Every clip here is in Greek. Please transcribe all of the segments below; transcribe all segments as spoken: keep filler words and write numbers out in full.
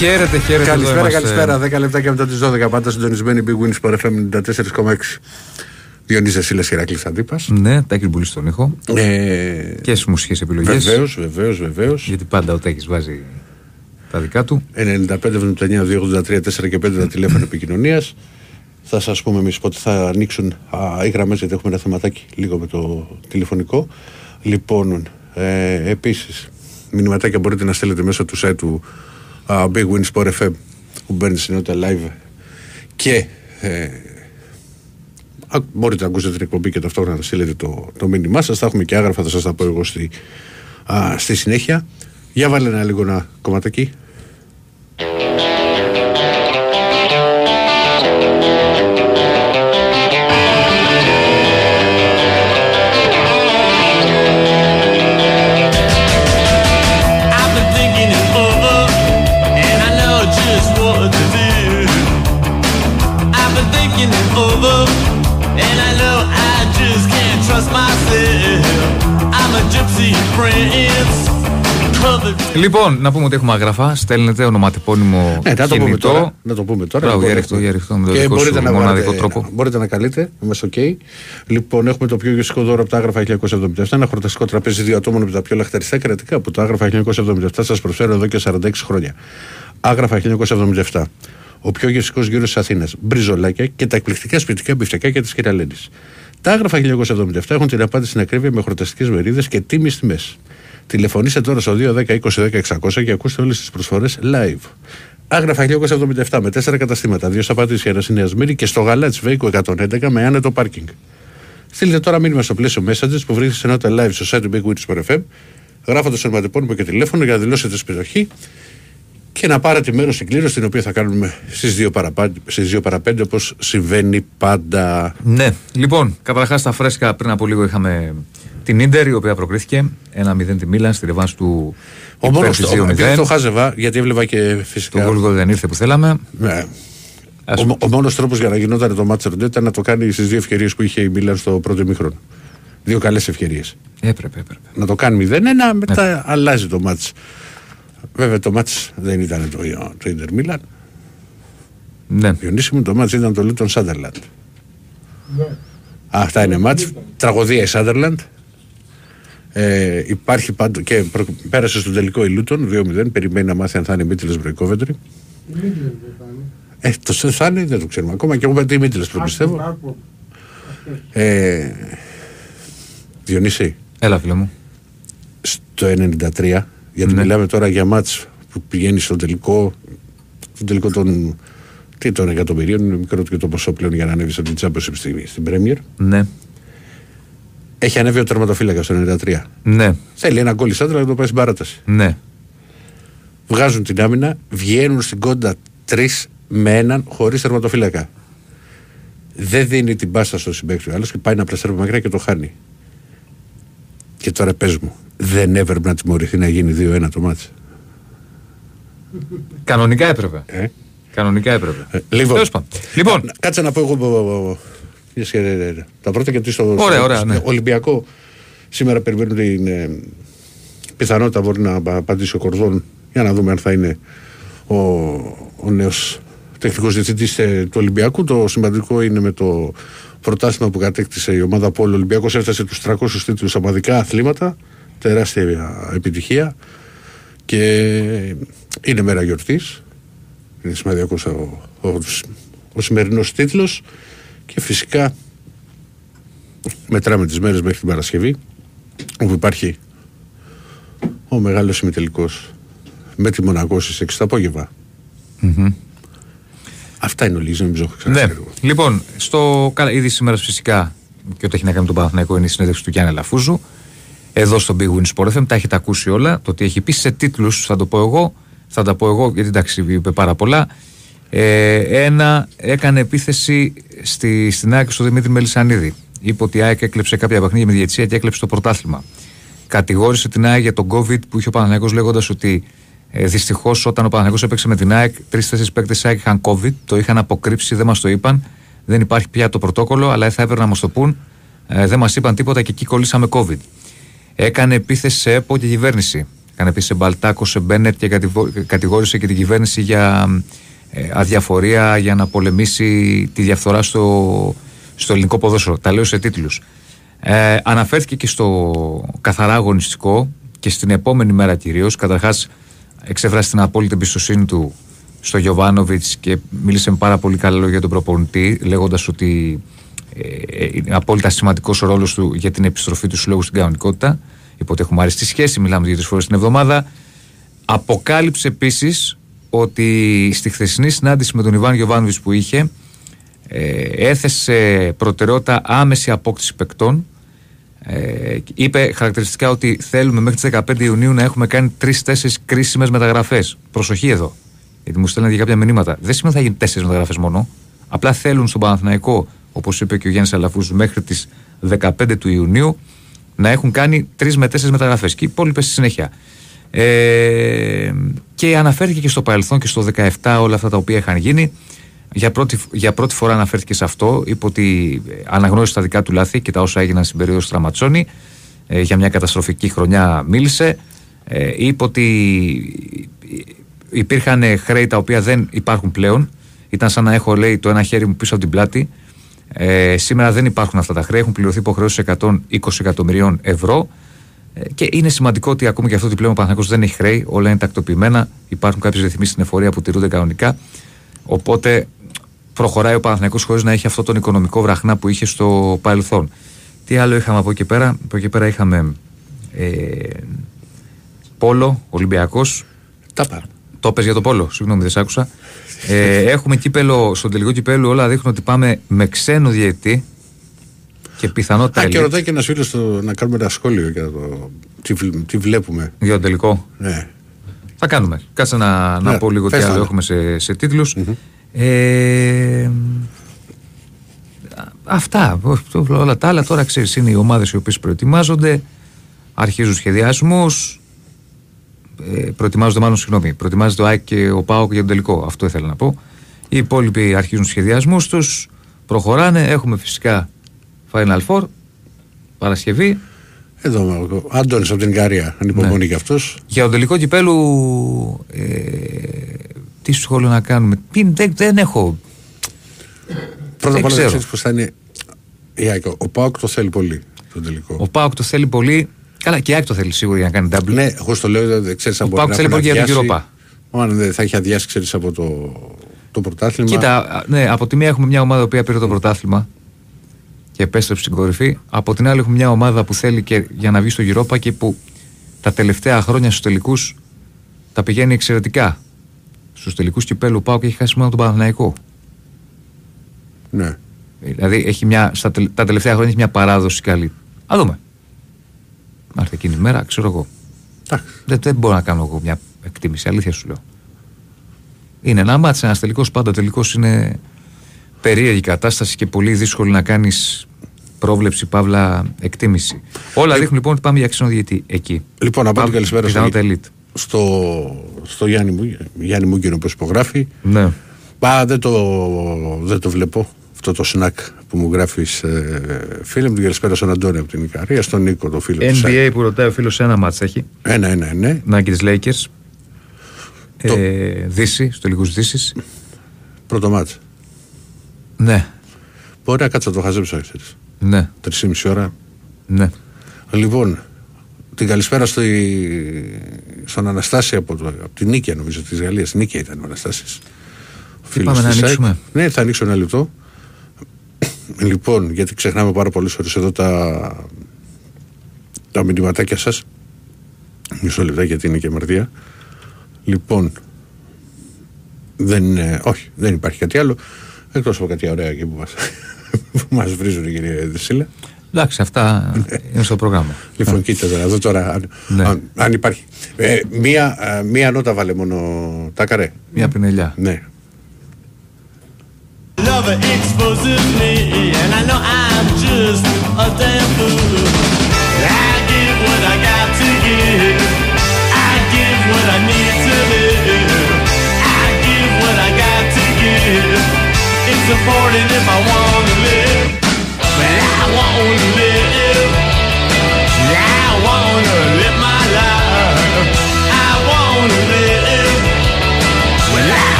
Χαίρετε, χαίρετε. Καλησπέρα, καλησπέρα. δέκα λεπτά και μετά τις δώδεκα πάντα συντονισμένη Big Win Sport εφ εμ ενενήντα τέσσερα κόμμα έξι. Διονύσης Δεσύλλας, Ηρακλής Αντύπας. Ναι, Τάκης Μπουλής στον ήχο. Ε... Και στις μουσικές επιλογές. Βεβαίως, βεβαίως, βεβαίως. Γιατί πάντα ο Τάκης βάζει τα δικά του. ενενήντα πέντε εβδομήντα εννιά διακόσια ογδόντα τρία τέσσερα και πέντε τα τηλέφωνα επικοινωνίας. Θα σας πούμε εμείς πότε θα ανοίξουν α, οι γραμμές, γιατί έχουμε ένα θεματάκι λίγο με το τηλεφωνικό. Λοιπόν, ε, επίσης, μηνυματάκια μπορείτε να στέλνετε μέσω του site του α, Big Win Sport εφ εμ που μπαίνει συνότητα live και ε, α, μπορείτε να ακούσετε την εκπομπή και ταυτόχρονα να στείλετε το, το μήνυμά σας. Θα έχουμε και άγραφα, θα σας τα πω εγώ στη, α, στη συνέχεια. Για βάλε ένα λίγο ένα κομματάκι. Λοιπόν, να πούμε ότι έχουμε αγραφά. Στέλνετε ονοματεπώνυμο ε, κινητό. Να το πούμε τώρα. Μπράβο, για ρηχτό, για ρηχτό, με το δικό σου μοναδικό τρόπο. Μπορείτε να καλείτε, μέσω OK. Λοιπόν, έχουμε το πιο γευστικό δώρο από τα Άγραφα χίλια εννιακόσια εβδομήντα επτά. Ένα χορταστικό τραπέζι δύο ατόμων με τα πιο λαχταριστά κρατικά από τα Άγραφα χίλια εννιακόσια εβδομήντα επτά. Σας προσφέρω εδώ και σαράντα έξι χρόνια. Άγραφα χίλια εννιακόσια εβδομήντα επτά. Ο πιο γευστικός γύρος της Αθήνας. Μπριζολάκια και τα εκπληκτικά σπιτικά μπιφτεκάκια της Κυραλένης. Τα Άγραφα χίλια εννιακόσια εβδομήντα επτά έχουν την απάντηση στην ακρίβεια με χορταστικές μερίδες και τίμιες τιμές. Τηλεφωνήστε τώρα στο δύο δέκα είκοσι δέκα εξακόσια και ακούστε όλες τις προσφορές live. Άγραφα χίλια εννιακόσια εβδομήντα επτά με τέσσερα καταστήματα, δύο στα Πατήσια, ένα στη Νέα Σμύρνη και στο Γαλάτσι Βέικο εκατόν έντεκα με άνετο πάρκινγκ. Στείλτε τώρα μήνυμα στο πλαίσιο Messages που βρίσκεται ενότητα live στο site του Big Win Sport εφ εμ, γράφοντας ονοματεπώνυμο και τηλέφωνο για να δηλώσετε συμμετοχή και να πάρετε μέρος στην κλήρωση, την οποία θα κάνουμε στις δύο παρά πέντε όπως συμβαίνει πάντα. Ναι, λοιπόν, καταρχάς τα φρέσκα πριν από λίγο είχαμε. Την Ίντερ, η οποία προκρίθηκε ένα μηδέν τη Μίλαν στη ρεβάνς του υπέρ της δύο μηδέν. Επειδή το χάζευα, γιατί έβλεπα και φυσικά. Το γκολ δεν ήρθε που θέλαμε. Ναι. Ας... Ο, ο μόνος τρόπος για να γινόταν το μάτσο ροντέ ήταν να το κάνει στις δύο ευκαιρίες που είχε η Μίλαν στο πρώτο ημίχρονο. Δύο καλές ευκαιρίες. Έπρεπε, έπρεπε. Να το κάνει μηδέν ένα, μετά έπρεπε. Αλλάζει το μάτσο. Βέβαια το μάτσο δεν ήταν το, το Ίντερ Μίλαν. Ναι. Διονύση μου, το μάτσο ήταν το Λούτον Σάντερλαντ. Ναι. Αυτά είναι μάτσο. Τραγωδία η Σάντερλαντ. Ε, υπάρχει πάντο, και προ, πέρασε στον τελικό η Λούτον δύο μηδέν. Περιμένει να μάθει αν θα είναι Μίντλεσμπρο ή Κόβεντρι. Μίντλεσμπρο θα είναι. Το θα είναι, δεν το ξέρουμε ακόμα. Και εγώ πέντε Μίντλεσμπρο πιστεύω. Ε, Διονύση. Έλα, φίλε μου. Στο ενενήντα τρία, γιατί ναι. Μιλάμε τώρα για μάτς που πηγαίνει στον τελικό, στον τελικό των, τι, των εκατομμυρίων. Είναι μικρό και το ποσό πλέον για να ανέβει από την Championship στην, στην Premier. Ναι. Έχει ανέβει ο τερματοφύλακα στο ενενήντα τρία. Ναι. Θέλει ένα γκολ η Σάντρα να το πάει στην παράταση. Ναι. Βγάζουν την άμυνα, βγαίνουν στην κόντα τρεις με έναν χωρίς τερματοφύλακα. Δεν δίνει την πάσα στο συμπέκτη ο άλλος και πάει να πλασάρει μακριά και το χάνει. Και τώρα πες μου, δεν έπρεπε να τιμωρηθεί να γίνει δύο ένα το μάτς? Κανονικά έπρεπε. Ε? Κανονικά έπρεπε. Ε, λοιπόν, λοιπόν. Κάτσε να πω εγώ. Τα πρώτα και τι στο ωραία, ωραία, ναι. Ολυμπιακό. Σήμερα περιμένουν την ε, πιθανότητα μπορεί να απαντήσει ο Κορδόν για να δούμε αν θα είναι ο, ο νέος τεχνικός διευθυντής ε, του Ολυμπιακού. Το σημαντικό είναι με το πρωτάθλημα που κατέκτησε η ομάδα Πόλου. Ο Ολυμπιακός έφτασε τους τριακόσιους τίτλους ομαδικά αθλήματα. Τεράστια επιτυχία. Και είναι μέρα γιορτής. Είναι σημαντικός ο, ο, ο, ο σημερινός τίτλος. Και φυσικά μετράμε τις μέρες μέχρι την Παρασκευή, όπου υπάρχει ο μεγάλος ημιτελικός με τη Μονακό στις έξι το απόγευμα. Mm-hmm. Αυτά είναι όλοι, νομίζω έχω ξαναφέρει. Ναι. Λοιπόν, στο... ήδη σήμερα φυσικά και ό,τι έχει να κάνει με τον Παναθηναϊκό είναι η συνέντευξη του Κιάννα Λαφούζου εδώ στο Big Win Sport εφ εμ. Τα έχετε ακούσει όλα, το τι έχει πει σε τίτλους θα το πω εγώ, θα τα πω εγώ γιατί εντάξει είπε πάρα πολλά. Ε, ένα, έκανε επίθεση στη, στην ΑΕΚ στο Δημήτρη Μελισσανίδη. Είπε ότι η ΑΕΚ έκλεψε κάποια παιχνίδια με διετησία και έκλεψε το πρωτάθλημα. Κατηγόρησε την ΑΕΚ για τον COVID που είχε ο Παναθηναϊκός, λέγοντας ότι ε, δυστυχώς όταν ο Παναθηναϊκός έπαιξε με την ΑΕΚ, τρεις-τέσσερις παίκτες της ΑΕΚ είχαν COVID, το είχαν αποκρύψει, δεν μας το είπαν. Δεν υπάρχει πια το πρωτόκολλο, αλλά θα έπρεπε να μας το πούν. Ε, δεν μας είπαν τίποτα και εκεί κολλήσαμε COVID. Έκανε επίθεση σε ΕΠΟ και κυβέρνηση. έκανε επίσης σε Μπαλτάκο, σε Μπένετ και κατηγόρησε και την κυβέρνηση για αδιαφορία για να πολεμήσει τη διαφθορά στο, στο ελληνικό ποδόσφαιρο. Τα λέω σε τίτλους. Ε, αναφέρθηκε και στο καθαρά αγωνιστικό και στην επόμενη μέρα κυρίως. Καταρχάς, εξέφρασε την απόλυτη εμπιστοσύνη του στο Γιοβάνοβιτς και μίλησε με πάρα πολύ καλά λόγια για τον προπονητή, λέγοντας ότι ε, είναι απόλυτα σημαντικός ο ρόλος του για την επιστροφή του συλλόγου στην κανονικότητα. Υπότε έχουμε αρεστή σχέση, μιλάμε για τρεις φορές την εβδομάδα. Αποκάλυψε επίσης ότι στη χθεσινή συνάντηση με τον Ιβάν Γιοβάνουβη που είχε, ε, έθεσε προτεραιότητα άμεση απόκτηση παικτών. Ε, είπε χαρακτηριστικά ότι θέλουμε μέχρι τις δεκαπέντε Ιουνίου να έχουμε κάνει τρεις τέσσερις κρίσιμες μεταγραφές. Προσοχή εδώ, γιατί μου στέλνετε για κάποια μηνύματα. Δεν σημαίνει θα γίνουν τέσσερις μεταγραφές μόνο. Απλά θέλουν στον Παναθηναϊκό, όπως είπε και ο Γιάννης Αλαφούζου, μέχρι τις δεκαπέντε του Ιουνίου να έχουν κάνει τρεις με τέσσερις μεταγραφές. Και οι υπόλοιπες στη συνέχεια. Ε, και αναφέρθηκε και στο παρελθόν και στο δεκαεπτά όλα αυτά τα οποία είχαν γίνει. Για πρώτη, για πρώτη φορά αναφέρθηκε σε αυτό. Είπε ότι αναγνώρισε τα δικά του λάθη και τα όσα έγιναν στην περίοδο Στραματσόνι. Ε, για μια καταστροφική χρονιά μίλησε. Ε, είπε ότι υπήρχαν χρέη τα οποία δεν υπάρχουν πλέον. Ήταν σαν να έχω, λέει, το ένα χέρι μου πίσω από την πλάτη. Ε, σήμερα δεν υπάρχουν αυτά τα χρέη. Έχουν πληρωθεί υποχρεώσεις εκατόν είκοσι εκατομμυρίων ευρώ. Και είναι σημαντικό ότι ακόμη και αυτό ότι πλέον ο Παναθηναϊκός δεν έχει χρέη, όλα είναι τακτοποιημένα. Υπάρχουν κάποιες ρυθμίσεις στην εφορία που τηρούνται κανονικά. Οπότε προχωράει ο Παναθηναϊκός χωρίς να έχει αυτό τον οικονομικό βραχνά που είχε στο παρελθόν. Τι άλλο είχαμε από εκεί πέρα? Από εκεί πέρα είχαμε ε, Πόλο, Ολυμπιακός. Τα πάρω. Το έπαιζε για το Πόλο, συγγνώμη, δεν σ' άκουσα. Ε, έχουμε κύπελο, στον τελικό κυπέλου όλα δείχνουν ότι πάμε με ξένο διαιτητή. Και πιθανότατα. Α, και ρωτάει και ένα φίλο να κάνουμε ένα σχόλιο για το τι, τι βλέπουμε. Για το τελικό. Ναι. Θα κάνουμε. Κάτσε να, να ναι, πω λίγο τι άλλο έχουμε σε, σε τίτλους. Mm-hmm. Ε, αυτά. Όλα τα άλλα τώρα ξέρεις είναι οι ομάδες οι οποίες προετοιμάζονται, αρχίζουν σχεδιασμούς. Ε, προετοιμάζονται, μάλλον συγγνώμη. Προετοιμάζεται ο ΑΕΚ και ο ΠΑΟΚ για το τελικό. Αυτό ήθελα να πω. Οι υπόλοιποι αρχίζουν σχεδιασμούς τους, προχωράνε. Έχουμε φυσικά Final Four, Παρασκευή. Εδώ ο Άντωνης από την Ικαρία, ανυπομονεί ναι. Κι αυτός. Για τον τελικό κυπέλου, ε, τι σχόλιο να κάνουμε, τι, δεν, δεν έχω. Πρώτα απ' όλα δεν ξέρω πώς θα είναι η ΑΕΚ. Ο ΠΑΟΚ το θέλει πολύ τον τελικό. Ο ΠΑΟΚ το θέλει πολύ. Καλά, και η ΑΕΚ το θέλει σίγουρα για να κάνει double. Ναι, εγώ στο λέω, δεν ξέρεις αν μπορεί να, να πολύ για την Europa. Αν δεν θα έχει αδειάσει, ξέρεις, από το, το πρωτάθλημα. Κοίτα, ναι, από τη μία έχουμε μια ομάδα που πήρε το πρωτάθλημα και επέστρεψε στην κορυφή. Από την άλλη, έχουμε μια ομάδα που θέλει και για να βγει στο Europa και που τα τελευταία χρόνια στους τελικούς τα πηγαίνει εξαιρετικά. Στους τελικούς κυπέλου ΠΑΟΚ και έχει χάσει μόνο τον Παναθηναϊκό. Ναι. Δηλαδή, έχει μια, στα, τα τελευταία χρόνια έχει μια παράδοση καλή. Α, δούμε. Να έρθει εκείνη η μέρα, ξέρω εγώ. Δεν, δεν μπορώ να κάνω εγώ μια εκτίμηση. Αλήθεια σου λέω. Είναι ένα μάτς, ένας τελικός. Πάντα τελικός είναι περίεργη κατάσταση και πολύ δύσκολη να κάνεις πρόβλεψη, παύλα εκτίμηση. Όλα δείχνουν λοιπόν ότι πάμε για ξένο διαιτητή εκεί. Λοιπόν, να πάω την καλησπέρα στο, στο Γιάννη μου, Γιάννη Μούγκινο που υπογράφει. Ναι. Πα, δεν, το, δεν το βλέπω αυτό το σνακ που μου γράφεις, ε, φίλε μου. Την καλησπέρα στον Αντώνη από την Ικαρία, στον Νίκο, το φίλο του. εν μπι έι της, που ρωτάει ο φίλος, ένα μάτς έχει. Ένα, ένα, ναι. Νάγκης Lakers. Το... Ε, Δύση, στο τελικούς Δύσης. Πρώτο μάτς. Ναι. Μπορεί να κάτσε να το χαζέψω, ξέρεις. Ναι. Τρεις ή μισή ώρα. Ναι. Λοιπόν, την καλησπέρα στο, στον Αναστάση από, το, από την Νίκαια, νομίζω, της Γαλλίας. Νίκαια ήταν ο Αναστάσης. Πάμε να ανοίξουμε. Ναι, θα ανοίξω ένα λεπτό. Λοιπόν, γιατί ξεχνάμε πάρα πολλές φορές εδώ τα, τα μηνυματάκια σας. Μισό λεπτά, γιατί είναι και μαρτία. Λοιπόν, δεν, όχι, δεν υπάρχει κάτι άλλο. Εκτός από κάτι ωραία εκεί που μας, που μας βρίζουν, η κυρία Δεσύλλα. Εντάξει, αυτά είναι στο πρόγραμμα. Λοιπόν, κοίταζα να δω τώρα αν, ναι. αν, αν υπάρχει. Ε, μία, μία νότα βάλε μόνο τα καρέ. Μία πινελιά. Ναι.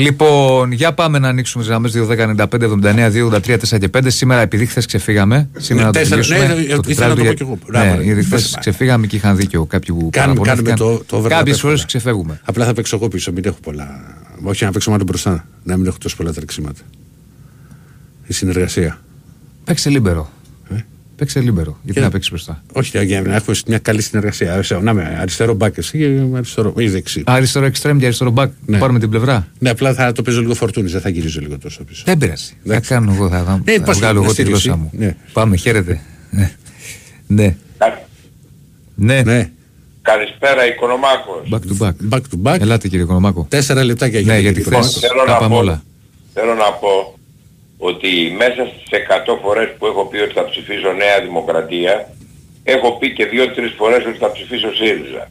Λοιπόν, για πάμε να ανοίξουμε τις γραμμές δύο δέκα ενενήντα πέντε εβδομήντα εννέα δύο ογδόντα τρία τέσσερα και πέντε. Σήμερα, επειδή χθες ξεφύγαμε, σήμερα να το μιλήσουμε. Ήθελα να το πω και εγώ. Ναι, γιατί χθες ξεφύγαμε και είχαν δίκιο κάποιοι που παραπονήθηκαν. Κάποιες φορές ξεφεύγουμε. Απλά θα παίξω εγώ πίσω, μην έχω πολλά. Όχι να παίξω μάλλον μπροστά, να μην έχω τόσο πολλά τρεξίματα. Η συνεργασία. Παίξε λίμπερο. Παίξε λίμπερο. Γιατί να παίξει μπροστά. Όχι, για να έχω μια καλή συνεργασία. Να είμαι αριστερό μπακ ή δεξί. Αριστερό εξτρέμ και αριστερό μπακ. Ναι. Πάρουμε την πλευρά. Ναι, απλά θα το παίζω λίγο φορτούνι, δεν θα γυρίζω λίγο τόσο πίσω. Δεν πειράζει. Θα κάνω εγώ. Θα, ναι, θα πας, βγάλω εγώ τη γλώσσα μου. Ναι. Πάμε, χαίρετε. Ναι. Ναι. Ναι. Καλησπέρα, Οικονομάκος. Back to back. Back to back. Ελάτε, κύριε Οικονομάκο. Τέσσερα λεπτά και ναι, γιατί χθες τα πάμε όλα. Θέλω να πω ότι μέσα στις εκατό φορές που έχω πει ότι θα ψηφίσω Νέα Δημοκρατία, έχω πει και δύο τρεις φορές ότι θα ψηφίσω ΣΥΡΙΖΑ.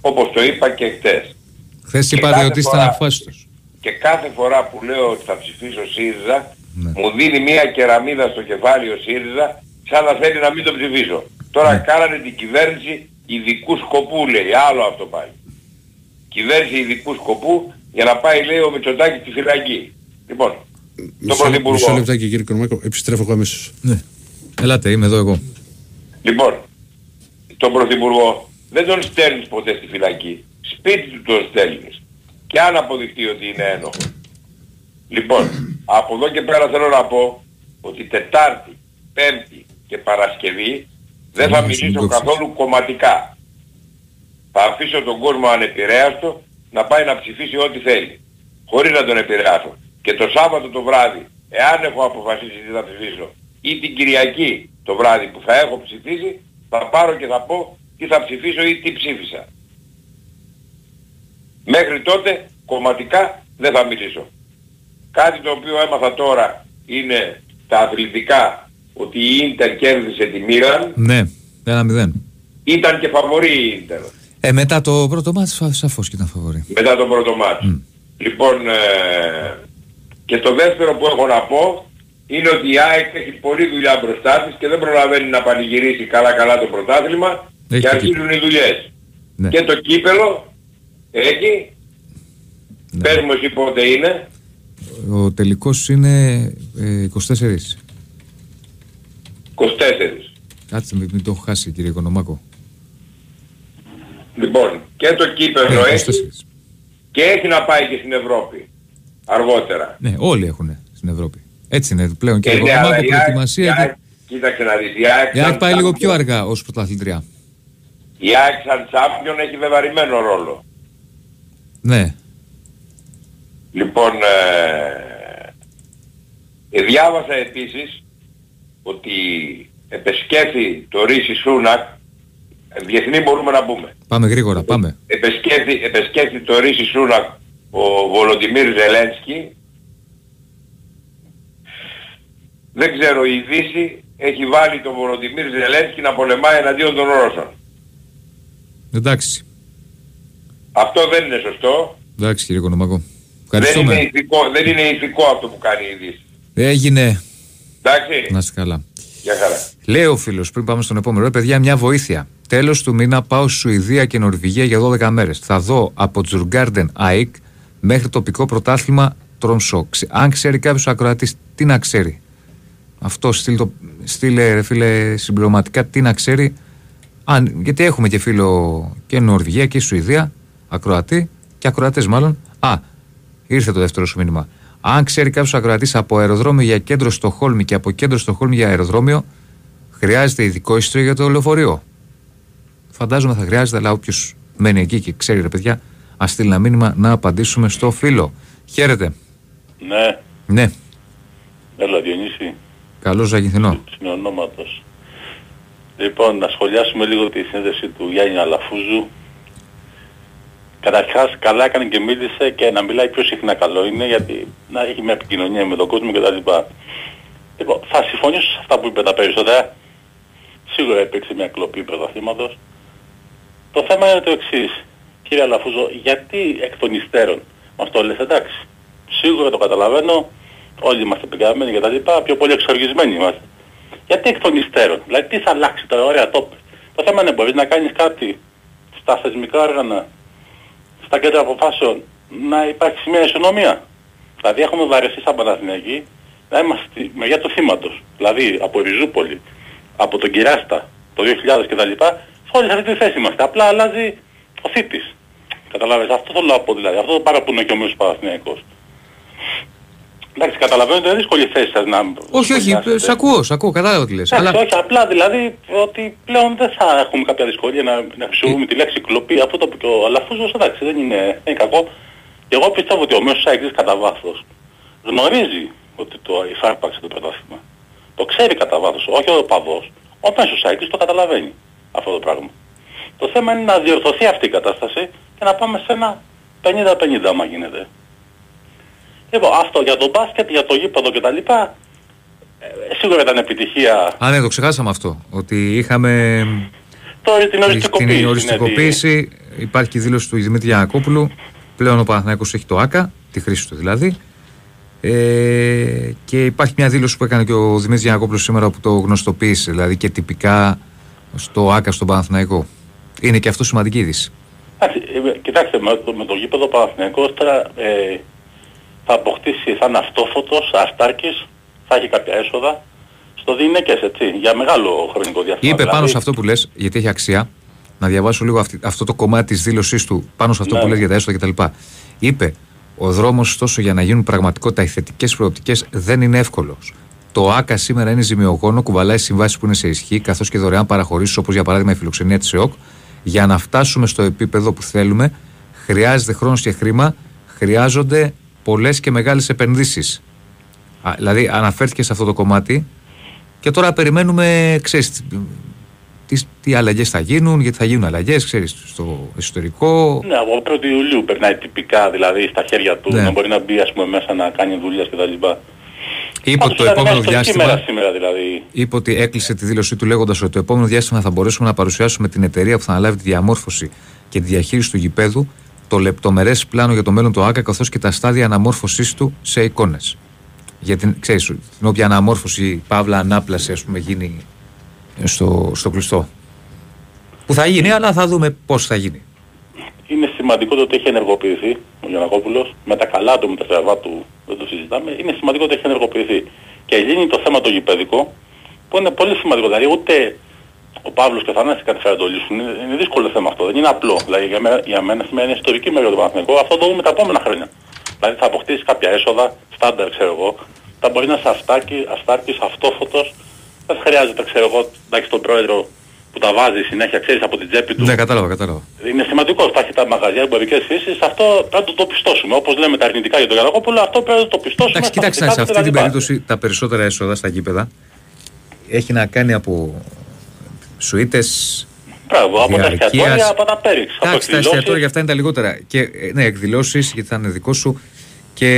Όπως το είπα και χτες. Χθες είπατε ότι είστε αναφάσιστος. Και κάθε φορά που λέω ότι θα ψηφίσω ΣΥΡΙΖΑ, ναι, μου δίνει μια κεραμίδα στο κεφάλι ο ΣΥΡΙΖΑ, σαν να θέλει να μην το ψηφίσω. Τώρα ναι, κάνανε την κυβέρνηση ειδικού σκοπού, λέει. Άλλο αυτό πάει. Κυβέρνηση ειδικού σκοπού για να πάει, λέει, ο Μητσοτάκης στη φυλακή. Λοιπόν. Μισό, μισό λεπτάκι κύριε Κορμάκο, επιστρέφω εγώ αμέσως. Ναι, ελάτε, είμαι εδώ εγώ. Λοιπόν, τον Πρωθυπουργό δεν τον στέλνεις ποτέ στη φυλακή. Σπίτι του τον στέλνεις. Και αν αποδειχτεί ότι είναι ένοχο. Λοιπόν, από εδώ και πέρα θέλω να πω ότι Τετάρτη, Πέμπτη και Παρασκευή δεν θα μιλήσω καθόλου κομματικά. Θα αφήσω τον κόσμο ανεπηρέαστο να πάει να ψηφίσει ό,τι θέλει. Χωρίς να τον επηρεάσω. Και το Σάββατο το βράδυ, εάν έχω αποφασίσει τι θα ψηφίσω, ή την Κυριακή το βράδυ που θα έχω ψηφίσει, θα πάρω και θα πω τι θα ψηφίσω ή τι ψήφισα. Μέχρι τότε κομματικά δεν θα μιλήσω. Κάτι το οποίο έμαθα τώρα είναι τα αθλητικά, ότι η Ίντερ κέρδισε τη Μίλαν. Ναι, ένα μηδέν. Ήταν και φαβορή η Ίντερ. Ε, μετά το πρώτο μάτς σαφώς και ήταν φαβορή. Μετά το πρώτο μάτς. Mm. Λοιπόν... Ε... Και το δεύτερο που έχω να πω είναι ότι η ΑΕΚ έχει πολλή δουλειά μπροστά της και δεν προλαβαίνει να πανηγυρίσει καλά-καλά το πρωτάθλημα έχει και αρχίζουν οι δουλειές. Ναι. Και το κύπελο έχει. Ναι. Πες μου εσύ πότε είναι. Ο τελικός είναι ε, είκοσι τέσσερα. είκοσι τέσσερα. Κάτσε μην το έχω χάσει κύριε Οικονομάκο. Λοιπόν, και το κύπελο ε, έχει και έχει να πάει και στην Ευρώπη. Αργότερα. Ναι, όλοι έχουν στην Ευρώπη. Έτσι είναι πλέον και, και εγώ. Μάκο, προετοιμασία. Και... Κοίταξε να δεις. Η ΑΕΚ, η ΑΕΚ πάει λίγο πιο αργά ως πρωταθλητριά. Η ΑΕΚ σαν τσάμπιον έχει βεβαρημένο ρόλο. Ναι. Λοιπόν, ε, διάβασα επίσης ότι επεσκέφθη το Ρίση Σούνακ. Διεθνή μπορούμε να πούμε. Πάμε γρήγορα, πάμε. Επεσκέφθη, επεσκέφθη το Ρίση Σούνακ ο Βολοντίμιρ Ζελένσκι. Δεν ξέρω, η Δύση έχει βάλει τον Βολοντίμιρ Ζελένσκι να πολεμάει εναντίον των Ρώσων. Εντάξει. Αυτό δεν είναι σωστό. Εντάξει κύριε Οικονομάκο. Ευχαριστούμε. Δεν είναι ηθικό, δεν είναι ηθικό αυτό που κάνει η Δύση. Έγινε. Εντάξει. Να είστε καλά. Για χαρά. Λέει ο φίλος, πριν πάμε στον επόμενο, παιδιά, μια βοήθεια. Τέλος του μήνα πάω Σουηδία και Νορβηγία για δώδεκα μέρες. Θα δω από Τζουργκάρντεν ΑΕΚ μέχρι τοπικό πρωτάθλημα Τρόμσο. Αν ξέρει κάποιος ακροατής, τι να ξέρει. Αυτό στείλε, το, στείλε ρε φίλε συμπληρωματικά, τι να ξέρει. Αν, γιατί έχουμε και φίλο και Νορβηγία και Σουηδία, ακροατή και ακροατές μάλλον. Α, ήρθε το δεύτερο σου μήνυμα. Αν ξέρει κάποιος ακροατής από αεροδρόμιο για κέντρο Στοκχόλμη και από κέντρο Στοκχόλμη για αεροδρόμιο, χρειάζεται ειδικό ιστήριο για το λεωφορείο. Φαντάζομαι θα χρειάζεται, αλλά όποιος μένει εκεί και ξέρει ρε παιδιά, ας στείλει ένα μήνυμα να απαντήσουμε στο φίλο. Χαίρετε. Ναι. Ναι. Έλα Διονύση. Καλώς Ζαγινθινό. Συνονόματος. Λοιπόν, να σχολιάσουμε λίγο τη σύνδεση του Γιάννη Λαφούζου. Καταρχάς καλά έκανε και μίλησε, και να μιλάει πιο συχνά καλό είναι, γιατί να έχει μια επικοινωνία με τον κόσμο κτλ. Λοιπόν, θα συμφωνήσω σε αυτά που είπε τα περισσότερα. Σίγουρα υπήρξε μια κλοπή πρωταθλήματος. Το θέμα είναι το εξής. Κύριε Λαφούζο, γιατί εκ των υστέρων μας το λες, εντάξει, σίγουρα το καταλαβαίνω, όλοι είμαστε πεγκαμένοι και τα λοιπά, πιο πολύ εξοργισμένοι είμαστε. Γιατί εκ των υστέρων, δηλαδή τι θα αλλάξει τώρα, ωραία το πες. Το θέμα είναι μπορείς να κάνεις κάτι στα θεσμικά όργανα, στα κέντρα αποφάσεων, να υπάρξει μια ισονομία. Δηλαδή έχουμε βαρεθεί σαν Παναθηναϊκοί να είμαστε στη μεριά του θύματος. Δηλαδή από Ριζούπολη, από τον Κυράστα, το δύο χιλιάδες κτλ. Όλοι σε αυτή τη θέση είμαστε. Απλά αλλάζει ο θήτης. Καταλάβες, αυτό θέλω να πω δηλαδή. Αυτό το παραπονιέται και ο μέσος Παναθηναϊκός. Εντάξει, καταλαβαίνω ότι είναι δύσκολη θέση σας να... Όχι, όχι, σ' ακούω, σ' ακούω, κατάλαβα τι λες. Αλλά... όχι, απλά δηλαδή ότι πλέον δεν θα έχουμε κάποια δυσκολία να, να χρησιμοποιούμε ε... τη λέξη κλοπή. Αυτό το που ο Λαφούζος, εντάξει, δεν είναι, δεν είναι κακό. Και εγώ πιστεύω ότι ο μέσος ΑΕΚ κατά βάθος γνωρίζει ότι το υφάρπαξε το πρωτάθλημα. Το ξέρει κατά βάθος, όχι ο παδός. Ο μέσος ΑΕΚ το καταλαβαίνει αυτό το πράγμα. Το θέμα είναι να διορθωθεί αυτή η κατάσταση και να πάμε σε ένα πενήντα πενήντα άμα γίνεται. Λοιπόν, αυτό για το μπάσκετ, για το γήπεδο κτλ. Ε, σίγουρα ήταν επιτυχία. Α, ναι, το ξεχάσαμε αυτό. Ότι είχαμε τώρα την οριστικοποίηση. Την οριστικοποίηση. Υπάρχει και η δήλωση του Δημήτρη Γιαννακόπουλου. Πλέον ο Παναθηναϊκός έχει το ΆΚΑ, τη χρήση του δηλαδή. Ε, και υπάρχει μια δήλωση που έκανε και ο Δημήτρης Γιαννακόπουλος σήμερα που το γνωστοποίησε. Δηλαδή και τυπικά στο ΆΚΑ, στον Παναθηναϊκό. Είναι και αυτό σημαντική είδηση. Κοιτάξτε, με το, με το γήπεδο Παναθηναϊκός τώρα. Ε, θα αποκτήσει, θα είναι αυτόφωτος, αυτάρκης, θα έχει κάποια έσοδα στο γυναίκες, έτσι, για μεγάλο χρονικό διάστημα. Είπε πάνω σε αυτό που λες, γιατί έχει αξία, να διαβάσω λίγο αυτή, αυτό το κομμάτι της δήλωσής του, πάνω σε αυτό ναι. που λες για τα έσοδα κτλ. Είπε, ο δρόμος ωστόσο για να γίνουν πραγματικότητα οι θετικές προοπτικές δεν είναι εύκολος. Το ΆΚΑ σήμερα είναι ζημιογόνο, κουβαλάει συμβάσεις που είναι σε ισχύ, καθώς και δωρεάν παραχωρήσεις, όπως για παράδειγμα η φιλοξενία της ΕΟΚ. Για να φτάσουμε στο επίπεδο που θέλουμε, χρειάζεται χρόνος και χρήμα, χρειάζονται πολλές και μεγάλες επενδύσεις. Α, δηλαδή αναφέρθηκε σε αυτό το κομμάτι και τώρα περιμένουμε, ξέρεις, τι, τι αλλαγές θα γίνουν, γιατί θα γίνουν αλλαγές, ξέρεις, στο εσωτερικό. Ναι, από πρώτη Ιουλίου περνάει τυπικά, δηλαδή στα χέρια του, ναι. να μπορεί να μπει ας πούμε, μέσα να κάνει δουλειές και τα λοιπά. Είπε ότι το επόμενο διάστημα, σήμερα, σήμερα, δηλαδή. είπε ότι έκλεισε τη δήλωσή του λέγοντας ότι το επόμενο διάστημα θα μπορέσουμε να παρουσιάσουμε την εταιρεία που θα αναλάβει τη διαμόρφωση και τη διαχείριση του γηπέδου, το λεπτομερές πλάνο για το μέλλον του ΆΚΑ καθώς και τα στάδια αναμόρφωσής του σε εικόνες. Για την, ξέρεις, την όποια αναμόρφωση, παύλα, ανάπλαση, ας πούμε, γίνει στο, στο κλειστό. Που θα γίνει, αλλά θα δούμε πώς θα γίνει. Είναι σημαντικό το ότι έχει ενεργοποιηθεί ο Γιαννακόπουλος, με τα καλά του, με τα στραβά του, δεν το συζητάμε. Είναι σημαντικό ότι έχει ενεργοποιηθεί. Και γίνει το θέμα το γηπαιδικό, που είναι πολύ σημαντικό. Δηλαδή, ούτε ο Παύλος και ο Θανάσης καταφέρουν να το λύσουν. Είναι δύσκολο θέμα αυτό, δεν είναι απλό. Δηλαδή για μένα, για μένα σημαίνει ιστορική μέρα του Παναθηναϊκού. Αυτό το δούμε τα επόμενα χρόνια. Δηλαδή θα αποκτήσει κάποια έσοδα, στάνταρ ξέρω εγώ, θα μπορεί να είσαι αυτάρκη, αυτάρκης, αυτόφωτος. Δεν χρειάζεται, ξέρω εγώ, εντάξει τον πρόεδρο που τα βάζει συνέχεια, ξέρεις από την τσέπη του. Ναι, κατάλαβα, κατάλαβα. Είναι σημαντικό, θα έχει τα μαγαζιά, εμπορικές φύσεις. Αυτό πρέπει να το πιστώσουμε. Όπως λέμε τα αρνητικά για τον Γιαννακόπουλο, αυτό πρέπει να το πιστώσουμε. Εντάξει, κοιτάξτε, σε αυτή την περίπτωση τα περισσότερα έσοδα στα γήπεδα έχει να κάνει από. Σουίτες, μπράβο, από τα εστιατόρια, από τα πέριξ. Εντάξει, τα εστιατόρια αυτά είναι τα λιγότερα. Και, ναι, εκδηλώσεις, γιατί θα είναι δικό σου. Και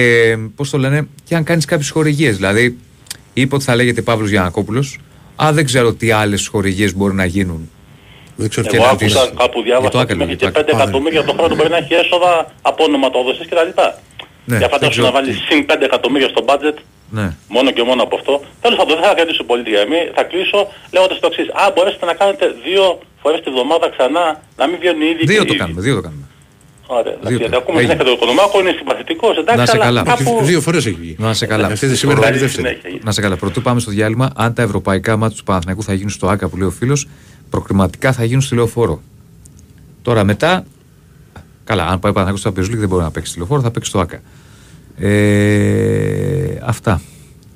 πώς το λένε, και αν κάνεις κάποιες χορηγίες. Δηλαδή, είπε ότι θα λέγεται Παύλος Γιαννακόπουλος. Α, δεν ξέρω τι άλλες χορηγίες μπορεί να γίνουν. Δεν ξέρω εγώ άκουσα τις... κάπου διάβασα ότι μέχρι και πέντε εκατομμύρια το χρόνο μπορεί να έχει έσοδα από ονοματοδοσίες κτλ. Ναι, για φαντάσου να βάλεις συν πέντε εκατομμύρια στο μπάτζετ. Ναι. Μόνο και μόνο από αυτό. Τέλος πάντων, δεν θα κρατήσω πολύ τη γραμμή. Θα κλείσω λέγοντας το εξής. Α, μπορέσετε να κάνετε δύο φορές τη βδομάδα ξανά, να μην βγαίνουν οι ίδιοι. Δύο το κάνουμε, δύο το κάνουμε. Ωραία, δηλαδή ακούμε συνέχεια το Οικονομάκο, είναι συμπαθητικός, εντάξει, αλλά κάπου... Δύο φορές έχει βγει. Να σε καλά. Να σε καλά. Πρωτού πάμε στο διάλειμμα, αν τα ευρωπαϊκά μάτια του Παναθηναϊκού θα γίνουν στο ΆΚΑ που λέει ο φίλος, προκριματικά θα γίνουν στη Λεωφόρο. Τώρα μετά, καλά, αν πάει ο Παναθηναϊκός στο Champions League δεν μπορεί να παίξει στη Λεωφόρο, θα παίξει στο ΆΚΑ. Ε, αυτά.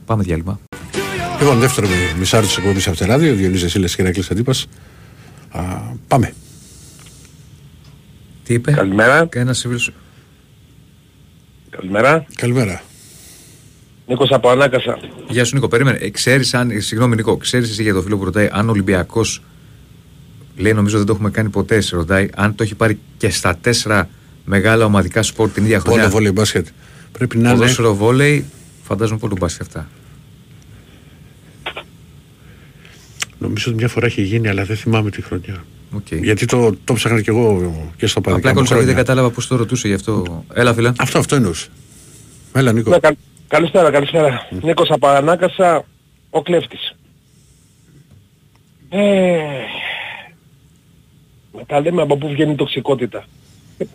Πάμε διάλειμμα. Λοιπόν, δεύτερο μισάριο τη εκπομπή από την Ελλάδα, ο Διονύσης Δεσύλλας και Ηρακλής Αντύπας. Πάμε. Τι είπε, καλημέρα. Κανένα σύμβουλο. Καλημέρα. Καλημέρα. Νίκος από Ανάκασα. Γεια σου, Νίκο. Περίμενε. Ε, ξέρεις αν. Συγγνώμη, Νίκο, ξέρεις εσύ για το φίλο που ρωτάει αν ο Ολυμπιακός. Λέει, νομίζω δεν το έχουμε κάνει ποτέ. Σε ρωτάει αν το έχει πάρει και στα τέσσερα μεγάλα ομαδικά σπορ την ίδια χρονιά. Βόλεϊ, μπάσκετ. Πρέπει να είναι. Ποδόσφαιρο, βόλεϊ, φαντάζομαι πολύ μπάσκετ αυτά. Νομίζω ότι μια φορά έχει γίνει, αλλά δεν θυμάμαι τη χρονιά. Okay. Γιατί το, το ψάχνα και εγώ και στο παρελθόν. Απλά κόλλησα, δεν κατάλαβα πώς το ρωτούσε γι' αυτό. Έλα, φίλα. Αυτό, αυτό εννοούσε. Έλα, Νίκο. Ναι, κα, καλησπέρα, καλησπέρα. Mm. Νίκος από Ανάκασα, ο κλέφτης. Ε, τα λέμε από πού βγαίνει η τοξικότητα.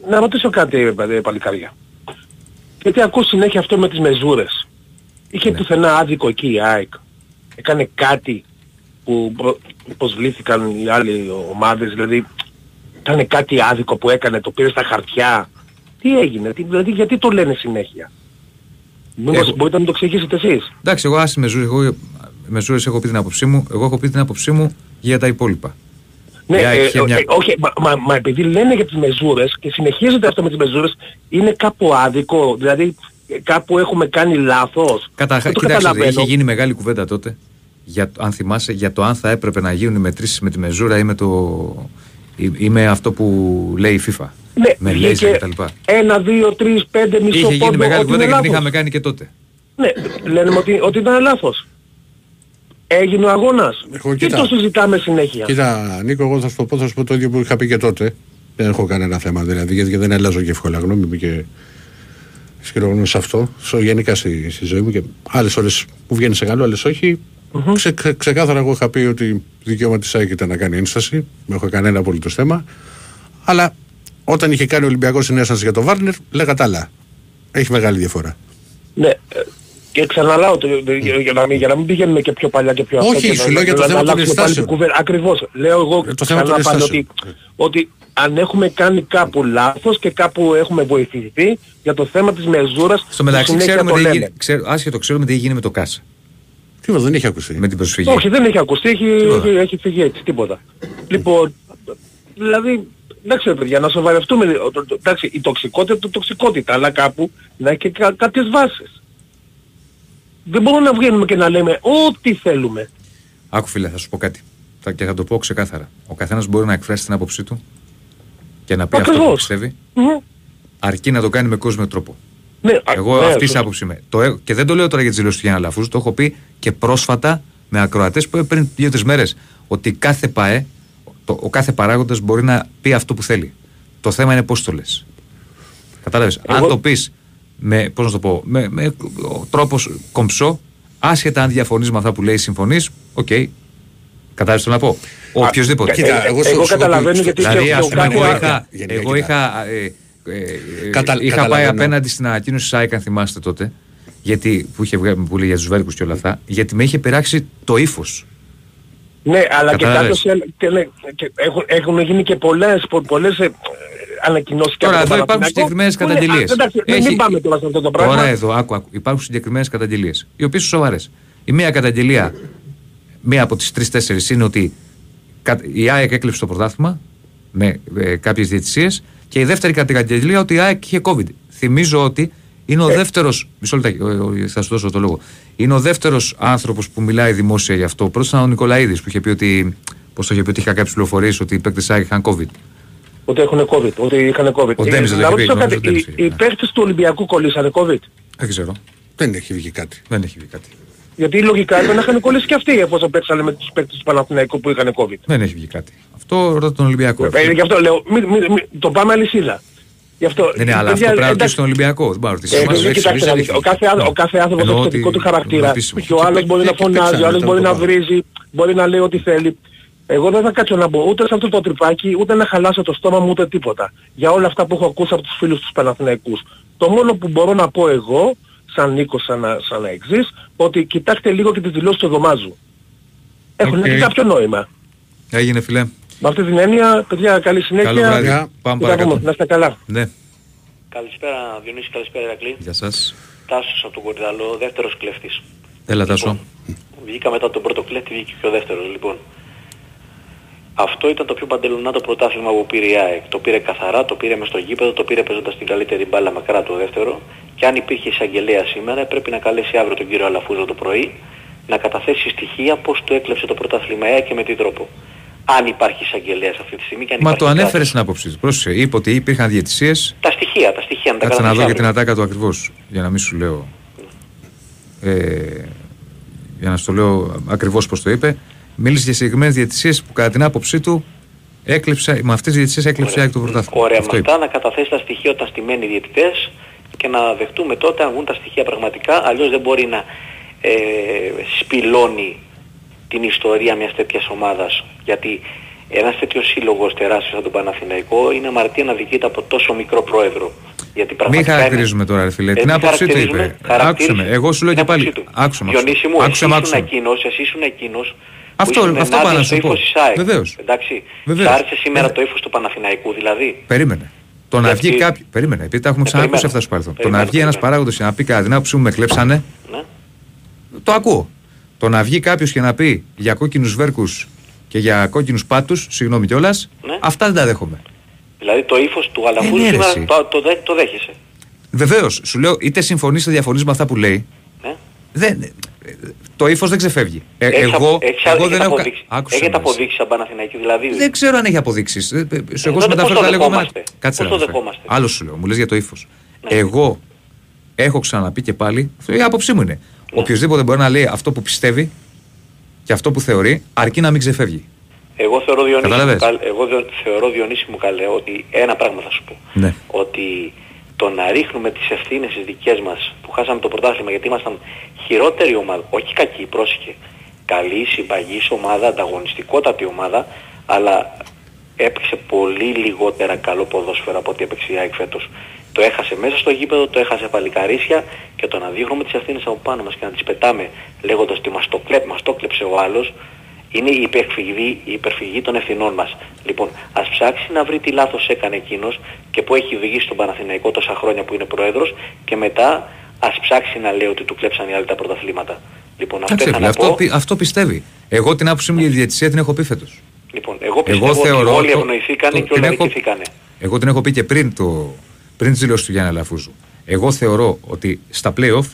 Να ρωτήσω κάτι, παλικάρια. Γιατί ακούω συνέχεια αυτό με τις μεζούρες. Είχε ναι. πουθενά άδικο εκεί η ΑΕΚ? Έκανε κάτι που προσβλήθηκαν οι άλλοι ομάδες? Δηλαδή ήταν κάτι άδικο που έκανε? Το πήρε στα χαρτιά? Τι έγινε? Δηλαδή γιατί το λένε συνέχεια? Μήπως μπορείτε να μου το εξηγήσετε εσείς? Εντάξει, εγώ άσυ μεζούρες έχω πει την άποψή μου. Εγώ έχω πει την άποψή μου για τα υπόλοιπα. Ναι, ε, ε, μια... ε, όχι, μα, μα, μα επειδή λένε για τις μεζούρες και συνεχίζεται αυτό με τις μεζούρες, είναι κάπου άδικο, δηλαδή κάπου έχουμε κάνει λάθος. Κατα... Κοιτάξτε, δε, είχε γίνει μεγάλη κουβέντα τότε, για, αν θυμάσαι, για το αν θα έπρεπε να γίνουν οι μετρήσεις με τη μεζούρα ή με, το... ή, ή με αυτό που λέει η FIFA. Ναι, με λέιζα κτλ. Ένα, δύο, τρεις, πέντε, μισό πόντο. Είχε γίνει μεγάλη κουβέντα και την είχαμε κάνει και τότε. Ναι, λένε ότι, ότι ήταν λάθος. Έγινε ο αγώνας. Εγώ, και κοιτά, το συζητάμε συνέχεια. Κοίτα, Νίκο, εγώ θα σου το πω, θα σου πω το ίδιο που είχα πει και τότε. Δεν έχω κανένα θέμα δηλαδή, γιατί δεν αλλάζω και εύκολα γνώμη και ισχυρογνώμη σε αυτό. Στο γενικά στη, στη ζωή μου και άλλες ώρες που βγαίνει σε καλό, άλλες όχι. Mm-hmm. Ξε, ξε, ξεκάθαρα, εγώ είχα πει ότι δικαίωμα της ΑΕΚ ήταν να κάνει ένσταση. Δεν έχω κανένα απολύτως θέμα. Αλλά όταν είχε κάνει ο Ολυμπιακός στην ένσταση για τον Βάρνερ, λέγα τα άλλα. Έχει μεγάλη διαφορά. Ναι. Και ξαναλάω το, για, να μην, για να μην πηγαίνουμε και πιο παλιά και πιο αυτά. Όχι, σου λέω για το θέμα των ενστάσεων. Ακριβώς. Λέω εγώ ε, το ξαναπάνω ότι, ότι αν έχουμε κάνει κάπου λάθος και κάπου έχουμε βοηθηθεί για το θέμα της μεζούρας. Στο μεταξύ ξέρουμε τι έγινε, ξέρω, άσχετο, ξέρουμε τι έγινε με το Κάσα. Τίποτα, δεν έχει ακουστεί. Με την προσφυγή. Όχι, δεν έχει ακουστεί, έχει, έχει φυγεί έτσι, τίποτα. Λοιπόν, δηλαδή, δεν ξέρω παιδιά, να σοβαρευτούμε. Εντάξει, η τοξικότητα είναι τοξικότητα, αλλά κάπου να έχει και κάποιες βάσεις. Δεν μπορούμε να βγαίνουμε και να λέμε ό,τι θέλουμε. Άκου φίλε, θα σου πω κάτι. Θα, και θα το πω ξεκάθαρα. Ο καθένας μπορεί να εκφράσει την άποψή του και να πει ακριβώς αυτό που πιστεύει, mm-hmm. αρκεί να το κάνει με κόσμιο τρόπο. Ναι, εγώ ναι, αυτή την άποψη είμαι. Το, και δεν το λέω τώρα για τις δηλώσεις του Γιάννα Λαφούζου, το έχω πει και πρόσφατα με ακροατές που πριν δύο-τρεις μέρες. Ότι κάθε ΠΑΕ, το, ο κάθε παράγοντας μπορεί να πει αυτό που θέλει. Το θέμα είναι πώς το λες. Κατάλαβες. Εγώ... Αν το πεις. Με, πώς να το πω, με, με τρόπο κομψό, άσχετα αν διαφωνείς με αυτά που λέει, συμφωνείς, οκ. Okay. Κατάλαβες το να πω. Οποιοςδήποτε. Κοίτα, εγώ, εγώ καταλαβαίνω γιατί δηλαδή, ας πούμε, εγώ είχα, εγώ είχα, ε, ε, Κατα, είχα πάει απέναντι στην ανακοίνωση ΣΑΕΚ, αν θυμάστε τότε, γιατί, που είχε βγάλει πολύ για τους Βέρκους και όλα αυτά, γιατί με είχε πειράξει το ύφος. Ναι, αλλά κατάλαβες. Και κάποιοι έχουν, έχουν γίνει και πολλές, πολλές ανακοινώσεις. Τώρα εδώ υπάρχουν συγκεκριμένες καταγγελίες. Έχει... Μην πάμε τώρα σε αυτό το πράγμα. Τώρα εδώ, άκου, άκου. Υπάρχουν συγκεκριμένες καταγγελίες, οι οποίες είναι σοβαρές. Η μία καταγγελία, μία από τις τρεις-τέσσερις, είναι ότι η ΑΕΚ έκλειψε το πρωτάθλημα με ε, κάποιες διαιτησίες. Και η δεύτερη καταγγελία ότι η ΑΕΚ είχε COVID. Θυμίζω ότι είναι ο ε. δεύτερος. Μισό λεπτάκι, θα σου δώσω το λόγο. Είναι ο δεύτερος άνθρωπος που μιλάει δημόσια γι' αυτό. Πρώτος ήταν ο Νικολαΐδης που είχε πει ότι. Πώς το είχε πει, ότι είχα κάποιες πληροφορίες ότι οι παίκτες της ΑΕΚ είχαν COVID. Ότι έχουν COVID, ότι είχαν COVID. Ο Ντέρμπι δεν είχε COVID. Οι παίκτες του Ολυμπιακού κολλήσανε COVID? Δεν ξέρω. Δεν έχει βγει κάτι. Δεν έχει βγει κάτι. Γιατί λογικά δεν είχαν κολλήσει και αυτοί εφόσον παίξανε με τους παίκτες του Παναθηναϊκού που είχαν COVID. Δεν έχει βγει κάτι. Αυτό ρωτά τον Ολυμπιακό. Γι' αυτό λέω, το πάμε αλυσίδα. Αυτό, ναι, ναι, αλλά αυτό πρέπει να ρωτήσει τον Ολυμπιακό. Δεν πάρω τη σημασία. Ο κάθε άνθρωπος έχει το δικό του χαρακτήρα. Και ο άλλος μπορεί να φωνάζει, ο άλλος μπορεί να βρίζει, μπορεί να λέει ό,τι θέλει. Εγώ δεν θα κάτσω να μπω ούτε σε αυτό το τρυπάκι, ούτε να χαλάσω το στόμα μου, ούτε τίποτα. Για όλα αυτά που έχω ακούσει από τους φίλους τους Παναθηναϊκούς. Το μόνο που μπορώ να πω εγώ, σαν Νίκος, σαν, σαν να εξής, ότι κοιτάξτε λίγο και τις δηλώσεις του Εβδομάζου. Έχουν okay. κάποιο νόημα. Έγινε φίλε. Με αυτή την έννοια, παιδιά, καλή συνέχεια. Καλό βράδυ. Πάμε παρακάτω. Να είστε καλά. Ναι. Καλησπέρα Διονύση, καλησπέρα Ηρακλή. Γεια σας. Τάσος από τον Κορυδαλό, δεύτερος κλέφτης. Έλα Τάσο. Βγήκα μετά τον πρώτο κλέφτη, βγήκε και ο δεύτερος λοιπόν. Αυτό ήταν το πιο παντελουνάτο πρωτάθλημα που πήρε η ΑΕΚ. Το πήρε καθαρά, το πήρε μες στο γήπεδο, το πήρε παίζοντας την καλύτερη μπάλα μακρά το δεύτερο. Και αν υπήρχε εισαγγελέα σήμερα, πρέπει να καλέσει αύριο τον κύριο Λαφούζο το πρωί να καταθέσει στοιχεία πώς το έκλεψε το πρωτάθλημα η ΑΕΚ και με τι τρόπο. Αν υπάρχει εισαγγελέα αυτή τη στιγμή και αν. Μα το ανέφερε κάτι στην άποψή του. Πρόσεχε, είπε ότι υπήρχαν διαιτησίες. Τα στοιχεία, τα στοιχεία να τα καταθέσει. Κάτσε να δω και την ατάκα του ακριβώς, για να μην σου λέω. Ε, για να σου το λέω ακριβώς πώς το είπε. Μίλησε για συγκεκριμένες διαιτησίες που κατά την άποψή του έκλειψε, με αυτές τις διαιτησίες έκλειψε ΑΕΚ το πρωτάθλημα. Ωραία, με αυτά να καταθέσει τα στοιχεία όταν στημένοι οι διαιτητές και να δεχτούμε τότε αν βγουν τα στοιχεία πραγματικά, αλλιώς δεν μπορεί να ε, σπηλώνει την ιστορία μιας τέτοιας ομάδας. Γιατί ένας τέτοιος σύλλογος τεράστιος σαν τον Παναθηναϊκό είναι αμαρτία να δικείται από τόσο μικρό πρόεδρο. Γιατί πραγματικά μην χαρακτηρίζουμε είναι... τώρα, ρε φίλε. Ε, την άποψή του είπε. Άκουσε με. Εγώ σου λέω και πάλι. Άκουσε με. Διονύση μου, εσύ ήσουν εκείνος. Αυτό είναι το ύφος της ΑΕΚ. Βεβαίως. Θα άρεσε σήμερα το ύφος του Παναθηναϊκού, δηλαδή. Περίμενε. Το να βγει κάποιο. Περίμενε, επειδή τα έχουμε ξανακούσει αυτά στο παρελθόν. Το να βγει ένας παράγοντας και να πει κάτι, την άποψή μου με κλέψανε. Το ακούω. Το να βγει κάποιος και να πει για κόκκινους βέρκους και για κόκκινους πάτους, συγγνώμη κιόλας, αυτά δεν τα δέχομαι. Δηλαδή το ύφος του Αλαφούζου σήμερα το, το, δε, το δέχεσαι. Βεβαίως, σου λέω, είτε συμφωνείς είτε διαφωνείς με αυτά που λέει, ε? δεν, το ύφος δεν ξεφεύγει. Ε, έχεις, εγώ έχεις, εγώ έχεις δεν έχω... Έχετε αποδείξει σαν Παναθηναϊκή, δηλαδή. Δεν ξέρω αν έχει αποδείξεις. Ε, σου εγώ σου μεταφέρω τα λέγωμα. Κάτσε να δεχόμαστε. Άλλο σου λέω, μου λες για το ύφος. Ναι. Εγώ έχω ξαναπεί και πάλι, η άποψή μου είναι. Ναι. Οποιοςδήποτε μπορεί να λέει αυτό που πιστεύει και αυτό που θεωρεί, αρκεί να μην ξεφεύγει. Εγώ θεωρώ, Διονύση, καλ... Εγώ θεωρώ Διονύση μου καλέ ότι ένα πράγμα θα σου πω. Ναι. Ότι το να ρίχνουμε τις ευθύνες τις δικές μας που χάσαμε το πρωτάθλημα γιατί ήμασταν χειρότερη ομάδα, όχι κακή, πρόσεχε, καλή, συμπαγής ομάδα, ανταγωνιστικότατη ομάδα, αλλά έπαιξε πολύ λιγότερα καλό ποδόσφαιρο από ό,τι έπαιξε η ΑΕΚ φέτος. Το έχασε μέσα στο γήπεδο, το έχασε παλικαρίσια και το να δείχνουμε τις ευθύνες από πάνω μας και να τις πετάμε λέγοντας ότι μας το, κλέπ, μας το κλέψε ο άλλος, είναι η υπερφυγή, η υπερφυγή των ευθυνών μας. Λοιπόν, ας ψάξει να βρει τι λάθος έκανε εκείνος και που έχει οδηγήσει τον Παναθηναϊκό τόσα χρόνια που είναι πρόεδρος και μετά ας ψάξει να λέει ότι του κλέψαν οι άλλοι τα πρωταθλήματα. Λοιπόν, αυτό, Άξε, να αυτό, πω... πι, αυτό πιστεύει. Εγώ την άποψή μου για τη διαιτησία την έχω πει φέτος. Λοιπόν, εγώ πιστεύω εγώ ότι όλοι το, ευνοηθήκανε το, και όλοι αδικηθήκανε. Εγώ την έχω πει και πριν, το, πριν τη δηλώση του Γιάννα Λαφούζου. Εγώ θεωρώ ότι στα play-off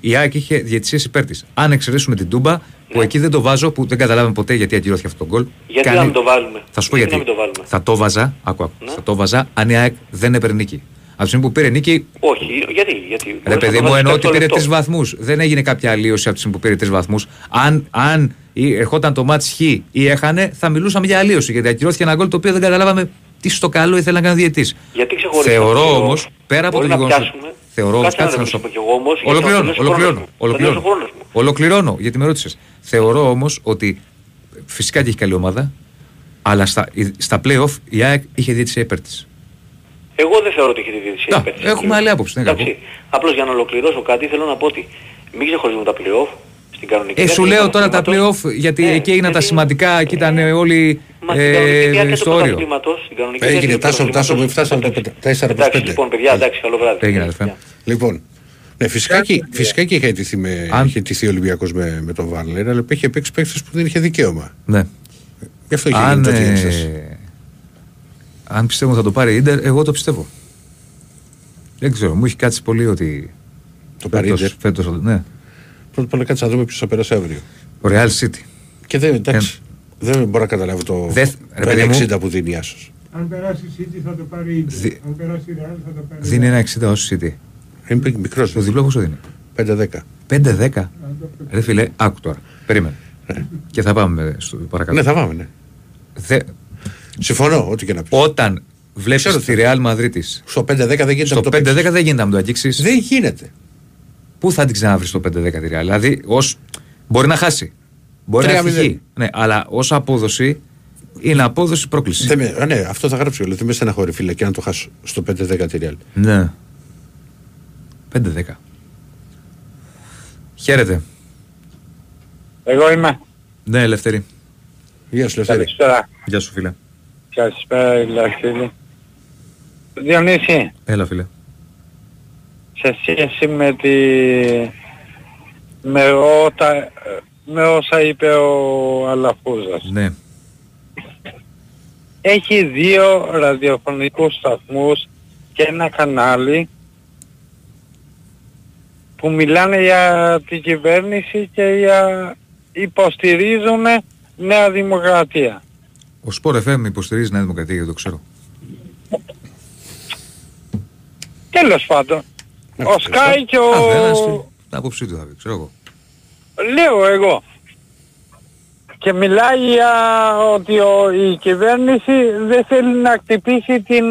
η ΑΕΚ είχε διαιτησίες υπέρ της. Αν εξαιρέσουμε την Τούμπα, που ναι. εκεί δεν το βάζω, που δεν καταλάβαμε ποτέ γιατί ακυρώθηκε αυτό το γκολ. Γιατί να μην το βάλουμε. Θα σου πω γιατί. γιατί. Το θα το βάζα, άκου, άκου, ναι. θα το βάζα αν η ΑΕΚ δεν έπαιρνε νίκη. Από τη στιγμή που πήρε νίκη. Όχι, γιατί. γιατί. Ρε παιδί μου, εννοώ ότι πήρε τρεις βαθμούς. Δεν έγινε κάποια αλλίωση από τη στιγμή που πήρε τρεις βαθμούς. Αν, αν ερχόταν το μάτς χ ή έχανε, θα μιλούσαμε για αλλίωση. Γιατί ακυρώθηκε ένα γκολ το οποίο δεν καταλάβαμε τι στο καλό ήθελε να κάνει διαιτής. Θεωρώ όμως, πέρα από το γεγονός. Θεωρώ ότι κάτσε να σου πω. Ολοκληρώνω, ολοκληρώνω, ολοκληρώνω, ολοκληρώνω, γιατί με ρώτησες. Θεωρώ όμως ότι φυσικά και έχει καλή ομάδα, αλλά στα, στα play-off η ΑΕΚ είχε διαιτησία υπέρ της. Εγώ δεν θεωρώ ότι είχε διαιτησία υπέρ της. Έχουμε άλλη άποψη. Εντάξει, απλώς για να ολοκληρώσω κάτι θέλω να πω ότι μην ξεχωρίζουμε τα play-off στην κανονική. Ε, σου λέω τώρα τα play-off γιατί εκεί έγιναν τα σημαντικά, εκεί ήταν όλοι... Μα στην κανονική διάρκεια του πρωταθλήματος, στην κανονική διάρκεια του πρωταθλήματος. Έγινε, τάσο, τάσο, τάσο, τέσσερα προς πέντε. Λοιπόν, παιδιά, εντάξει, καλό βράδυ. Έγινε, αδελφέ. Λοιπόν, ναι, φυσικά και είχε αιτηθεί ο Ολυμπιακός με τον Βάλλερ, αλλά είχε παίξει παίκτης που δεν είχε δικαίωμα. Ναι. Γι' αυτό είχε γίνει το διέξτας. Αν πιστεύω θα το πάρει η Ίντερ, εγώ το πιστεύω. Δεν ξέρω, μου έχει κάτσει πολύ ότι... Το πάρει η Ίντερ. Πρώτα απ' όλα κάτσε να δούμε ποιος θα περάσει αύριο. Ο Real City. Και δεν, εντάξει. Δεν μπορώ να καταλάβω το ένα εξήντα που δίνει η Άσος. Αν περάσει η City θα το πάρει η Inter. Αν περάσει η Real θα το πάρει. Δίνει ένα εξήντα ως City. Είναι μικρός. Το διπλό πόσο δίνει? πέντε δέκα. πέντε δέκα. Ρε φίλε, άκου τώρα. Περίμενε. Και θα πάμε στο παρακάτω. Ναι, θα πάμε, ναι. Συμφωνώ, ό,τι και να πεις. Όταν βλέπεις τη Real Μαδρίτης. Στο πέντε δέκα δεν γίνεται να το παίξεις. Στο πέντε δέκα δεν γίνεται να το αγγίξεις. Δεν γίνεται. Πού θα την ξαναβρεις στο πέντε δέκα τη Real? Δηλαδή, μπορεί να χάσει. Μπορεί να φυγεί. Ναι, αλλά ως απόδοση είναι απόδοση πρόκληση. Ναι, ναι, αυτό θα γράψει. Δεν με στεναχωρεί, φίλε, και αν το χάσω στο πέντε δέκα τη Real. Ναι. πέντε δέκα. Χαίρετε. Εγώ είμαι. Ναι, Ελευθερή. Γεια σου, Ελευθερή. Καλησπέρα. Γεια σου, φίλε. Καλησπέρα, Ελευθερή. Διονύση. Έλα, φίλε. Σε σχέση με τη... με ότα... με όσα είπε ο Αλαφούζας. Ναι. Έχει δύο ραδιοφωνικούς σταθμούς και ένα κανάλι που μιλάνε για την κυβέρνηση και για... υποστηρίζουν Νέα Δημοκρατία. Ο Sport εφ εμ υποστηρίζει Νέα Δημοκρατία, για το ξέρω. Τέλος πάντων. Ο Σκάι και ο... Αβέραστη. Τα απόψη του θα πει, ξέρω εγώ. Λέω εγώ. Και μιλάει για ότι ο, η κυβέρνηση δεν θέλει να χτυπήσει την...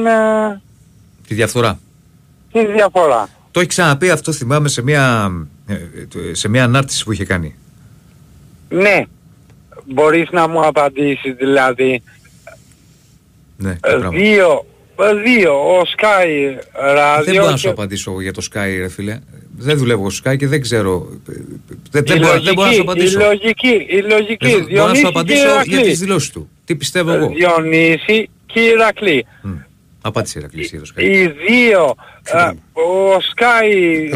Τη διαφθορά. Τη διαφορά. Το έχει ξαναπεί αυτό, θυμάμαι, σε μια, σε μια ανάρτηση που είχε κάνει. Ναι. Μπορείς να μου απαντήσεις δηλαδή. Ναι, δύο Δύο, ο Sky Radio. Δεν μπορώ να σου απαντήσω για το Sky, ρε φίλε. Δεν δουλεύω στο Sky και δεν ξέρω. Δεν, δεν, λογική, δεν μπορώ να σου απαντήσω. Η λογική, η λογική. Δεν μπορώ να σου απαντήσω για τις δηλώσεις του. Τι πιστεύω εγώ. Διονύση και Ηρακλή. Mm. Απάντησε Ηρακλή για το Sky. Οι δύο, α, ο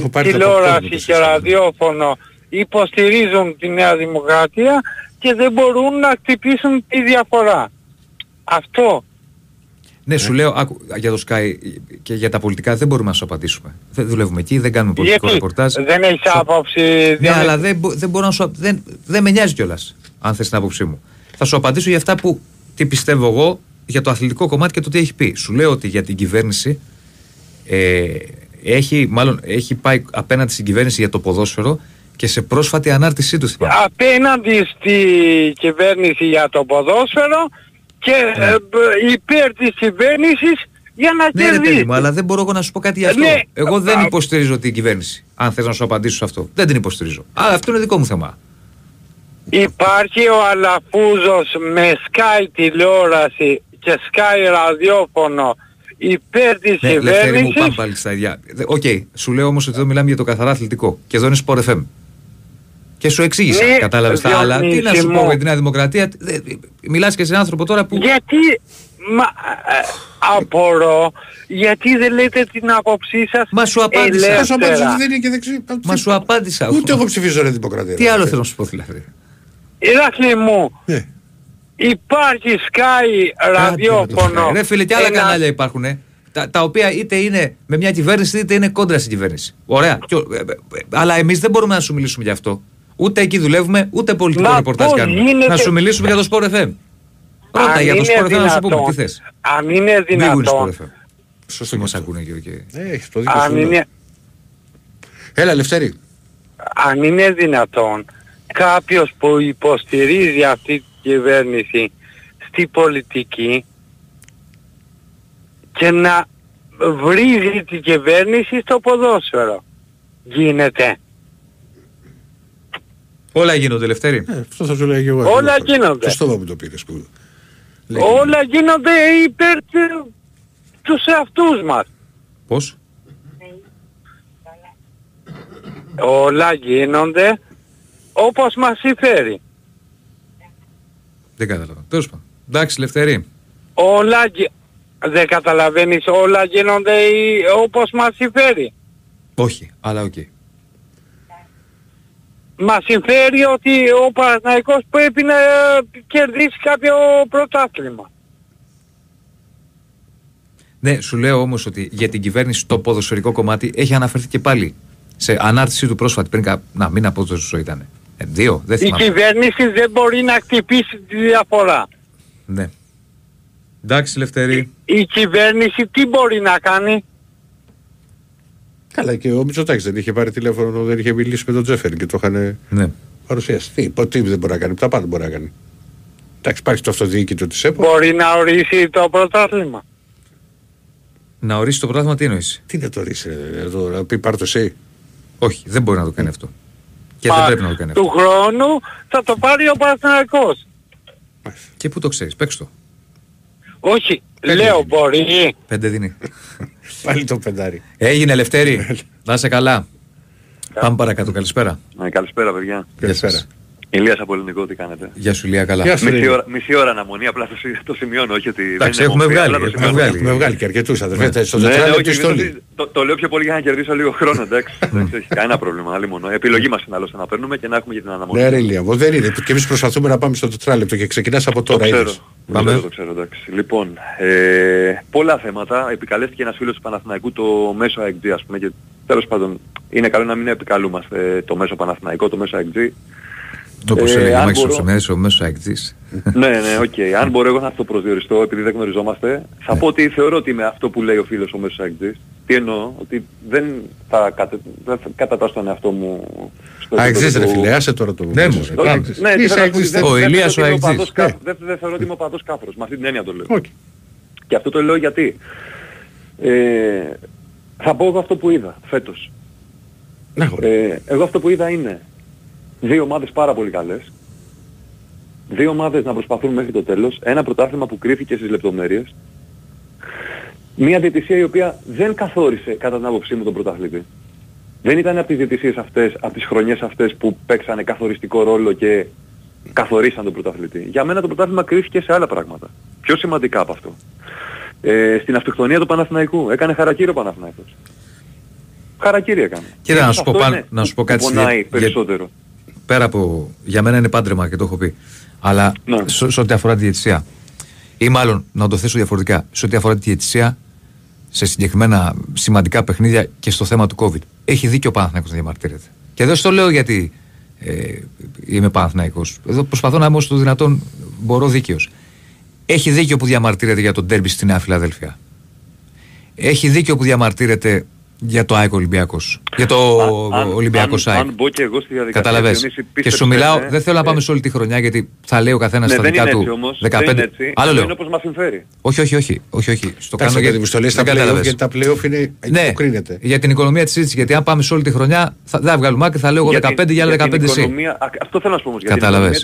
Sky, τηλεόραση και ραδιόφωνο υποστηρίζουν τη Νέα Δημοκρατία και δεν μπορούν να χτυπήσουν τη διαφορά. Αυτό. Ναι, σου λέω άκου, για το Sky και για τα πολιτικά δεν μπορούμε να σου απαντήσουμε. Δεν δουλεύουμε εκεί, δεν κάνουμε πολιτικό ρεπορτάζ. Δεν έχεις άποψη. Ναι, διότι... αλλά δεν, δεν μπορώ να σου. Δεν, δεν με νοιάζει κιόλας, αν θες την άποψή μου. Θα σου απαντήσω για αυτά που τι πιστεύω εγώ για το αθλητικό κομμάτι και το τι έχει πει. Σου λέω ότι για την κυβέρνηση ε, έχει, μάλλον, έχει πάει απέναντι στην κυβέρνηση για το ποδόσφαιρο και σε πρόσφατη ανάρτησή του. Απέναντι στην κυβέρνηση για το ποδόσφαιρο. Και ναι. Υπέρ της κυβέρνησης για να ναι, κερδίσει. Ναι, αλλά δεν μπορώ εγώ να σου πω κάτι για αυτό. Ναι. Εγώ δεν υποστηρίζω την κυβέρνηση. Αν θες να σου απαντήσω σε αυτό, δεν την υποστηρίζω. Αλλά αυτό είναι δικό μου θέμα. Υπάρχει ο Αλαφούζος με Sky τηλεόραση και Sky ραδιόφωνο υπέρ της ναι, κυβέρνησης. Ελευθερία μου, πάμε πάλι στα ίδια. Οκ, okay, σου λέω όμως ότι εδώ μιλάμε για το καθαρά αθλητικό. Και εδώ είναι Sport εφ εμ. Και σου εξήγησα, ναι, κατάλαβες τα άλλα. Τι να σου πω για την Νέα Δημοκρατία, δε, μιλάς και σε έναν άνθρωπο τώρα που... Γιατί, μα, απορώ, γιατί δεν λέτε την άποψή σας. Μα σου απάντησα. Ελεύθερα. Μα σου απάντησα ότι δεν είναι και δεξί. Μα σου απάντησα. Ούτε εγώ ψηφίζω Νέα Δημοκρατία. Τι άλλο θέλω να σου πω δηλαδή. Ηράκλειο μου, ναι. Υπάρχει Sky ραδιόφωνο. Ρε φίλε, και άλλα ένα... κανάλια υπάρχουνε. Τα, τα οποία είτε είναι με μια κυβέρνηση είτε είναι κόντρα στην κυβέρνηση. Ωραία. Και, ε, ε, αλλά εμείς δεν μπορούμε να σου μιλήσουμε γι' αυτό. Ούτε εκεί δουλεύουμε, ούτε πολιτικό Μα ρεπορτάζ κάνουμε. Γίνεται... Να σου μιλήσουμε για το Sport εφ εμ. Ρώτα για το Sport εφ εμ να σου πούμε τι θες. Αν είναι δυνατόν. Σωστό μας ακούνε και εκεί. Έχεις το δίκιο σου. Είναι... Έλα Λευτέρη. Αν είναι δυνατόν κάποιος που υποστηρίζει αυτή την κυβέρνηση στη πολιτική και να βρίζει την κυβέρνηση στο ποδόσφαιρο. Γίνεται. Όλα γίνονται, Λευτέρη. Ε, αυτό θα σου λέω και εγώ. Όλα γίνονται. Σωστό που το πήρες. Που... Όλα γίνονται υπέρ τους εαυτούς μας. Πώς? Όλα γίνονται όπως μας συμφέρει. Δεν καταλαβαίνω. Τέλος πάντων. Εντάξει, Λευτέρη. Όλα γι... Δεν καταλαβαίνεις, όλα γίνονται όπως μας συμφέρει. Όχι, αλλά οκ. Okay. Μας συμφέρει ότι ο Παναθηναϊκός πρέπει να κερδίσει κάποιο πρωτάθλημα. Ναι, σου λέω όμως ότι για την κυβέρνηση το ποδοσφαιρικό κομμάτι έχει αναφερθεί και πάλι σε ανάρτηση του πρόσφατη πριν κα... να μην από το ζωσό ήταν. Ε, δύο, δεν θυμάμαι. Η κυβέρνηση δεν μπορεί να χτυπήσει τη διαφορά. Ναι. Εντάξει, Λευτέρη. Η, η κυβέρνηση τι μπορεί να κάνει. Καλά, και ο Μητσοτάκης δεν είχε πάρει τηλέφωνο, δεν είχε μιλήσει με τον Τζέφερν και το είχαν ναι. παρουσιάσει. Τι, ποτέ δεν μπορεί να κάνει, τα πάντα μπορεί να κάνει. Εντάξει, υπάρχει το αυτοδιοίκητο της ΕΠΟ. Μπορεί να ορίσει το πρωτάθλημα. Να ορίσει το πρωτάθλημα, τι εννοείς. Τι να το ορίσει, να το πει πάρ' το εσύ. Όχι, δεν μπορεί να το κάνει αυτό. Και Πα... δεν πρέπει να το κάνει αυτό. Του χρόνου θα το πάρει ο Παναθηναϊκός. Και πού το ξέρεις, παίξ' το. Όχι, πέντε λέω δίνει. Μπορεί. Πέντε δίνει. Πάλι το πεντάρι. Έγινε Ελευθέρη. Να είσαι καλά. Πάμε παρακάτω. Καλησπέρα. Ναι, καλησπέρα παιδιά. Καλησπέρα. Ηλίας από Ελληνικό, τι κάνετε. Γεια σου Ηλία, καλά. Μισή, μισή, ώρα, μισή ώρα αναμονή, απλά το σημειώνω. Όχι ότι εντάξει, έχουμε, μορφή, βγάλει, το έχουμε, βγάλει, έχουμε βγάλει και αρκετούς αδερφές. Ναι, ναι, ναι, το, το λέω πιο πολύ για να κερδίσω λίγο χρόνο, εντάξει. Δεν έχει κανένα πρόβλημα, άλλη μόνο. Επιλογή μας είναι άλλωστε να παίρνουμε και να έχουμε για την αναμονή. Ναι, ρε Ηλία, δεν είναι. Και εμείς προσπαθούμε να πάμε στο τετράλεπτο και ξεκινάς από τώρα. Πάμε. Το ξέρω, εντάξει. Λοιπόν, ε, πολλά θέματα. Επικαλέστηκε ένας φίλος του Παναθηναϊκού το μέσο έι τζι, ας πούμε, και τέλος πάντων είναι καλό να μην επικαλούμαστε το μέσο Παναθηναϊκό, το μέσο έι τζι. Όπως έλεγε ο Μάκης ο μέσος έι τζι. Ναι, ναι, οκ. Αν μπορώ εγώ να το προσδιοριστώ, επειδή δεν γνωριζόμαστε, θα πω ότι θεωρώ ότι με αυτό που λέει ο φίλος ο μέσος έι τζι, τι εννοώ, ότι δεν θα κατατάσσω τον εαυτό μου... Αεξής ρε φίλε, άσε τώρα το... Ναι, ο Ηλίας ο Αεξής. Δεν θεωρώ ότι είμαι ο παντός κάφρος, με αυτή την έννοια το λέω. Και αυτό το λέω γιατί θα πω εγώ αυτό που είδα φέτος. Εγώ αυτό που είδα είναι δύο ομάδες πάρα πολύ καλές, δύο ομάδες να προσπαθούν μέχρι το τέλος, ένα πρωτάθλημα που κρίθηκε στις λεπτομέρειες Μια διαιτησία η οποία δεν καθόρισε κατά την άποψή μου τον πρωταθλητή. Δεν ήταν από τις διαιτησίες αυτές, από τις χρονιές αυτές που παίξανε καθοριστικό ρόλο και καθορίσαν τον πρωταθλητή. Για μένα το πρωτάθλημα κρίθηκε σε άλλα πράγματα. Πιο σημαντικά από αυτό. Ε, στην αυτοκτονία του Παναθηναϊκού. Έκανε χαρακτήρα ο Παναθηναϊκός. Χαρακτήρα έκανε. Κύριε, να σου, πω, πάν, να σου πω κάτι πονάει για, περισσότερο. Πέρα από... Για μένα είναι πάντρεμα και το έχω πει. Αλλά ναι. σε, σε ό,τι αφορά τη διαιτησία. Ή μάλλον να το θέσω διαφορετικά. Σε ό,τι αφορά τη διαιτησία, σε συγκεκριμένα σημαντικά παιχνίδια και στο θέμα του COVID. Έχει δίκιο ο Παναθηναϊκός να διαμαρτύρεται. Και εδώ στο λέω γιατί ε, είμαι Παναθηναϊκός. Εδώ προσπαθώ να είμαι όσο το δυνατόν μπορώ δίκαιος. Έχει δίκιο που διαμαρτύρεται για το ντέρμπι στη Νέα Φιλαδέλφεια. Έχει δίκιο που διαμαρτύρεται για το ΑΕΚ Ολυμπιακός. Για το Ολυμπιακός ΑΕΚ. Αν μπω και εγώ στη διαδικασία. Καταλαβαίνεις. Και σου μιλάω, ναι, δεν θέλω να πάμε σε όλη τη χρονιά γιατί θα λέει ο καθένας ναι, στα δικά του. Όμως, δεκαπέντε Δεν είναι έτσι. Άλλο λέω. Είναι όπως μας συμφέρει. Όχι, όχι, όχι. όχι, όχι. Στο κάνω γιατί μου το λέει. Γιατί τα playoff είναι. Ναι, για την οικονομία της συζήτησης. Γιατί αν πάμε σε όλη τη χρονιά θα, δεν βγάλουμε άκρη, θα λέω εγώ δεκαπέντε για άλλα δεκαπέντε συ. Αυτό θέλω να σου πω όμως. Καταλαβαίνεις.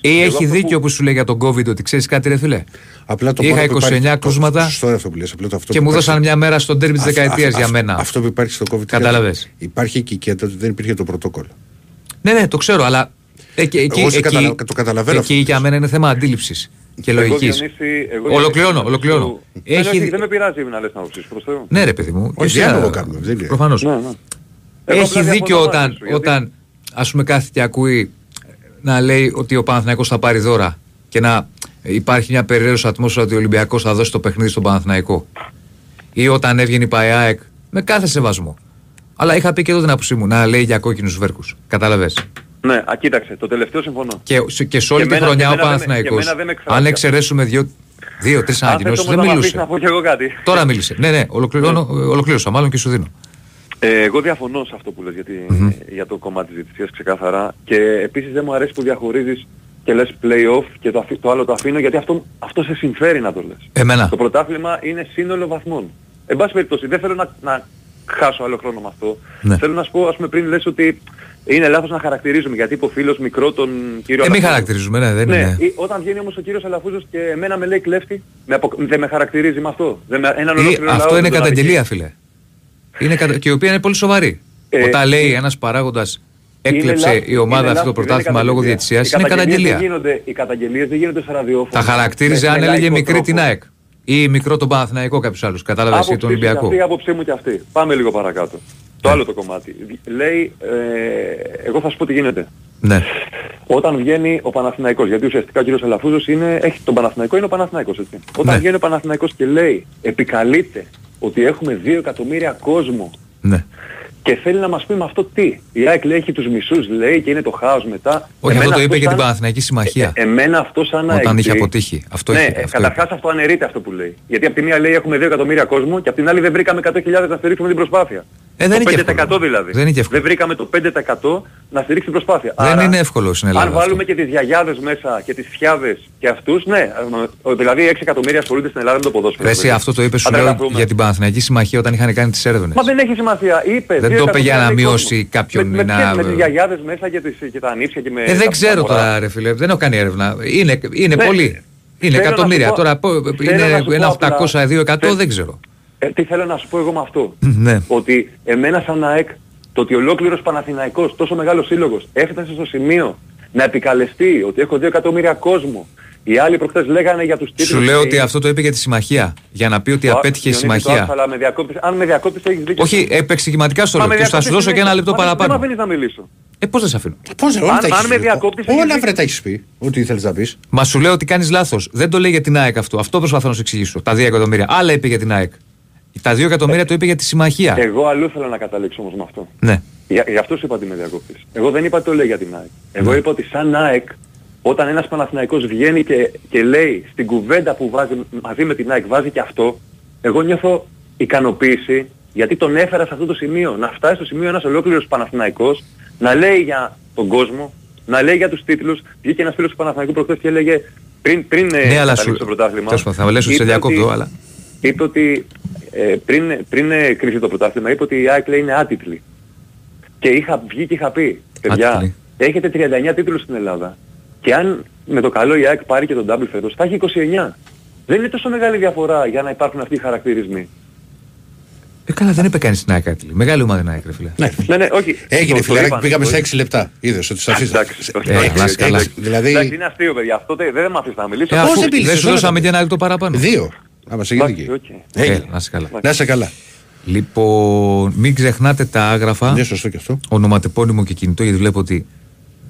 Ή έχει δίκιο που σου λέει για τον COVID ότι ξέρεις κάτι ρε φίλε. Είχα είκοσι εννιά κρούσματα και μου δώσαν μια μέρα στον ντέρμπι της δεκαετίας για μένα. Αυτό που υπάρχει στο COVID. Καταλαβες. Υπάρχει εκεί και δεν υπήρχε το πρωτόκολλο. Ναι, ναι, το ξέρω, αλλά εκεί, εκεί, εκεί, καταλα... το καταλαβαίνω εκεί για μένα είναι θέμα αντίληψης και λογικής. Εγώ, ολοκληρώνω, ολοκληρώνω. Έχει... Δεν με πειράζει να λες να οψίσεις, προς Θεό. Ναι ρε παιδί μου. Όχι, διάλογο κάνουμε. Προφανώς. Ναι, ναι. Έχει δίκιο όταν, σου, γιατί... όταν ας πούμε κάθε και ακούει να λέει ότι ο Παναθηναϊκός θα πάρει δώρα και να υπάρχει μια περίεργη ατμόσφαιρα ότι ο Ολυμπιακός θα δώσει το παιχνίδι στον Παναθηναϊκό. Ή όταν έβγαινε η ΠΑΕΑΕΚ με κάθε σεβασμό. Αλλά είχα πει και εδώ την άποψή μου να λέει για κόκκινους βέρκους. Κατάλαβες. Ναι, α, κοίταξε, το τελευταίο συμφωνώ. Και, και σε όλη τη χρονιά ο Παναθηναϊκός, αν εξαιρέσουμε δύο-τρεις ανακοινώσεις, δεν μιλούσε. Να πω και εγώ κάτι. Τώρα μίλησε. Ναι, ναι, ολοκλήρωσα μάλλον και σου δίνω. Ε, εγώ διαφωνώ σε αυτό που λες γιατί, mm-hmm. για το κομμάτι της διαιτησίας ξεκάθαρα. Και επίσης δεν μου αρέσει που διαχωρίζεις και λες play-off και το, αφή, το άλλο το αφήνω γιατί αυτό, αυτό σε συμφέρει να το λες. Εμένα. Το πρωτάθλημα είναι σύνολο βαθμών. Εν πάση περιπτώσει, δεν θέλω να, να χάσω άλλο χρόνο με αυτό. Ναι. Θέλω να σου πω, ας πούμε, πριν λες ότι είναι λάθος να χαρακτηρίζουμε, γιατί είπε ο φίλος μικρό τον κύριο Αλαφούζο. Ε, μην χαρακτηρίζουμε, ναι, δεν ναι. είναι. Ή, όταν βγαίνει όμως ο κύριος Αλαφούζος και εμένα με λέει κλέφτη, με απο... δεν με χαρακτηρίζει με αυτό. Δεν με... Έναν ολόκληρο λαό, αυτό είναι καταγγελία, φίλε. Είναι κατα... και η οποία είναι πολύ σοβαρή. Ε, όταν λέει ε... ένας παράγοντας έκλεψε είναι η ομάδα αυτό το πρωτάθλημα λόγω διαιτησίας, είναι καταγγελία. Οι καταγγελίες δεν γίνονται σε ραδιόφωνο. Τα χαρακτήριζε αν έλεγε μικρή την ΑΕΚ. Ή μικρό τον Παναθηναϊκό κάποιους άλλους, κατάλαβες, ή τον Ολυμπιακό. Αυτή η άποψή μου και αυτή. Πάμε λίγο παρακάτω. Ναι. Το άλλο το κομμάτι. Λέει, ε, εγώ θα σου πω τι γίνεται. Ναι. Όταν βγαίνει ο Παναθηναϊκός, γιατί ουσιαστικά ο κύριος Αλαφούζος είναι, έχει τον Παναθηναϊκό, είναι ο Παναθηναϊκός, έτσι. Όταν ναι. βγαίνει ο Παναθηναϊκός και λέει, επικαλείται ότι έχουμε δύο εκατομμύρια κόσμο. Ναι. Και θέλει να μας πει με αυτό τι. Η ΑΕΚ λέει έχει τους μισούς, λέει, και είναι το χάος μετά. Όχι, εμένα αυτό το είπε σαν... για την Παναθηναϊκή Συμμαχία. Ε, εμένα αυτό σαν να... Όταν είχε αποτύχει. Αυτό ναι, είχε, αυτό καταρχάς είχε. Αυτό αναιρείται αυτό που λέει. Γιατί από τη μία λέει έχουμε δύο εκατομμύρια κόσμο και από την άλλη δεν βρήκαμε εκατό χιλιάδες να στηρίξουμε την προσπάθεια. Ε, δεν το είναι πέντε τοις εκατό δηλαδή. Δεν, είναι δεν βρήκαμε το πέντε τοις εκατό να στηρίξει την προσπάθεια. Δεν Άρα, είναι εύκολο στην Ελλάδα. Αν βάλουμε αυτό. Και τις γιαγιάδες μέσα και τις φιάδες και αυτούς, ναι. Δηλαδή έξι εκατομμύρια ασχολούνται στην Ελλάδα με το ποδόσφαιρο. Εσύ αυτό το είπε σου λέω για την Παναθηναϊκή Συμμαχία όταν είχαν κάνει τις έρευνες. Μα δεν έχει σημασία. Είπε, δεν το είπε για να μειώσει κάποιον. Με, να... με, με τις γιαγιάδες μέσα και, τις, και τα ανήψια και με. Ε, δεν ξέρω τώρα ρε φίλε, δεν έχω κάνει έρευνα. Είναι πολλοί. Είναι εκατομμύρια. Τώρα είναι οκτακόσια δύο εκατό δεν ξέρω. Ε, τι θέλω να σου πω εγώ με αυτό. Ναι. Ότι εμένα σαν ΑΕΚ το ότι ολόκληρος Παναθηναϊκός, τόσο μεγάλος σύλλογος, έφτασε στο σημείο να επικαλεστεί ότι έχω δύο εκατομμύρια κόσμο. Οι άλλοι προχθές λέγανε για τους τίτλους. Σου λέω και... ότι αυτό το είπε για τη συμμαχία. Για να πει ότι το απέτυχε η συμμαχία. Άσο, αλλά με διακόπτες, αν με διακόπτες έχεις δίκιο. Όχι, επεξηγηματικά στο λέω. Θα σου δώσω και ένα λεπτό αν, παραπάνω. Δεν με αφήνεις να μιλήσω. Ε, πώς δεν σε αφήνω. Πώς, όλα αν, τα έχεις αν πει. Όλα έχεις... βρε τα έχεις πει. Ό,τι ήθελες να πεις. Μα σου λέω ότι κάνεις λάθος. Δεν το λέει για την ΑΕΚ αυτό. Αυτό προσπαθώ να σου εξηγήσω. Τα δύο εκατομμύρια. Άλλα είπε για την ΑΕΚ. Τα δύο εκατομμύρια ε, το είπε για τη συμμαχία. Εγώ αλλού θέλω να καταλήξω όμως με αυτό. Ναι. Για, γι' αυτό σου είπα ότι με διακόπτεις. Εγώ δεν είπα το λέει για την ΑΕΚ. Εγώ ναι. είπα ότι σαν ΑΕΚ, όταν ένας Παναθηναϊκός βγαίνει και, και λέει στην κουβέντα που βάζει μαζί με την ΑΕΚ βάζει και αυτό, εγώ νιώθω ικανοποίηση γιατί τον έφερα σε αυτό το σημείο. Να φτάσει στο σημείο ένας ολόκληρος Παναθηναϊκός, να λέει για τον κόσμο, να λέει για τους τίτλους. Βγήκε ένας φίλος του Παναθηναϊκού προχθές και έλεγε πριν, πριν ναι, αλλά σου, το πρωτάθλημα. Θα λες ότι σε διακόπτω, αλλά... Είπε ότι ε, πριν, πριν ε, κρίθηκε το πρωτάθλημα, είπε ότι η ΑΕΚ είναι άτιτλη. Και είχα βγει και είχα πει, παιδιά, έχετε τριάντα εννιά τίτλους στην Ελλάδα. Και αν με το καλό η ΑΕΚ πάρει και τον double φέτος, θα έχει είκοσι εννιά. Δεν είναι τόσο μεγάλη διαφορά για να υπάρχουν αυτοί οι χαρακτηρισμοί. Ε, καλά, δεν είπε κανείς την ΑΕΚ. Μεγάλη ομάδα είναι ΑΕΚ, ρε φίλε. Ναι, ναι, ναι, όχι. Έγινε, φίλε, πήγαμε στα έξι λεπτά. Είδες ότι τους αφήσατε. Δηλαδή... Εντάξει, είναι αστείο, παιδιά. Αυτό δεν μ' αφήσατε να μιλήσω. Πώς δεν πήλησες. Δεν σου δώσαμε και ένα λεπτό παραπάνω. Δύο. Άμα σε γίνει και. Να είσαι καλά. Λοιπόν, μην ξεχνάτε τα άγραφα. Ναι, σωστό και αυτό. Ονοματεπώνυμο και κινητό, γιατί βλέπω ότι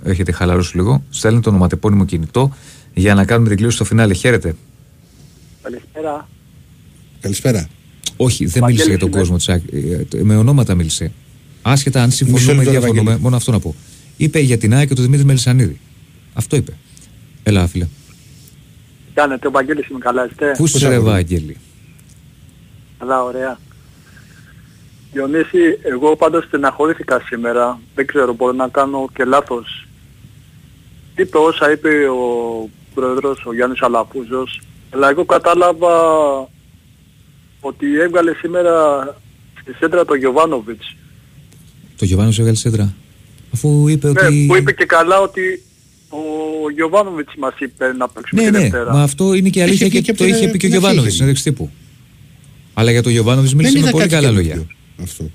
έχετε χαλαρώσει λίγο. Στέλνετε ονοματεπώνυμο κινητό για να κάνουμε την κλήρωση στο φινάλε. Χαίρετε. Καλησπέρα. Καλησπέρα. Όχι, δεν μίλησε για τον κόσμο της ΑΕΚ. Με ονόματα μίλησε. Άσχετα αν συμφωνούμε ή διαφωνούμε, μόνο αυτό να πω. Είπε για την ΑΕΚ και τον Δημήτρη Μελισσανίδη. Αυτό είπε. Έλα, φίλε. Κάνετε, ο Βαγγέλης με καλά, είστε. Πού είσαι, ρε Βαγγέλη. Αλλά ωραία. Διονύση, εγώ πάντως στεναχωρήθηκα σήμερα. Δεν ξέρω, μπορώ να κάνω και λάθος. Είπε όσα είπε ο πρόεδρος, ο Γιάννης Αλαφούζος. Αλλά εγώ κατάλαβα ότι έβγαλε σήμερα στη σέντρα το Γιοβάνοβιτς. Το Γιοβάνοβιτς έβγαλε σέντρα. Αφού είπε ναι, ότι... που είπε και καλά ότι ο Γιοβάνοβιτς μας είπε να παίξουμε ναι, τη Δευτέρα. Ναι, μα αυτό είναι και αλήθεια και, και, και το είχε πει και ο Γιοβάνοβιτς, συνέντευξη τύπου. Αλλά για τον Γιοβάνοβιτς μίλησε με πολύ καλά λόγια. Αυτό.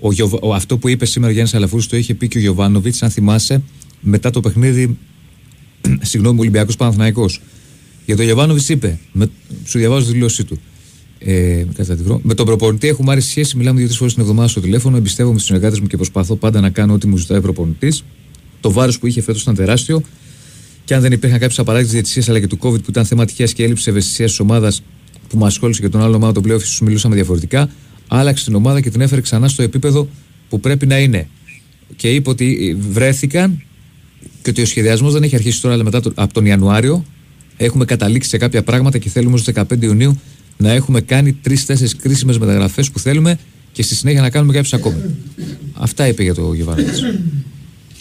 Ο Γιοβ... ο, αυτό που είπε σήμερα ο Γιάννης Αλαφούζος το είχε πει και ο Γιοβάνοβιτς, αν θυμάσαι, μετά το παιχνίδι, συγγνώμη, Ολυμπιακός Παναθηναϊκός. Για τον Γιοβάνοβιτς είπε, με... σου διαβάζω τη δηλώσή του. Ε, με τον προπονητή έχουμε άρρηστη σχέση. Μιλάμε δύο-τρεις φορές την εβδομάδα στο τηλέφωνο. Εμπιστεύομαι στους συνεργάτες μου και προσπαθώ πάντα να κάνω ό,τι μου ζητάει ο προπονητής. Το βάρος που είχε φέτος ήταν τεράστιο. Και αν δεν υπήρχαν κάποιες απαραίτητες διαιτησίες αλλά και του COVID που ήταν θέμα τυχαίας και έλλειψη ευαισθησίας της ομάδας που μας ασχόλησε και τον άλλο ομάδα, τον πλέον ίσως μιλούσαμε διαφορετικά. Άλλαξε την ομάδα και την έφερε ξανά στο επίπεδο που πρέπει να είναι. Και είπε ότι βρέθηκαν και ότι ο σχεδιασμός δεν έχει αρχίσει τώρα, αλλά μετά το, από τον Ιανουάριο έχουμε καταλήξει σε κάποια πράγματα και θέλουμε στις δεκαπέντε Ιουνίου. Να έχουμε κάνει τρεις-τέσσερις κρίσιμες μεταγραφές που θέλουμε και στη συνέχεια να κάνουμε κάποιες ακόμη. Αυτά είπε για το Γιοβάνοβιτς.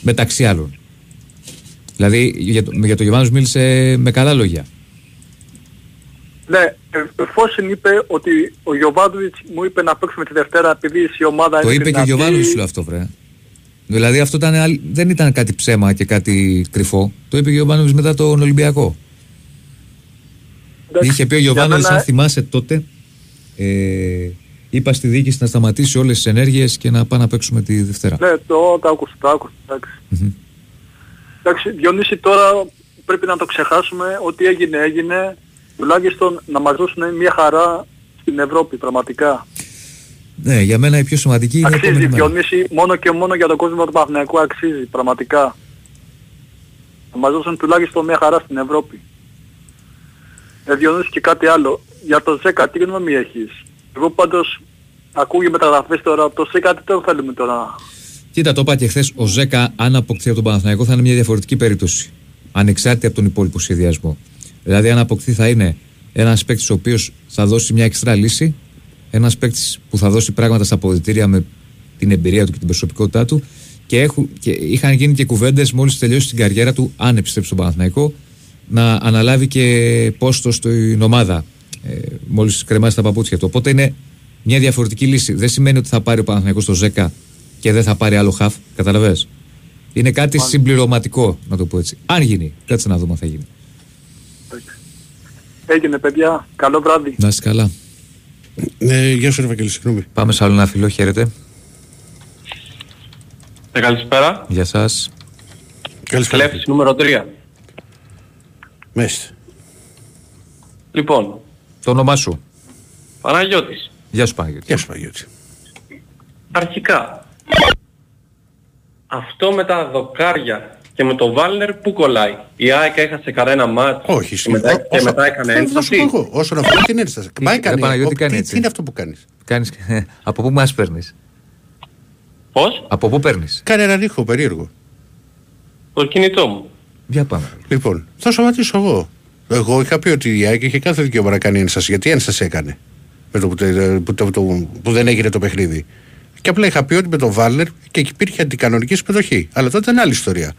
Μεταξύ άλλων. Δηλαδή για το, για το Γιοβάνοβιτς μίλησε με καλά λόγια. Ναι, εφόσον είπε ότι ο Γιοβάνοβιτς μου είπε να παίξουμε τη Δευτέρα επειδή η ομάδα είναι. Το είπε και ο Γιοβάνοβιτς σου αυτό, βρε. Δηλαδή αυτό ήταν, δεν ήταν κάτι ψέμα και κάτι κρυφό. Το είπε και ο Γιοβάνοβιτς μετά τον Ολυμπιακό. Είχε πει ο Γιοβάνοβιτς, αν θυμάσαι τότε, ε, είπα στη διοίκηση να σταματήσει όλες τις ενέργειες και να πάμε να παίξουμε τη Δευτέρα. Ναι, το άκουσα, το άκουσα, εντάξει. Mm-hmm. Εντάξει, Διονύση, τώρα πρέπει να το ξεχάσουμε, ότι έγινε, έγινε, τουλάχιστον να μας δώσουν μια χαρά στην Ευρώπη, πραγματικά. Ναι, για μένα η πιο σημαντική είναι η επόμενη μέρα. Αξίζει, Διονύση, μόνο και μόνο για τον κόσμο του Παναθηναϊκού αξίζει, πραγματικά. Να μας δώσουν τουλάχιστον μια χαρά στην Ευρώπη. Ε, Διονύση, και κάτι άλλο. Για το ΖΕΚΑ, τι γνώμη έχεις? Εγώ πάντως ακούγει μεταγραφές τώρα. Το ΖΕΚΑ, τι τώρα θέλουμε τώρα? Κοίτα, το είπα και χθες. Ο ΖΕΚΑ, αν αποκτηθεί από τον Παναθηναϊκό, θα είναι μια διαφορετική περίπτωση. Ανεξάρτητα από τον υπόλοιπο σχεδιασμό. Δηλαδή, αν αποκτηθεί, θα είναι ένας παίκτης ο οποίος θα δώσει μια εξτρά λύση. Ένας παίκτης που θα δώσει πράγματα στα αποδυτήρια με την εμπειρία του και την προσωπικότητά του. Και, έχουν, και είχαν γίνει και κουβέντες μόλις τελειώσει την καριέρα του, αν επιστρέψει στον Παναθηναϊκό, να αναλάβει και πόστο στην ομάδα ε, μόλις κρεμάσει τα παπούτσια του. Οπότε είναι μια διαφορετική λύση. Δεν σημαίνει ότι θα πάρει ο Παναθηναϊκός το ΖΕΚΑ και δεν θα πάρει άλλο χαφ. Καταλαβες. Είναι κάτι Μάλι. συμπληρωματικό, να το πω έτσι. Αν γίνει, κάτσε να δούμε αν θα γίνει. Έγινε, παιδιά. Καλό βράδυ. Να είσαι καλά. Ναι, γεια σου, Ευαγγελή, συγγνώμη. Πάμε σε άλλο ένα φιλό. Χαίρετε. Ε, καλησπέρα. Γεια σας. Καλησπέρα. Κλέφτης νούμερο τρία. Μέστε. Λοιπόν. Το όνομά σου? Παναγιώτης. Γεια σου Παναγιώτη. Γεια σου Παναγιώτη. Αρχικά. Αυτό με τα δοκάρια και με το Βάλνερ που κολλάει? Η ΑΕΚ έχασε κανένα μάτσο? Όχι. Και μετά, και μετά έκανε ένσταση? Όσον αφορά την ένσταση. Μα έκανε. Τι είναι αυτό που κάνεις? Κάνεις. Από πού μας παίρνεις? Πώς? Από πού παίρνεις? Κάνε έναν ήχο περίεργο. Το κινητό μου. Για πάμε. Λοιπόν, θα σωματίσω εγώ. Εγώ είχα πει ότι η ΑΕΚ είχε κάθε δικαίωμα να κάνει ένσταση. Γιατί ένσταση έκανε με το που, που, το, το, που δεν έγινε το παιχνίδι. Και απλά είχα πει ότι με τον Βάλνερ και υπήρχε αντικανονική συμμετοχή. Αλλά τότε ήταν άλλη ιστορία.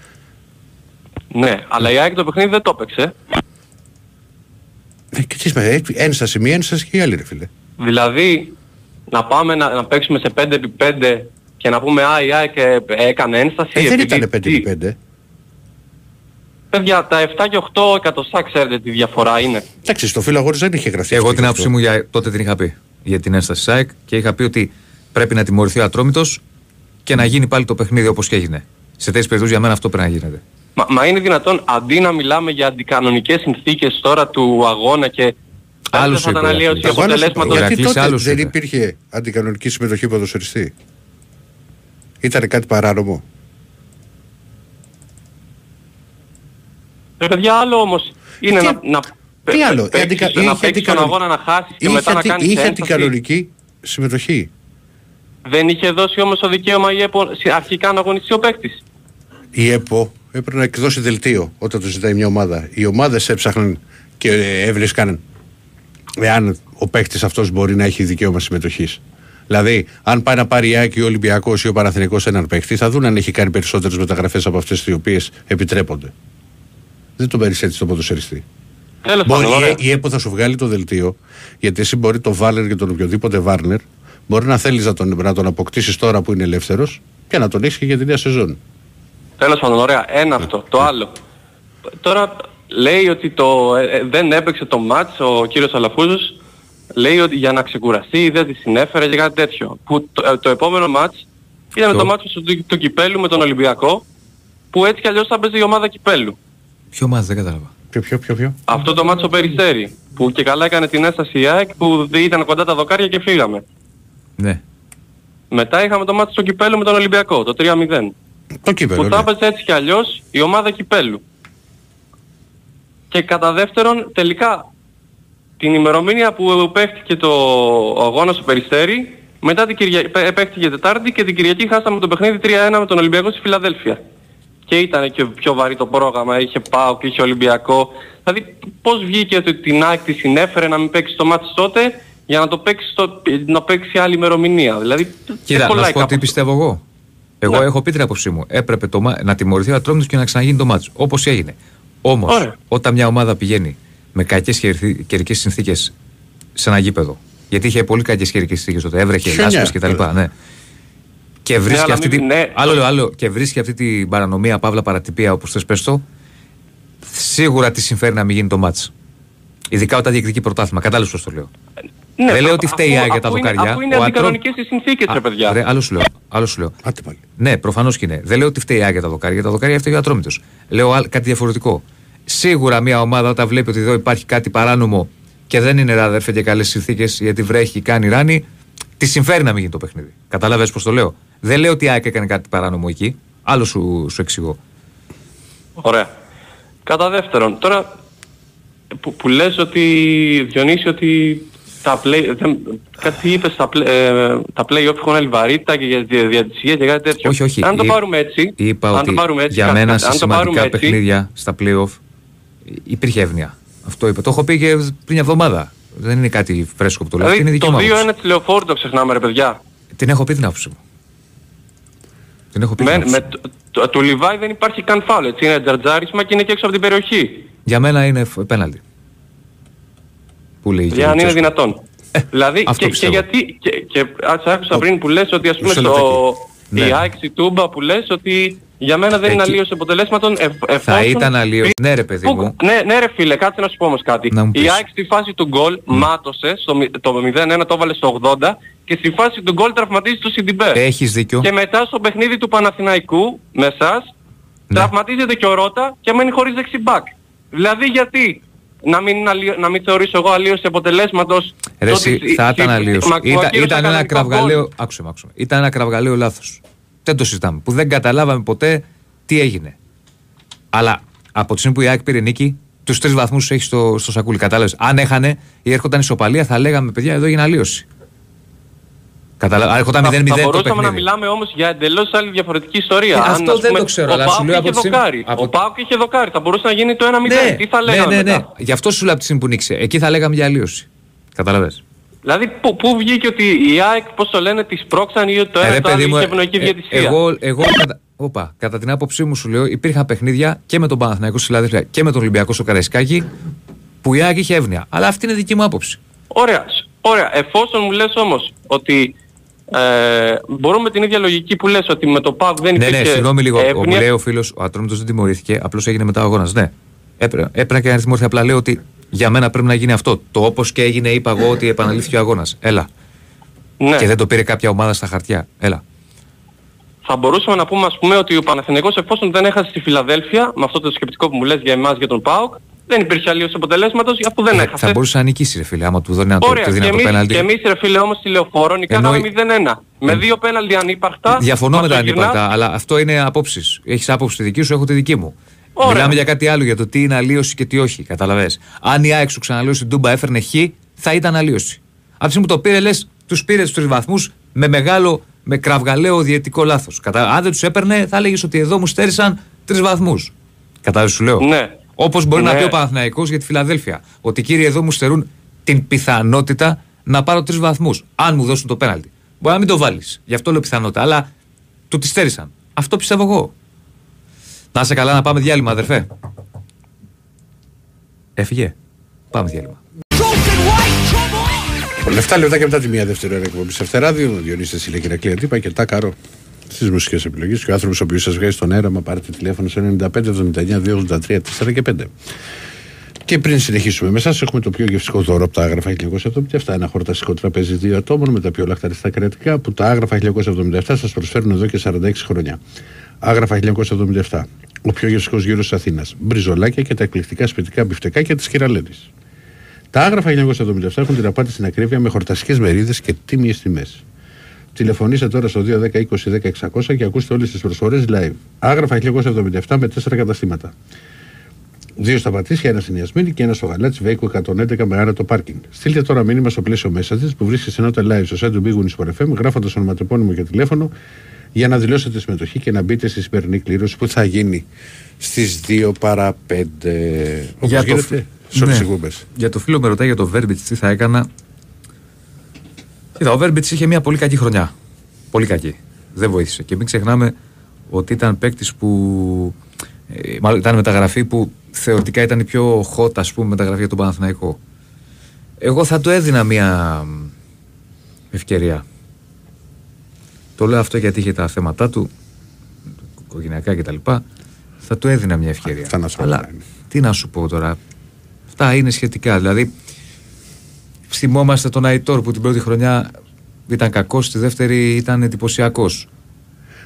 Ναι, αλλά η ΑΕΚ το παιχνίδι δεν το έπαιξε. Ε, και τι σημαίνει, ένσταση μία, ένσταση και η άλλη, ρε φίλε. Δηλαδή, να πάμε να, να παίξουμε σε πέντε επί πέντε και να πούμε Α, η ΑΕΚ έκανε ένσταση. Ε, δεν ήταν πέντε επί πέντε. Παιδιά, τα επτά και οκτώ εκατοστά ξέρετε τι διαφορά είναι. Εντάξει, στο φίλο αγόρι δεν είχε γραφτεί. Εγώ την άποψή μου για, τότε την είχα πει για την ένσταση ΣΑΕΚ και είχα πει ότι πρέπει να τιμωρηθεί ο Ατρόμητος και να γίνει πάλι το παιχνίδι όπως και έγινε. Σε τέτοιες περιπτώσεις για μένα αυτό πρέπει να γίνεται. Μα, μα είναι δυνατόν αντί να μιλάμε για αντικανονικές συνθήκες τώρα του αγώνα και. Άλλου σου είπα. Δεν υπήρχε αντικανονική συμμετοχή ποδοσφαιριστή. Ήταν κάτι παράνομο. Ρε παιδιά, άλλο όμως είναι τι, να, να, τι άλλο, παίξεις, αντικα... να παίξεις αντικανονική... τον αγώνα να χάσεις και είχε μετά αντι... να κάνεις είχε ένσταση. Είχε αντικανονική συμμετοχή. Δεν είχε δώσει όμως το δικαίωμα η ΕΠΟ αρχικά να αγωνιστεί ο παίκτης. Η ΕΠΟ έπρεπε να εκδώσει δελτίο όταν το ζητάει μια ομάδα. Οι ομάδες έψαχναν και έβρισκαν εάν ο παίκτης αυτός μπορεί να έχει δικαίωμα συμμετοχής. Δηλαδή, αν πάει να πάρει η ΑΕΚ ή ο Ολυμπιακός ή ο Παναθηναϊκός έναν παίκτη, θα δουν αν έχει κάνει περισσότερες μεταγραφές από αυτές τις οποίες επιτρέπονται. Δεν τον παίρνεις έτσι τον ποδοσφαιριστή. Η ΕΠΟ θα σου βγάλει το δελτίο, γιατί εσύ μπορεί τον Βάλερ και τον οποιοδήποτε Βάρνερ, μπορεί να θέλεις να τον, να τον αποκτήσεις τώρα που είναι ελεύθερος και να τον έχεις και για τη νέα σεζόν. Τέλος πάντων, ωραία. Ένα αυτό. Το άλλο. Τώρα λέει ότι το, ε, δεν έπαιξε το μάτς ο κύριος Αλαφούζος. Λέει ότι για να ξεκουραστεί δεν τη συνέφερε και κάτι τέτοιο. Που το, ε, το επόμενο μάτς ήταν το, το μάτς του, του, του Κυπέλου με τον Ολυμπιακό, που έτσι κι αλλιώς θα παίζει η ομάδα Κυπέλου. Ποιο μάτς δεν κατάλαβα. Ποιο, ποιο, ποιο, ποιο. Αυτό το μάτσο Περιστέρι, που και καλά έκανε την έσταση η ΑΕΚ, που ήταν κοντά τα δοκάρια και φύγαμε. Ναι. Μετά είχαμε το μάτσο στο Κυπέλου με τον Ολυμπιακό, το τρία μηδέν. Το Κύπελο. Που τα έπαιζε έτσι κι αλλιώς η ομάδα Κυπέλου. Και κατά δεύτερον, τελικά την ημερομηνία που παίχτηκε το αγώνα στο Περιστέρι, μετά την Κυριακή παίχτηκε Τετάρτη και την Κυριακή χάσαμε το παιχνίδι τρία ένα με τον Ολυμπιακό στη Φιλαδέλφεια. Και ήταν και πιο βαρύ το πρόγραμμα, είχε ΠΑΟΚ, είχε Ολυμπιακό. Δηλαδή πώς βγήκε ότι την ΑΕΚ τη συνέφερε να μην παίξει το μάτς τότε για να το παίξει, το, να παίξει άλλη ημερομηνία. Δηλαδή, κοίτα, να σου πω τι πιστεύω εγώ. Εγώ ναι. έχω πει την άποψή μου. Έπρεπε το, να τιμωρηθεί ο Ατρόμητος και να ξαναγίνει το μάτς. Όπως έγινε. Όμως, Ωραία. όταν μια ομάδα πηγαίνει με κακές καιρικές συνθήκες σε ένα γήπεδο, γιατί είχε πολύ κακές καιρικές συνθήκες τότε, έβρεχε, άσπρες κτλ. Ναι. Και βρίσκει, ναι, αυτή μην, τη... ναι. άλλο, άλλο, και βρίσκει αυτή την παρανομία, παύλα παρατυπία, όπως θες πες το, σίγουρα τη συμφέρει να μην γίνει το μάτς. Ειδικά όταν διεκδικεί πρωτάθλημα. Κατάλληλα σου το λέω. Ναι, δεν λέω ότι φταίει η ΑΕΚ για τα δοκάρια. Αφού είναι αντικανονικές οι συνθήκες, ρε παιδιά. Ρε, άλλο σου λέω. Άλλο σου λέω. Ναι, προφανώς και είναι. Δεν λέω ότι φταίει η ΑΕΚ για τα δοκάρια. Τα δοκάρια φταίει ο Ατρόμητος. Λέω κάτι διαφορετικό. Σίγουρα μια ομάδα όταν βλέπει ότι εδώ υπάρχει κάτι παράνομο και δεν είναι ράδερφε και καλές συνθήκες γιατί βρέχει, κάνει ράνι, τη συμφέρει να μην γίνει το παιχνίδι. Καταλάβες πώς το λέω. Δεν λέω ότι η ΑΕΚ έκανε κάτι παράνομο εκεί. Άλλο σου, σου εξηγώ. Ωραία. Κατά δεύτερον, τώρα που, που λες ότι, Διονύση, ότι τα play, δεν, κάτι είπες, τα play, ε, τα play off έχουν άλλη βαρύτητα και για διατησία και κάτι τέτοιο. Όχι, όχι. Αν το πάρουμε έτσι, είπα αν ότι το πάρουμε έτσι, για μένα σε σημαντικά παιχνίδια έτσι, στα play off υπήρχε εύνοια. Αυτό είπα. Το έχω πει και πριν μια εβδομάδα. Δεν είναι κάτι φρέσκο που το λέω. Δηλαδή, το δύο ένα της Λεωφόρου το ξεχνάμε, ρε παιδιά. Την έχω πει την άποψη μου. Την έχω πει με, την άποψη. Του το Λιβάι δεν υπάρχει καν φάουλ, έτσι. Είναι τζαρτζάρισμα και είναι και έξω από την περιοχή. Για μένα είναι πέναλτι. Που λέει. Για αν είναι δυνατόν. Ε, δηλαδή και, και γιατί. Και, και ας άκουσα πριν που λες ότι ας πούμε στο. Ναι. Η Άξι Τούμπα που λες ότι για μένα δεν Εκεί. είναι αλλίωση αποτελέσματων εφ, εφόσον... Θα ήταν αλλίωση, ναι ρε παιδί μου. Που, ναι, ναι ρε φίλε, κάτσε να σου πω όμως κάτι. Η Άξι στη φάση του γκολ mm. μάτωσε, στο, το μηδέν ένα το έβαλε στο ογδόντα και στη φάση του γκολ τραυματίζει το Σιντιμπέ. Έχεις δίκιο. Και μετά στο παιχνίδι του Παναθηναϊκού, με εσάς, ναι. τραυματίζεται και ο Ρώτα και μένει χωρίς δεξιμπάκ. Δηλαδή γιατί... Να μην, αλλι... να μην θεωρήσω εγώ αλλίωση αποτελέσματος. Ρε εσύ, θα ήταν αλλίωση. Ήταν, ήταν ένα κραυγαλαίο. Άκουσαμε, άκουσαμε. Ήταν ένα κραυγαλαίο λάθος. Δεν το συζητάμε. Που δεν καταλάβαμε ποτέ τι έγινε. Αλλά από τη στιγμή που η ΑΕΚ πήρε νίκη, τους τρεις βαθμούς έχει στο, στο σακούλι. Κατάλαβες. Αν έχανε ή έρχονταν ισοπαλία, θα λέγαμε παιδιά, εδώ έγινε αλλίωση. Καταλάβα, θα, θα μπορούσαμε να μιλάμε όμως για εντελώς άλλη διαφορετική ιστορία. Ε, αν, αυτό δεν πούμε, το ξέρω. Ο Πάοκ είχε δοκάρι. Από... Ο Πάοκ είχε δοκάρι. Θα μπορούσε να γίνει το ένα μηδέν. Ναι, τι θα λέγαμε. Ναι, ναι, ναι. Γι' αυτό σου λέω από τη στιγμή που νίξε. Εκεί θα λέγαμε για αλλίωση. Καταλαβες. Δηλαδή, πού βγήκε ότι η ΑΕΚ, πώς το λένε, τη σπρώξαν ή ότι το ένα ήταν μια ευνοϊκή διαιτησία. Εγώ, εγώ κατα... Οπα, κατά την άποψή μου, σου λέω, υπήρχαν παιχνίδια και με τον Παναθηναϊκό στη Φιλαδέλφεια και με τον Ολυμπιακό στο Καραϊσκάκη που η ΑΕΚ είχε εύνοια. Αλλά αυτή είναι δική μου άποψη. Ωραία. Εφόσον μου λες όμως ότι. Ε, μπορώ με την ίδια λογική που λες ότι με το ΠΑΟΚ δεν υπήρχε. Ναι, ναι, συγγνώμη λίγο. Μου λέει ο φίλος, ο Ατρόμητος δεν τιμωρήθηκε, απλώς έγινε μετά ο αγώνας. Ναι, έπρεπε, έπρεπε να κάνει τιμωρήθηκε. Απλά λέω ότι για μένα πρέπει να γίνει αυτό. Το όπως και έγινε, είπα εγώ ότι επαναλήφθηκε ο αγώνας. Έλα. Ναι. Και δεν το πήρε κάποια ομάδα στα χαρτιά. Έλα. Θα μπορούσαμε να πούμε, ας πούμε, ότι ο Παναθηναϊκός, εφόσον δεν έχασε στη Φιλαδέλφεια, με αυτό το σκεπτικό που μου λες για εμάς, για τον ΠΑΟΚ, δεν υπήρχε αλλίωση αποτελέσματος, αφού δεν ε, έχασε. Θα μπορούσε να νικήσει, ρε φίλε, άμα του δίνει το πέναλτι. Και εμείς, ρε φίλε, όμως τηλεοφόρο νικάγαμε μηδέν ένα. Με δύο πέναλτι ανύπαρκτα. Διαφωνώ με τα ανύπαρκτα, αλλά αυτό είναι απόψεις. Έχεις άποψη τη δική σου, έχω τη δική μου. Ωραία. Μιλάμε για κάτι άλλο, για το τι είναι αλλίωση και τι όχι. Καταλαβες. Αν η ΑΕΚ σου ξαναλέω στην Τούμπα έφερνε χ, θα ήταν αλλίωση. Αυτή που το πήρε, λες, τους πήρε στους βαθμούς με μεγάλο, με κραυγαλαίο διαιτητικό λάθος. Κατα... Αν δεν τους έπαιρνε, θα έλεγες ότι εδώ μου στέρισαν τρεις βαθμούς. Κατάλαβες σου λέω. Ναι. Όπως μπορεί ναι. να πει ο Παναθηναϊκός για τη Φιλαδέλφεια. Ότι κύριε, εδώ μου στερούν την πιθανότητα να πάρω τρεις βαθμούς. Αν μου δώσουν το πέναλτι. Μπορεί να μην το βάλεις. Γι' αυτό λέω πιθανότητα. Αλλά του τη στέρισαν. Αυτό πιστεύω εγώ. Να είσαι καλά, να πάμε διάλειμμα, αδερφέ. Έφυγε. Πάμε διάλειμμα. Λεφτά λεπτά και μετά τη μία δεύτερη ώρα εκπομπή. Σε φτεράδιο, ο Διονύσης Δεσύλλας και Ηρακλή Αντύπα και τα καρό. Στις μουσικές επιλογές και ο άνθρωπος ο οποίος σας βγάζει στον αέρα, μα πάρετε τηλέφωνο στο ενενήντα πέντε εβδομήντα εννιά διακόσια ογδόντα τρία τέσσερα και πέντε. Και πριν συνεχίσουμε με εσάς, έχουμε το πιο γευστικό δώρο από τα Άγραφα χίλια εννιακόσια εβδομήντα επτά. Ένα χορταστικό τραπέζι δύο ατόμων με τα πιο λαχταριστά κρεατικά που τα Άγραφα χίλια εννιακόσια εβδομήντα επτά σας προσφέρουν εδώ και σαράντα έξι χρόνια. Άγραφα χίλια εννιακόσια εβδομήντα επτά. Ο πιο γευστικός γύρος της Αθήνας. Μπριζολάκια και τα εκπληκτικά σπιτικά μπιφτεκάκια της Κυραλέδης. Τα Άγραφα χίλια εννιακόσια εβδομήντα επτά έχουν την απάτη στην ακρίβεια με χορταστικές μερίδες και τίμιες τιμές. Τηλεφωνήστε τώρα στο δύο δέκα είκοσι δέκα εξακόσια και ακούστε όλες τις προσφορές live. Άγραφα χίλια εννιακόσια εβδομήντα επτά με τέσσερα καταστήματα. Δύο στα Πατήσια, ένα στην Ιασμίνη και ένα στο Γαλάτσι Βέικο εκατόν έντεκα με άρα το πάρκινγκ. Στείλτε τώρα μήνυμα στο πλαίσιο messages που βρίσκεται σε νότα live στο site του Big Win Sport εφ εμ γράφοντας ονοματεπώνυμο και τηλέφωνο για να δηλώσετε συμμετοχή και να μπείτε στη σημερινή κλήρωση που θα γίνει στις δύο παρά πέντε. Όπως γίνεται σε όλες τις εκπομπές. Για το φίλο με ρωτάει για το Βέρμπιτς τι θα έκανα. Κοίτα, ο Βέρμπιτς είχε μια πολύ κακή χρονιά. Πολύ κακή. Δεν βοήθησε. Και μην ξεχνάμε ότι ήταν παίκτης που. Ε, μάλλον ήταν μεταγραφή που θεωρητικά ήταν η πιο hot, ας πούμε, μεταγραφή για τον Παναθηναϊκό. Εγώ θα του έδινα μια ευκαιρία. Το λέω αυτό γιατί είχε τα θέματα του, οικογενειακά κτλ. Θα του έδινα μια ευκαιρία. Α, αλλά τι να σου πω τώρα. Αυτά είναι σχετικά. Δηλαδή. Θυμόμαστε τον Αϊτόρ που την πρώτη χρονιά ήταν κακός, τη δεύτερη ήταν εντυπωσιακός.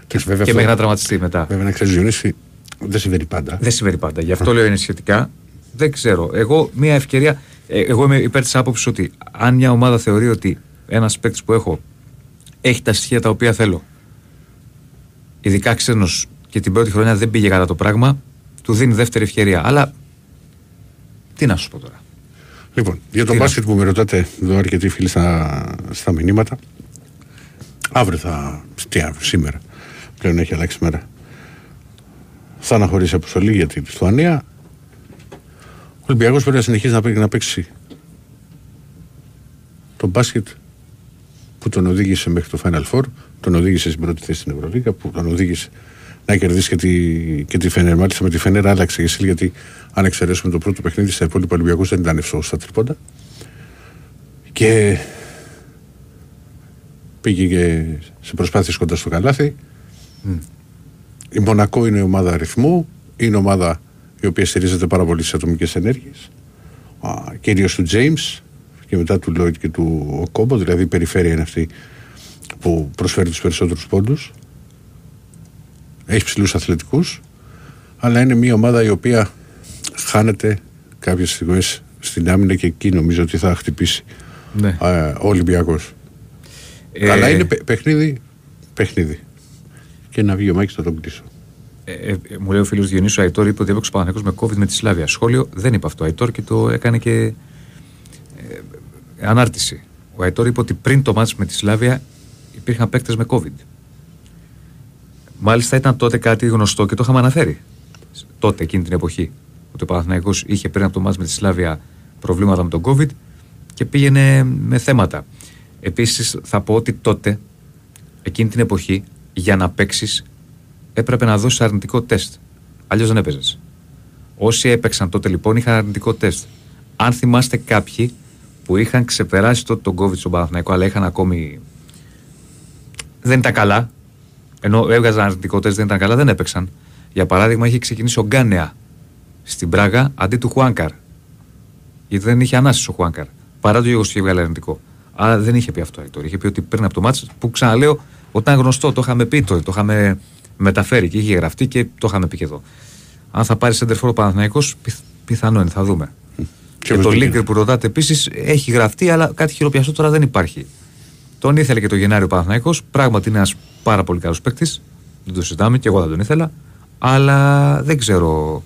Και, και μέχρι αυτό, να τραυματιστεί μετά. Βέβαια, να ξέρεις, Διονύση, δεν συμβαίνει πάντα. Δεν συμβαίνει πάντα. Γι' αυτό λέω είναι σχετικά. Δεν ξέρω. Εγώ μια ευκαιρία. Εγώ είμαι υπέρ της άποψης ότι αν μια ομάδα θεωρεί ότι ένας παίκτης που έχω έχει τα στοιχεία τα οποία θέλω, ειδικά ξένος και την πρώτη χρονιά δεν πήγε καλά το πράγμα, του δίνει δεύτερη ευκαιρία. Αλλά τι να σου πω τώρα. Λοιπόν, για τον μπάσκετ που με ρωτάτε εδώ αρκετοί φίλοι στα, στα μηνύματα, αύριο θα, τι αύριο, σήμερα, πλέον έχει αλλάξει μέρα, θα αναχωρήσει αποστολή για την Λιθουανία. Ο Ολυμπιακός πρέπει να συνεχίσει να, να παίξει το μπάσκετ που τον οδήγησε μέχρι το Final Four, τον οδήγησε στην πρώτη θέση στην Ευρωλίγα, που τον οδήγησε να κερδίσει και τη, και τη Φενέρ. Μάλιστα με τη Φενέρ άλλαξε η Σιλ, γιατί αν εξαιρέσουμε το πρώτο παιχνίδι στα υπόλοιπα Ολυμπιακού δεν ήταν εύστοχος στα τρίποντα. Και πήγε και σε προσπάθειες κοντά στο καλάθι. Mm. Η Μονακό είναι η ομάδα αριθμού, είναι ομάδα η οποία στηρίζεται πάρα πολύ στις ατομικές ενέργειες. Κυρίως του James και μετά του Lloyd και του Οκόμπο, δηλαδή η περιφέρεια είναι αυτή που προσφέρει τους περισσότερους πόντους. Έχει ψηλούς αθλητικούς, αλλά είναι μια ομάδα η οποία χάνεται κάποιες στιγμές στην άμυνα και εκεί νομίζω ότι θα χτυπήσει ναι. α, ο Ολυμπιακός. Ε, αλλά είναι παι- παιχνίδι, παιχνίδι. Και να βγει ο Μάκης να τον κλείσω. Ε, ε, μου λέει ο φίλος Διονύσου, Αϊτόρ είπε ότι έπαιξε ο Παναθηναϊκός με COVID με τη Σλάβια. Σχόλιο, δεν είπε αυτό ο Αϊτόρ και το έκανε και ε, ε, ανάρτηση. Ο Αϊτόρ είπε ότι πριν το μάτς με τη Σλάβια υπήρχαν παίκτες με COVID. Μάλιστα ήταν τότε κάτι γνωστό και το είχαμε αναφέρει. Τότε, εκείνη την εποχή. Ότι ο Παναθηναϊκός είχε πριν από το μάτς με τη Σλάβια προβλήματα με τον COVID και πήγαινε με θέματα. Επίσης, θα πω ότι τότε, εκείνη την εποχή, για να παίξεις, έπρεπε να δώσεις αρνητικό τεστ. Αλλιώς δεν έπαιζες. Όσοι έπαιξαν τότε λοιπόν είχαν αρνητικό τεστ. Αν θυμάστε κάποιοι που είχαν ξεπεράσει τότε τον COVID στον Παναθηναϊκό, αλλά είχαν ακόμη δεν ήταν καλά. Ενώ έβγαζαν αρνητικότητες, δεν ήταν καλά, δεν έπαιξαν. Για παράδειγμα, είχε ξεκινήσει ο Γκάνεα στην Πράγα αντί του Χουάνκαρ. Γιατί δεν είχε ανάσης ο Χουάνκαρ. Παρά το γεγονός ότι είχε βγάλει αρνητικό. Άρα δεν είχε πει αυτό τώρα. Είχε πει ότι πριν από το μάτς, που ξαναλέω, όταν γνωστό, το είχαμε πει, το, το είχαμε μεταφέρει και είχε γραφτεί και το είχαμε πει και εδώ. Αν θα πάρει σεντερφόρ ο Παναθηναϊκός, πιθ, πιθανό είναι, θα δούμε. Και, και το Λίγκερ που ρωτάτε επίσης έχει γραφτεί, αλλά κάτι χειροπιαστό τώρα δεν υπάρχει. Τον ήθελε και το Γενάριο ο Παναθηναϊκός. Πράγματι είναι ένας πάρα πολύ καλός παίκτης. Δεν το συζητάμε και εγώ θα τον ήθελα. Αλλά δεν ξέρω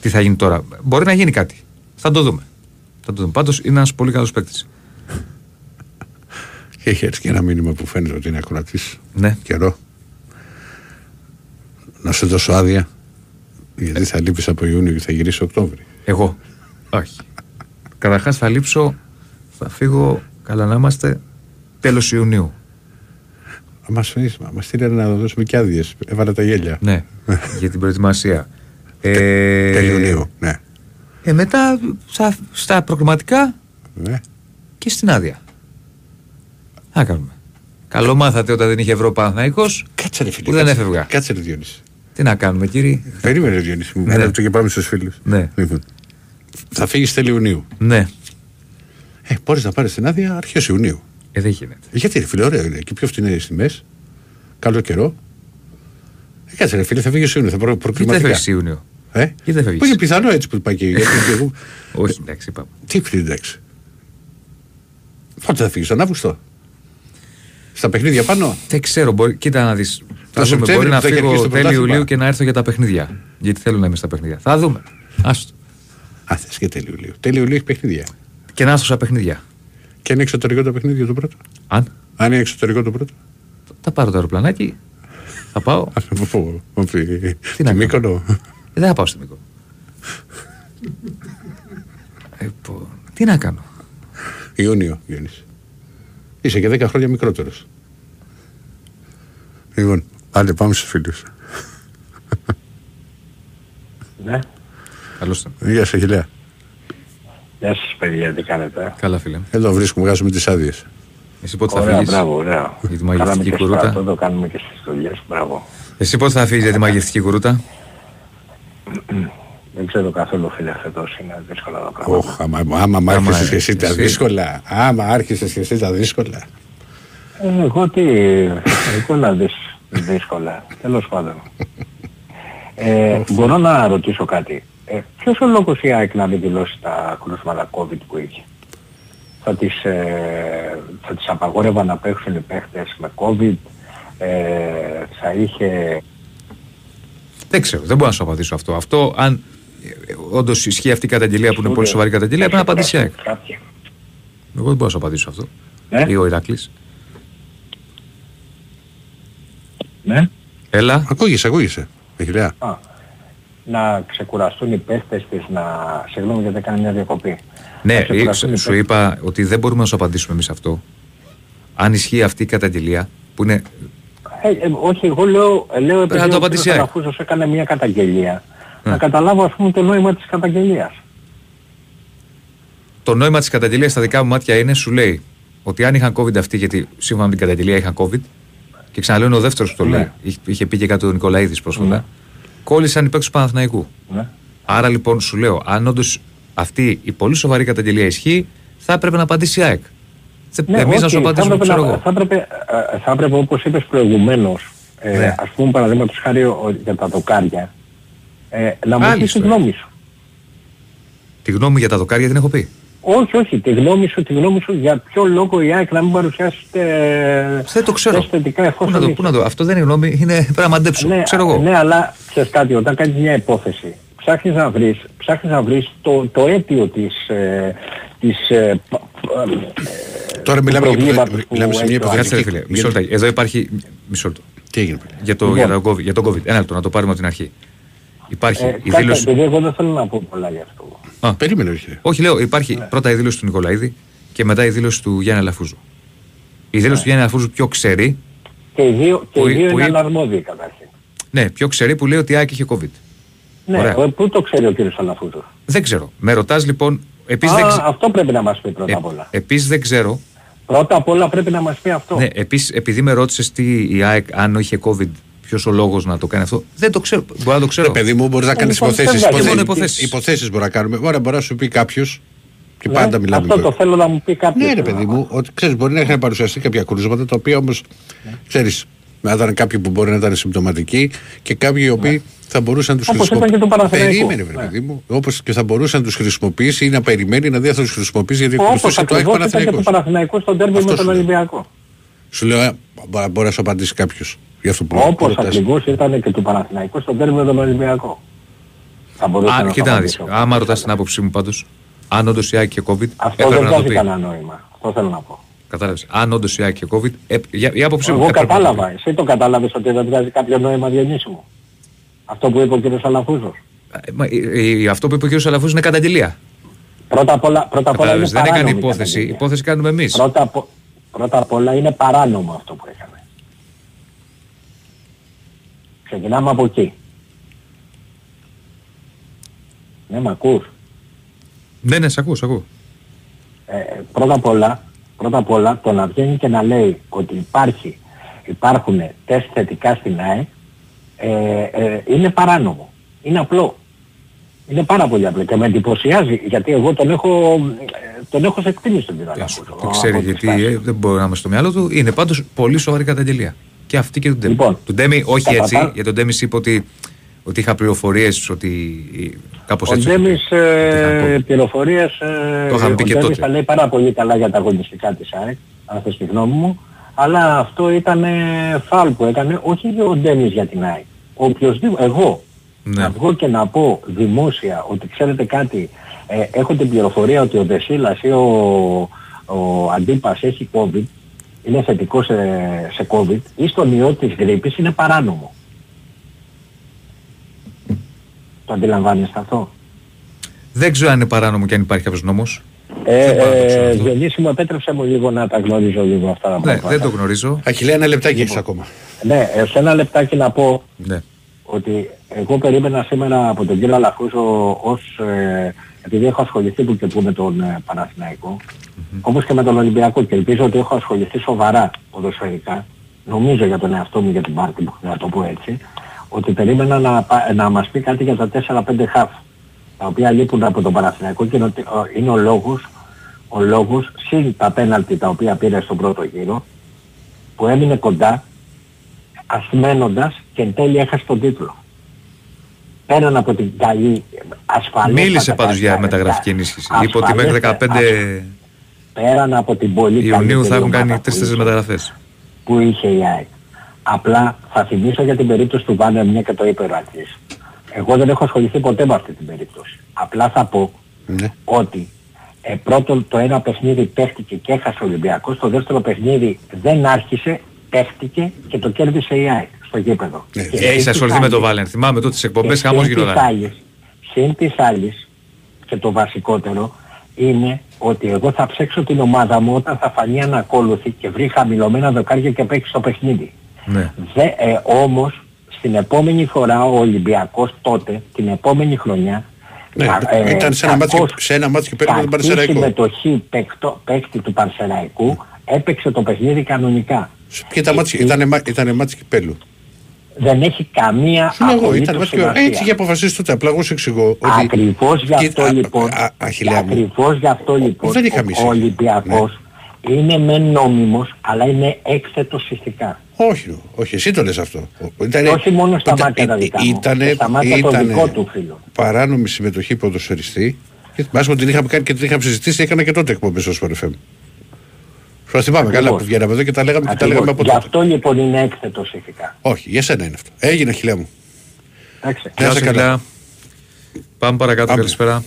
τι θα γίνει τώρα. Μπορεί να γίνει κάτι. Θα το δούμε. Θα το δούμε. Πάντως είναι ένας πολύ καλός παίκτης. Έχει έτσι και ένα μήνυμα που φαίνεται ότι είναι ακροατής. Ναι. Καιρό. Να σε δώσω άδεια. Γιατί θα λείπεις από Ιούνιο και θα γυρίσεις Οκτώβρη. Εγώ. Όχι. Καταρχάς θα λείψω, θα φύγω, καλά να είμαστε, τέλος Ιουνίου. Μας στείλανε να δώσουμε και άδειες, έβαλα τα γέλια. Ναι, για την προετοιμασία. ε, Τέλος Ιουνίου, ναι. Ε, μετά στα, στα προγραμματικά ναι. Και στην άδεια. Να κάνουμε. Καλό μάθατε όταν δεν είχε Ευρώπη Παναθηναϊκός. Κάτσε ρε φίλε, που δεν έφευγα. Κάτσε ρε Διονύση. Τι να κάνουμε κύριε. Περίμενε ρε Διονύση μου, ναι. Και πάμε στους φίλους. Ναι. Λοιπόν. Θα φύγεις τέλη Ιουνίου. Ναι. Ε, μπορείς να πάρεις την άδεια αρχές Ιουνίου. Ε, δεν γίνεται. Γιατί ρε φίλε, ωραία είναι. Και πιο φτηνές τιμές. Καλό καιρό. Ε, κάτσε ρε φίλε, θα φύγεις Ιουνίου. Θα προ, προκληματικά. Δεν θα φύγεις Ιουνίου. Ε, και δεν θα φύγεις. Που είναι πιθανό έτσι που πάει και εγώ. Όχι, εντάξει, είπαμε. Τι πριν, εντάξει. Πότε θα φύγεις, τον Αύγουστο. Στα παιχνίδια πάνω. Δεν ξέρω, μπορεί, κοίτα να δεις. Θα δούμε, μπορεί να φύγω τέλη Ιουλίου και να έρθω για τα παιχνίδια. Γιατί θέλω να είμαι στα παιχνίδια. Θα δούμε. Άστο. Α, θες και τέλη Ιουλίου. Τέλη Ιουλίου έχει παιχνίδια. Και να άστοσα παιχνίδια. Και είναι εξωτερικό το παιχνίδι το πρώτο. Αν. Αν είναι εξωτερικό το πρώτο. Θα πάρω το αεροπλανάκι. Θα πάω. Α, να πω. Τι να κάνω. Δεν θα πάω στη Μύκονο. Τι να κάνω. Ιούνιο, Ιούνις. Είσαι και δέκα χρόνια μικρότερος. Λοιπόν, άντε πάμε στους φίλους. Ναι. Καλώς τον. Γεια σας, Χιλιά. Γεια σας, παιδιά, τι κάνετε. Καλά, φίλε. Εδώ βρίσκουμε, βγάζουμε τις άδειες. Εσύ πότε θα φύγεις. Μπράβο, ωραία. Για τη μαγευτική κουρούτα. Αυτό το κάνουμε και στις δουλειές, μπράβο. Εσύ πότε θα φύγεις για τη μαγευτική κουρούτα. Δεν ξέρω καθόλου, φίλε, φέτος είναι δύσκολα τα πράγματα. Όχι, άμα, άμα άρχισες και εσύ τα δύσκολα. Άμα άρχισες και εσύ τα δύσκολα. Εγώ τι, δύσκολα. Τέλος πάντων. Μπορώ να ρωτήσω κάτι. Ε, ποιος ο λόγος η ΑΕΚ να μην δηλώσει τα κρούσματα COVID που είχε. Θα τις, ε, θα τις απαγόρευαν να παίξουν οι παίχτες με COVID. Ε, θα είχε... Δεν ξέρω, δεν μπορώ να σου απαντήσω αυτό. Αυτό αν ε, όντως ισχύει αυτή η καταγγελία που είναι πολύ σοβαρή καταγγελία, πρέπει να απαντήσει η ΑΕΚ. Εγώ δεν μπορώ να σου απαντήσω αυτό. Ναι. Ή ο Ηρακλής. Ναι. Έλα. Ακούγεσαι, ακούγεσαι. Εχιλιά. Να ξεκουραστούν οι παίχτες της, να... Συγγνώμη γιατί έκανε μια διακοπή. Ναι, σου είπα ότι δεν μπορούμε να σου απαντήσουμε εμείς αυτό. Αν ισχύει αυτή η καταγγελία που είναι... Ε, ε, όχι, εγώ λέω, λέω επειδή ο κύριος Λαφούζος έκανε μια καταγγελία. Ναι. Να καταλάβω ας πούμε το νόημα της καταγγελίας. Το νόημα της καταγγελίας στα δικά μου μάτια είναι, σου λέει, ότι αν είχαν COVID αυτοί, γιατί σύμφωνα με την καταγγελία είχαν COVID, και ξαναλέω είναι ο δεύτερος που το λέει, ναι. Είχε πει και κάτι ο Νικολαΐδης πρόσφατα. Ναι. Κόλλησαν οι παίκτες του Παναθηναϊκού. Ναι. Άρα λοιπόν σου λέω, αν όντως αυτή η πολύ σοβαρή καταγγελία ισχύει, θα έπρεπε να απαντήσει η ΑΕΚ. Ναι, εμείς okay, να σου απαντήσουμε, θα ξέρω να, εγώ. Θα έπρεπε, θα έπρεπε όπως είπες προηγουμένως, ναι. ε, ας πούμε παραδείγματος χάρη για τα δοκάρια, ε, να μου πεις τη γνώμη σου. Τη γνώμη για τα δοκάρια την έχω πει. Όχι, όχι, τη γνώμη σου, τη γνώμη σου για ποιο λόγο η ΑΕΚ να μην παρουσιάσετε δεν το ξέρω. Θετικά, πού να το, πού να το, αυτό δεν είναι γνώμη, είναι πρέπει να μαντέψω, ναι, ξέρω εγώ. Ναι, αλλά ξέρεις κάτι, όταν κάνεις μια υπόθεση, ψάχνεις να βρεις, ψάχνεις να βρεις το, το αίτιο της... Ε, της ε, ε, Τώρα μιλάμε, για, μιλάμε σε μια υπόθεση. Μισό λεπτό, εδώ υπάρχει... Μισό λεπτό. Τι έγινε πριν. Για τον COVID, για το COVID. Ένα λεπτό, να το πάρουμε από την αρχή. Υπάρχει ε, η δήλωση... Επειδή εγώ δεν θέλω να πω πολλά γι' αυτό. Α, περίμενε, όχι. Όχι, λέω, υπάρχει ναι. Πρώτα η δήλωση του Νικολαΐδη και μετά η δήλωση του Γιάννη Λαφούζου. Η δήλωση ναι. Του Γιάννη Λαφούζου πιο ξέρει... Και οι δύο, που, και οι δύο που, είναι αναρμόδιοι καταρχήν. Ναι, πιο ξέρει που λέει ότι η ΑΕΚ είχε COVID. Ναι, ωραία. Πού το ξέρει ο κύριος Λαφούζου. Δεν ξέρω. Με ρωτάς λοιπόν... Επίσης, Α, δεν ξε... Αυτό πρέπει να μας πει πρώτα απ' όλα. Επίσης δεν ξέρω Πρώτα απ' όλα πρέπει να μας πει αυτό. Ναι, επίσης, επειδή με ρώτησες τι η ΑΕΚ, αν είχε COVID, ποιος ο λόγος να το κάνει αυτό, δεν το ξέρω. Μπορεί να το ξέρω. Ναι, παιδί μου, μπορείς να κάνεις υποθέσεις. Υποθέσεις. Υποθέσεις μπορεί να κάνουμε. Μπορεί, μπορεί να σου πει κάποιος. Και ναι, πάντα μιλάμε αυτό το θέλω να μου πει κάποιος. Ναι, ρε παιδί μου, ότι ξέρεις, μπορεί να είχαν παρουσιαστεί κάποια κρούσματα, τα οποία όμως, ναι, ξέρεις, να ήταν κάποιοι που μπορεί να ήταν συμπτωματικοί και κάποιοι οι οποίοι, ναι, θα μπορούσαν να τους χρησιμοποιήσει. Περίμενε, ναι, παιδί μου. Όπως και θα μπορούσαν να τους χρησιμοποιήσει ή να περιμένει να δει αν θα τους χρησιμοποιήσει, γιατί εκπληκτούσε το Άκη Παναθηναϊκός. Όπως Παναθηναϊκός στον τέρμι με τον Ολυμπιακό. Σου λέω, μπορεί να σου απαντήσει κάποιος. Όπως ακριβώς ήταν και του Παναθηναϊκού στον τέρμι με τον Ολυμπιακό. Θα μπορούσε να κοιτάξει. Άμα ρωτάς την άποψή μου πάντως. Αν όντως η ΑΕΚ και COVID, αυτό δεν βγάζει κανένα νόημα. Αυτό θέλω να πω. Κατάλαβες. Αν όντως η ΑΕΚ και COVID, ε, για, η άποψή μου... Εγώ κατάλαβα. Εσύ το κατάλαβες ότι δεν βγάζει κάποιο νόημα, Διονύση μου? Αυτό που είπε ο κ. Αλαφούζος. Ε, αυτό που είπε ο κ. Αλαφούζος είναι καταγγελία. Πρώτα απ' όλα, πρώτα απ' όλα είναι δεν έκανε υπόθεση. Υπόθεση κάνουμε εμείς. Πρώτα απ' πρώτα απ' όλα είναι παράνομο αυτό που έκανε. Ξεκινάμε από εκεί. Ναι, μ' ακούς? Ναι, ναι, σ' ακούω, σ' ακούω. Ε, πρώτα, απ όλα, πρώτα απ' όλα το να βγαίνει και να λέει ότι υπάρχει, υπάρχουν τεστ θετικά στην ΑΕΚ ε, ε, είναι παράνομο. Είναι απλό. Είναι πάρα πολύ απλό και με εντυπωσιάζει, γιατί εγώ τον έχω, τον έχω σε εκτίμηση τον πειράζει. Δεν ξέρει γιατί, ε, δεν μπορεί να είμαι στο μυαλό του. Είναι πάντως πολύ σοβαρή καταγγελία. Και αυτή και τον Ντέμι. Λοιπόν, τον Ντέμι όχι έτσι, πατά... γιατί τον Ντέμι είπε ότι... ότι είχα πληροφορίες ότι κάπως ο έτσι... Ο Ντέμις ε, πληροφορίες... Ε, το είχαμε πει και τότε. Ο Ντέμις τα λέει πάρα πολύ καλά για τα αγωνιστικά της ΑΕΚ, αν θες τη γνώμη μου, αλλά αυτό ήταν φάλ που έκανε, όχι ο Ντέμις για την ΑΕΚ. Οποιοςδήποτε, εγώ, ναι, να βγω και να πω δημόσια ότι ξέρετε κάτι, ε, έχω την πληροφορία ότι ο Δεσύλλας ή ο, ο Αντίπας έχει COVID, είναι θετικό σε, σε COVID, ή στον ιό της γρήπης, είναι παράνομο. Το αντιλαμβάνεστε αυτό? Δεν ξέρω αν είναι παράνομο και αν υπάρχει κάποιος νόμος. Ε, ε, Διονύση μου, επέτρεψε μου λίγο να τα γνωρίζω λίγο αυτά. Ναι, πράγματα. Δεν το γνωρίζω. Αχιλέα, ένα λεπτάκι έχεις ακόμα. Ναι, σε ένα λεπτάκι να πω, ναι, ότι εγώ περίμενα σήμερα από τον κύριο Λαφούζο ως... Ε, επειδή έχω ασχοληθεί που και που με τον ε, Παναθηναϊκό, mm-hmm, όπως και με τον Ολυμπιακό, και ελπίζω ότι έχω ασχοληθεί σοβαρά ποδοσφαιρικά, νομίζω για τον εαυτό μου, για την πάρτι μου, να το πω έτσι, ότι περίμενα να, να μας πει κάτι για τα τέσσερα πέντε χαφ, τα οποία λείπουν από τον Παναθηναϊκό, και είναι ο λόγος, ο λόγος συν τα πέναλτι τα οποία πήρε στον πρώτο γύρο, που έμεινε κοντά, ασμένοντας, και εν τέλει έχασε τον τίτλο. Πέραν από την καλή ασφαλή... Μίλησε πάντως για μεταγραφική ενίσχυση. Είπε ότι μέχρι δεκαπέντε πέραν από την πολύ Ιουνίου θα έχουν κάνει τέσσερις μεταγραφές. Που είχε η ΑΕΚ. Απλά θα θυμίσω για την περίπτωση του Βάνερ, μια και το είπε ο Ρακλής. Εγώ δεν έχω ασχοληθεί ποτέ με αυτή την περίπτωση. Απλά θα πω, ναι, ότι ε, πρώτον το ένα παιχνίδι παίχτηκε και έχασε ο Ολυμπιακός, το δεύτερο παιχνίδι δεν άρχισε, παίχτηκε και το κέρδισε η ΑΕΚ στο γήπεδο. Ναι. Έχεις ασχοληθεί με το Βάλεν, θυμάμαι τότε τις εκπομπές, χαμός γινόταν. Συν της άλλης, και το βασικότερο είναι ότι εγώ θα ψέξω την ομάδα μου όταν θα φανεί ανακόλουθη και βρει χαμηλωμένα δοκάρια και παίξει στο παιχνίδι. Ναι. Δε, ε, όμως στην επόμενη φορά ο Ολυμπιακός τότε, την επόμενη χρονιά, ναι, α, ε, ήταν σε ένα, κακός, και, σε ένα μάτσο και πέρα με τον Πανσεραϊκό. Στην συμμετοχή παίκτη του Πανσεραϊκού, mm, έπαιξε το παιχνίδι κανονικά. Και τα μάτς, ήταν, ήταν μάτσο κυπέλλου. Δεν έχει καμία απολύτως σημασία. Έτσι είχε αποφασίσει τότε, απλά εγώ σου εξηγώ. Ακριβώς γι' αυτό λοιπόν, ακριβώς γι' αυτό λοιπόν, ο Ολυμπιακός είναι μεν νόμιμος, αλλά είναι έκθετος συστικά. Όχι, όχι, εσύ το λες αυτό. Ήτανε, όχι μόνο στα μάτια τα δικά μου, ήτανε, στα μάτια ήτανε το δικό του φίλου. Παράνομη συμμετοχή ποδοσφαιριστή. Και θυμάσαι ότι την είχαμε κάνει και την είχαμε συζητήσει, έκανα και τότε εκπομπές ως Σπορ Εφ Εμ. Σου θυμάμαι καλά που βγαίναμε εδώ και τα λέγαμε, και τα λέγαμε από τότε. Γι' αυτό λοιπόν είναι έκθετο ηθικά. Όχι, για σένα είναι αυτό. Έγινε, Αχιλλέα μου. Εντάξει. Γεια σας, καλά. Πάμε παρακάτω, καλησπέρα.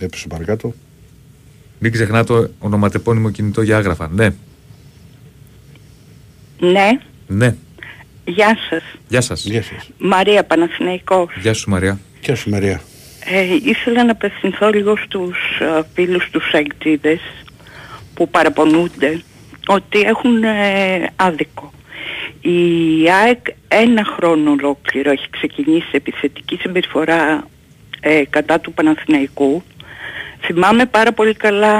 Έπεσε παρακάτω. Μην ξεχνά το ονοματεπώνυμο κινητό για Άγραφα. Ναι. Ναι. Ναι. Γεια σας. Γεια σας. Γεια σας. Μαρία, Παναθηναϊκός. Γεια σου, Μαρία. Γεια σου, Μαρία. Ε, ήθελα να απευθυνθώ λίγο στους uh, φίλους τους ΑΕΚΤΙΔΕΣ που παραπονούνται ότι έχουν ε, άδικο. Η ΑΕΚ ένα χρόνο ολόκληρο έχει ξεκινήσει επιθετική συμπεριφορά ε, κατά του Παναθηναϊκού. Θυμάμαι πάρα πολύ καλά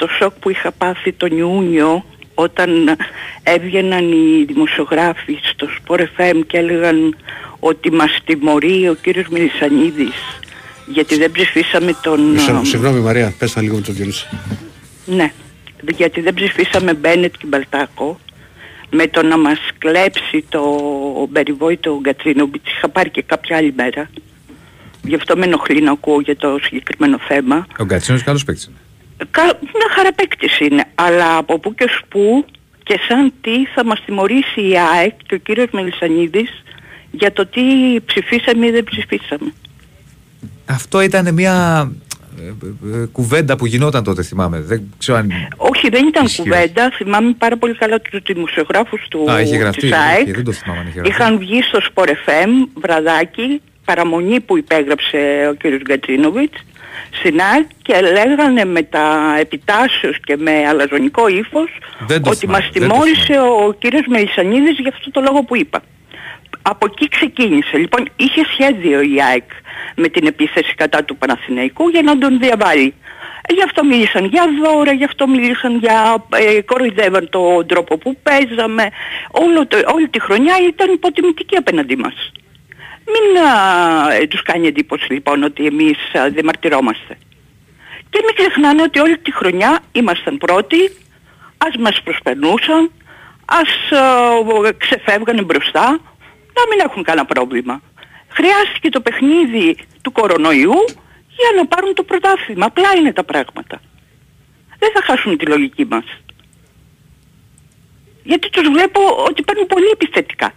το σοκ που είχα πάθει τον Ιούνιο όταν έβγαιναν οι δημοσιογράφοι στο Sport εφ εμ και έλεγαν ότι μας τιμωρεί ο κύριος Μελισσανίδης γιατί δεν ψηφίσαμε τον... Συγγνώμη Μαρία, πες τα λίγο με τον Διονύση. Ναι, γιατί δεν ψηφίσαμε Μπένετ και Μπαλτάκο, με το να μας κλέψει το περιβόητο Γκατσίνοβιτς. Είχα πάρει και κάποια άλλη μέρα, γι' αυτό με ενοχλεί να ακούω για το συγκεκριμένο θέμα. Ο Γκατσίνοβιτς καλός παίκτης είναι. Κα... μια χαρά παίκτης είναι, αλλά από πού και σπου και σαν τι θα μας τιμωρήσει η ΑΕΚ και ο κύριος Μελισσανίδης για το τι ψηφίσαμε ή δεν ψηφίσαμε. Αυτό ήταν μια κουβέντα που γινόταν τότε, θυμάμαι. Δεν ξέρω αν... Όχι, δεν ήταν ισχύω. Κουβέντα. Θυμάμαι πάρα πολύ καλά τους δημοσιογράφους του ΑΕΚ. Είχαν βγει στο Sport εφ εμ βραδάκι, παραμονή που υπέγραψε ο κ. Γκατσίνοβιτς στην ΑΕΚ και λέγανε με τα επιτάσεως και με αλαζονικό ύφος ότι θυμάμαι, μας τιμώρησε ο κ. Μελισσανίδης για αυτό το λόγο που είπα. Από εκεί ξεκίνησε. Λοιπόν, είχε σχέδιο η ΑΕΚ με την επίθεση κατά του Παναθηναϊκού για να τον διαβάλει. Γι' αυτό μίλησαν για δώρα, γι' αυτό μίλησαν για... Ε, κοροϊδεύαν τον τρόπο που παίζαμε. Όλο το, όλη τη χρονιά ήταν υποτιμητική απέναντί μας. Μην α, τους κάνει εντύπωση λοιπόν ότι εμείς α, διαμαρτυρόμαστε. Και μην ξεχνάνε ότι όλη τη χρονιά ήμασταν πρώτοι, ας μας προσπερνούσαν, ας α, ξεφεύγανε μπροστά. Να μην έχουν κανένα πρόβλημα. Χρειάστηκε το παιχνίδι του κορονοϊού για να πάρουν το πρωτάθλημα. Απλά είναι τα πράγματα. Δεν θα χάσουν τη λογική μας. Γιατί τους βλέπω ότι παίρνουν πολύ επιθετικά.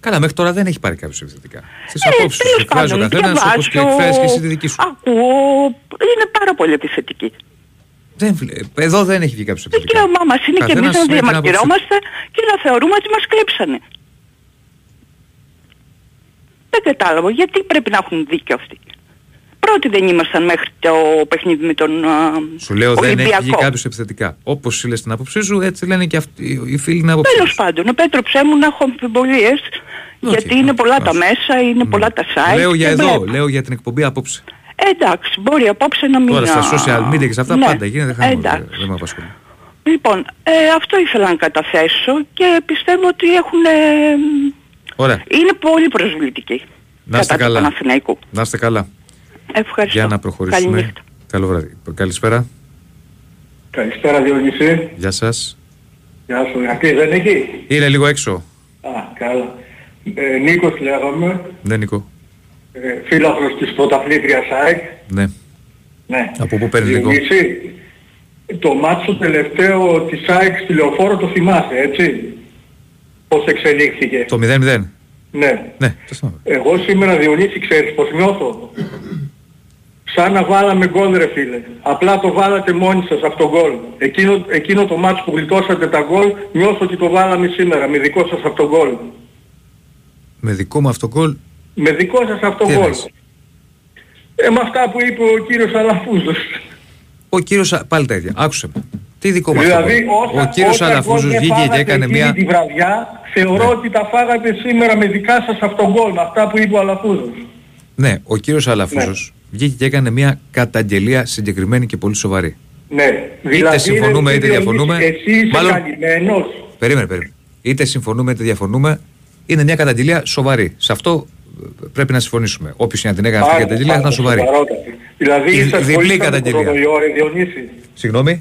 Καλά, μέχρι τώρα δεν έχει πάρει κάποιος επιθετικά. Στις ε, απόψεις σου εκφράζει ο καθένας, όπως και εκφράζει και εσύ τη δική σου. Ακούω, είναι πάρα πολύ επιθετική. Δεν, εδώ δεν έχει βγει κάποιος επιθετικά. Το δικαίωμά μας είναι καθένας και εμείς να διαμαρτυρόμαστε και να θεωρούμε ότι μας κλέψανε. Δεν κατάλαβα γιατί πρέπει να έχουν δίκιο αυτοί. Πρώτοι δεν ήμασταν μέχρι το παιχνίδι με τον Ολυμπιακό. Σου λέω Ολυμπιακό. Δεν έχει βγει κάποιος επιθετικά. Όπως λες την άποψή σου, έτσι λένε και αυτοί οι φίλοι να αποψήσουν. Τέλος πάντων, επέτρεψέ μου να έχω αμφιβολίες, okay, γιατί είναι okay, πολλά okay. τα μέσα, είναι mm. πολλά τα site. Λέω για εδώ, βλέπω. Λέω για την εκπομπή απόψε. Εντάξει, μπορεί απόψε να μην... Τώρα στα social media και σε αυτά ναι. πάντα γίνεται χαμός, δεν, δεν με απασχολεί. Λοιπόν, ε, αυτό ήθελα να καταθέσω και πιστεύω ότι έχουν... Ε, Ωραία. Είναι πολύ προσβλητική. Να είστε καλά. Να είστε καλά. Ευχαριστώ. Για να προχωρήσουμε. Καλή Καλό βράδυ. Καλησπέρα. Καλησπέρα Διονύση. Γεια σας. Γεια σου. Αυτή δεν είναι εκεί. Είναι λίγο έξω. Α, καλά. Ε, Νίκος λέγομαι. Ναι Νίκο. Ε, Φίλαθλος της πρωταθλήτριας ΑΕΚ. Ναι. ναι. Από πού παίρνει Νίκο. Διονύση, το μάτσο τελευταίο της ΑΕΚ στη Λεωφόρο το θυμάσαι έτσι. Πώς εξελίχθηκε. Το μηδέν μηδέν. Ναι. ναι. Εγώ σήμερα Διονύση ξέρεις πως νιώθω. Σαν να βάλαμε γκολ ρε φίλε. Απλά το βάλατε μόνοι σας αυτό γκολ. Εκείνο, εκείνο το μάτς που γλιτώσατε τα γκολ νιώθω ότι το βάλαμε σήμερα. Με δικό σας αυτό γκολ. Με δικό μου αυτό γκολ. Με δικό σας αυτό γκολ. Ε, με αυτά που είπε ο κύριος Αλαφούζος. Ο κύριος πάλι τα ίδια. Άκουσε με. Τι δικό μας δηλαδή, όσα, ο κύριος Αλαφούζος βγήκε και έκανε μια... τη βραδιά, θεωρώ ναι. ότι τα φάγατε σήμερα με δικά σας αυτογκόλ, αυτά που είπε ο Αλαφούζος. Ναι, ο κύριος Αλαφούζος ναι. βγήκε και έκανε μια καταγγελία συγκεκριμένη και πολύ σοβαρή. Ναι. Είτε δηλαδή, συμφωνούμε είτε διαφωνούμε. Εσύ είσαι μάλλον... καλυμμένος. Περίμενε, περίμενε. Είτε συμφωνούμε είτε διαφωνούμε. Είναι μια καταγγελία σοβαρή. Σε αυτό πρέπει να συμφωνήσουμε. Όποιος είναι να την έκανε αυτή την καταγγελία ήταν σοβαρή. Δηλαδή ήσασταν διπλή καταγγελία. Συγγνώμη.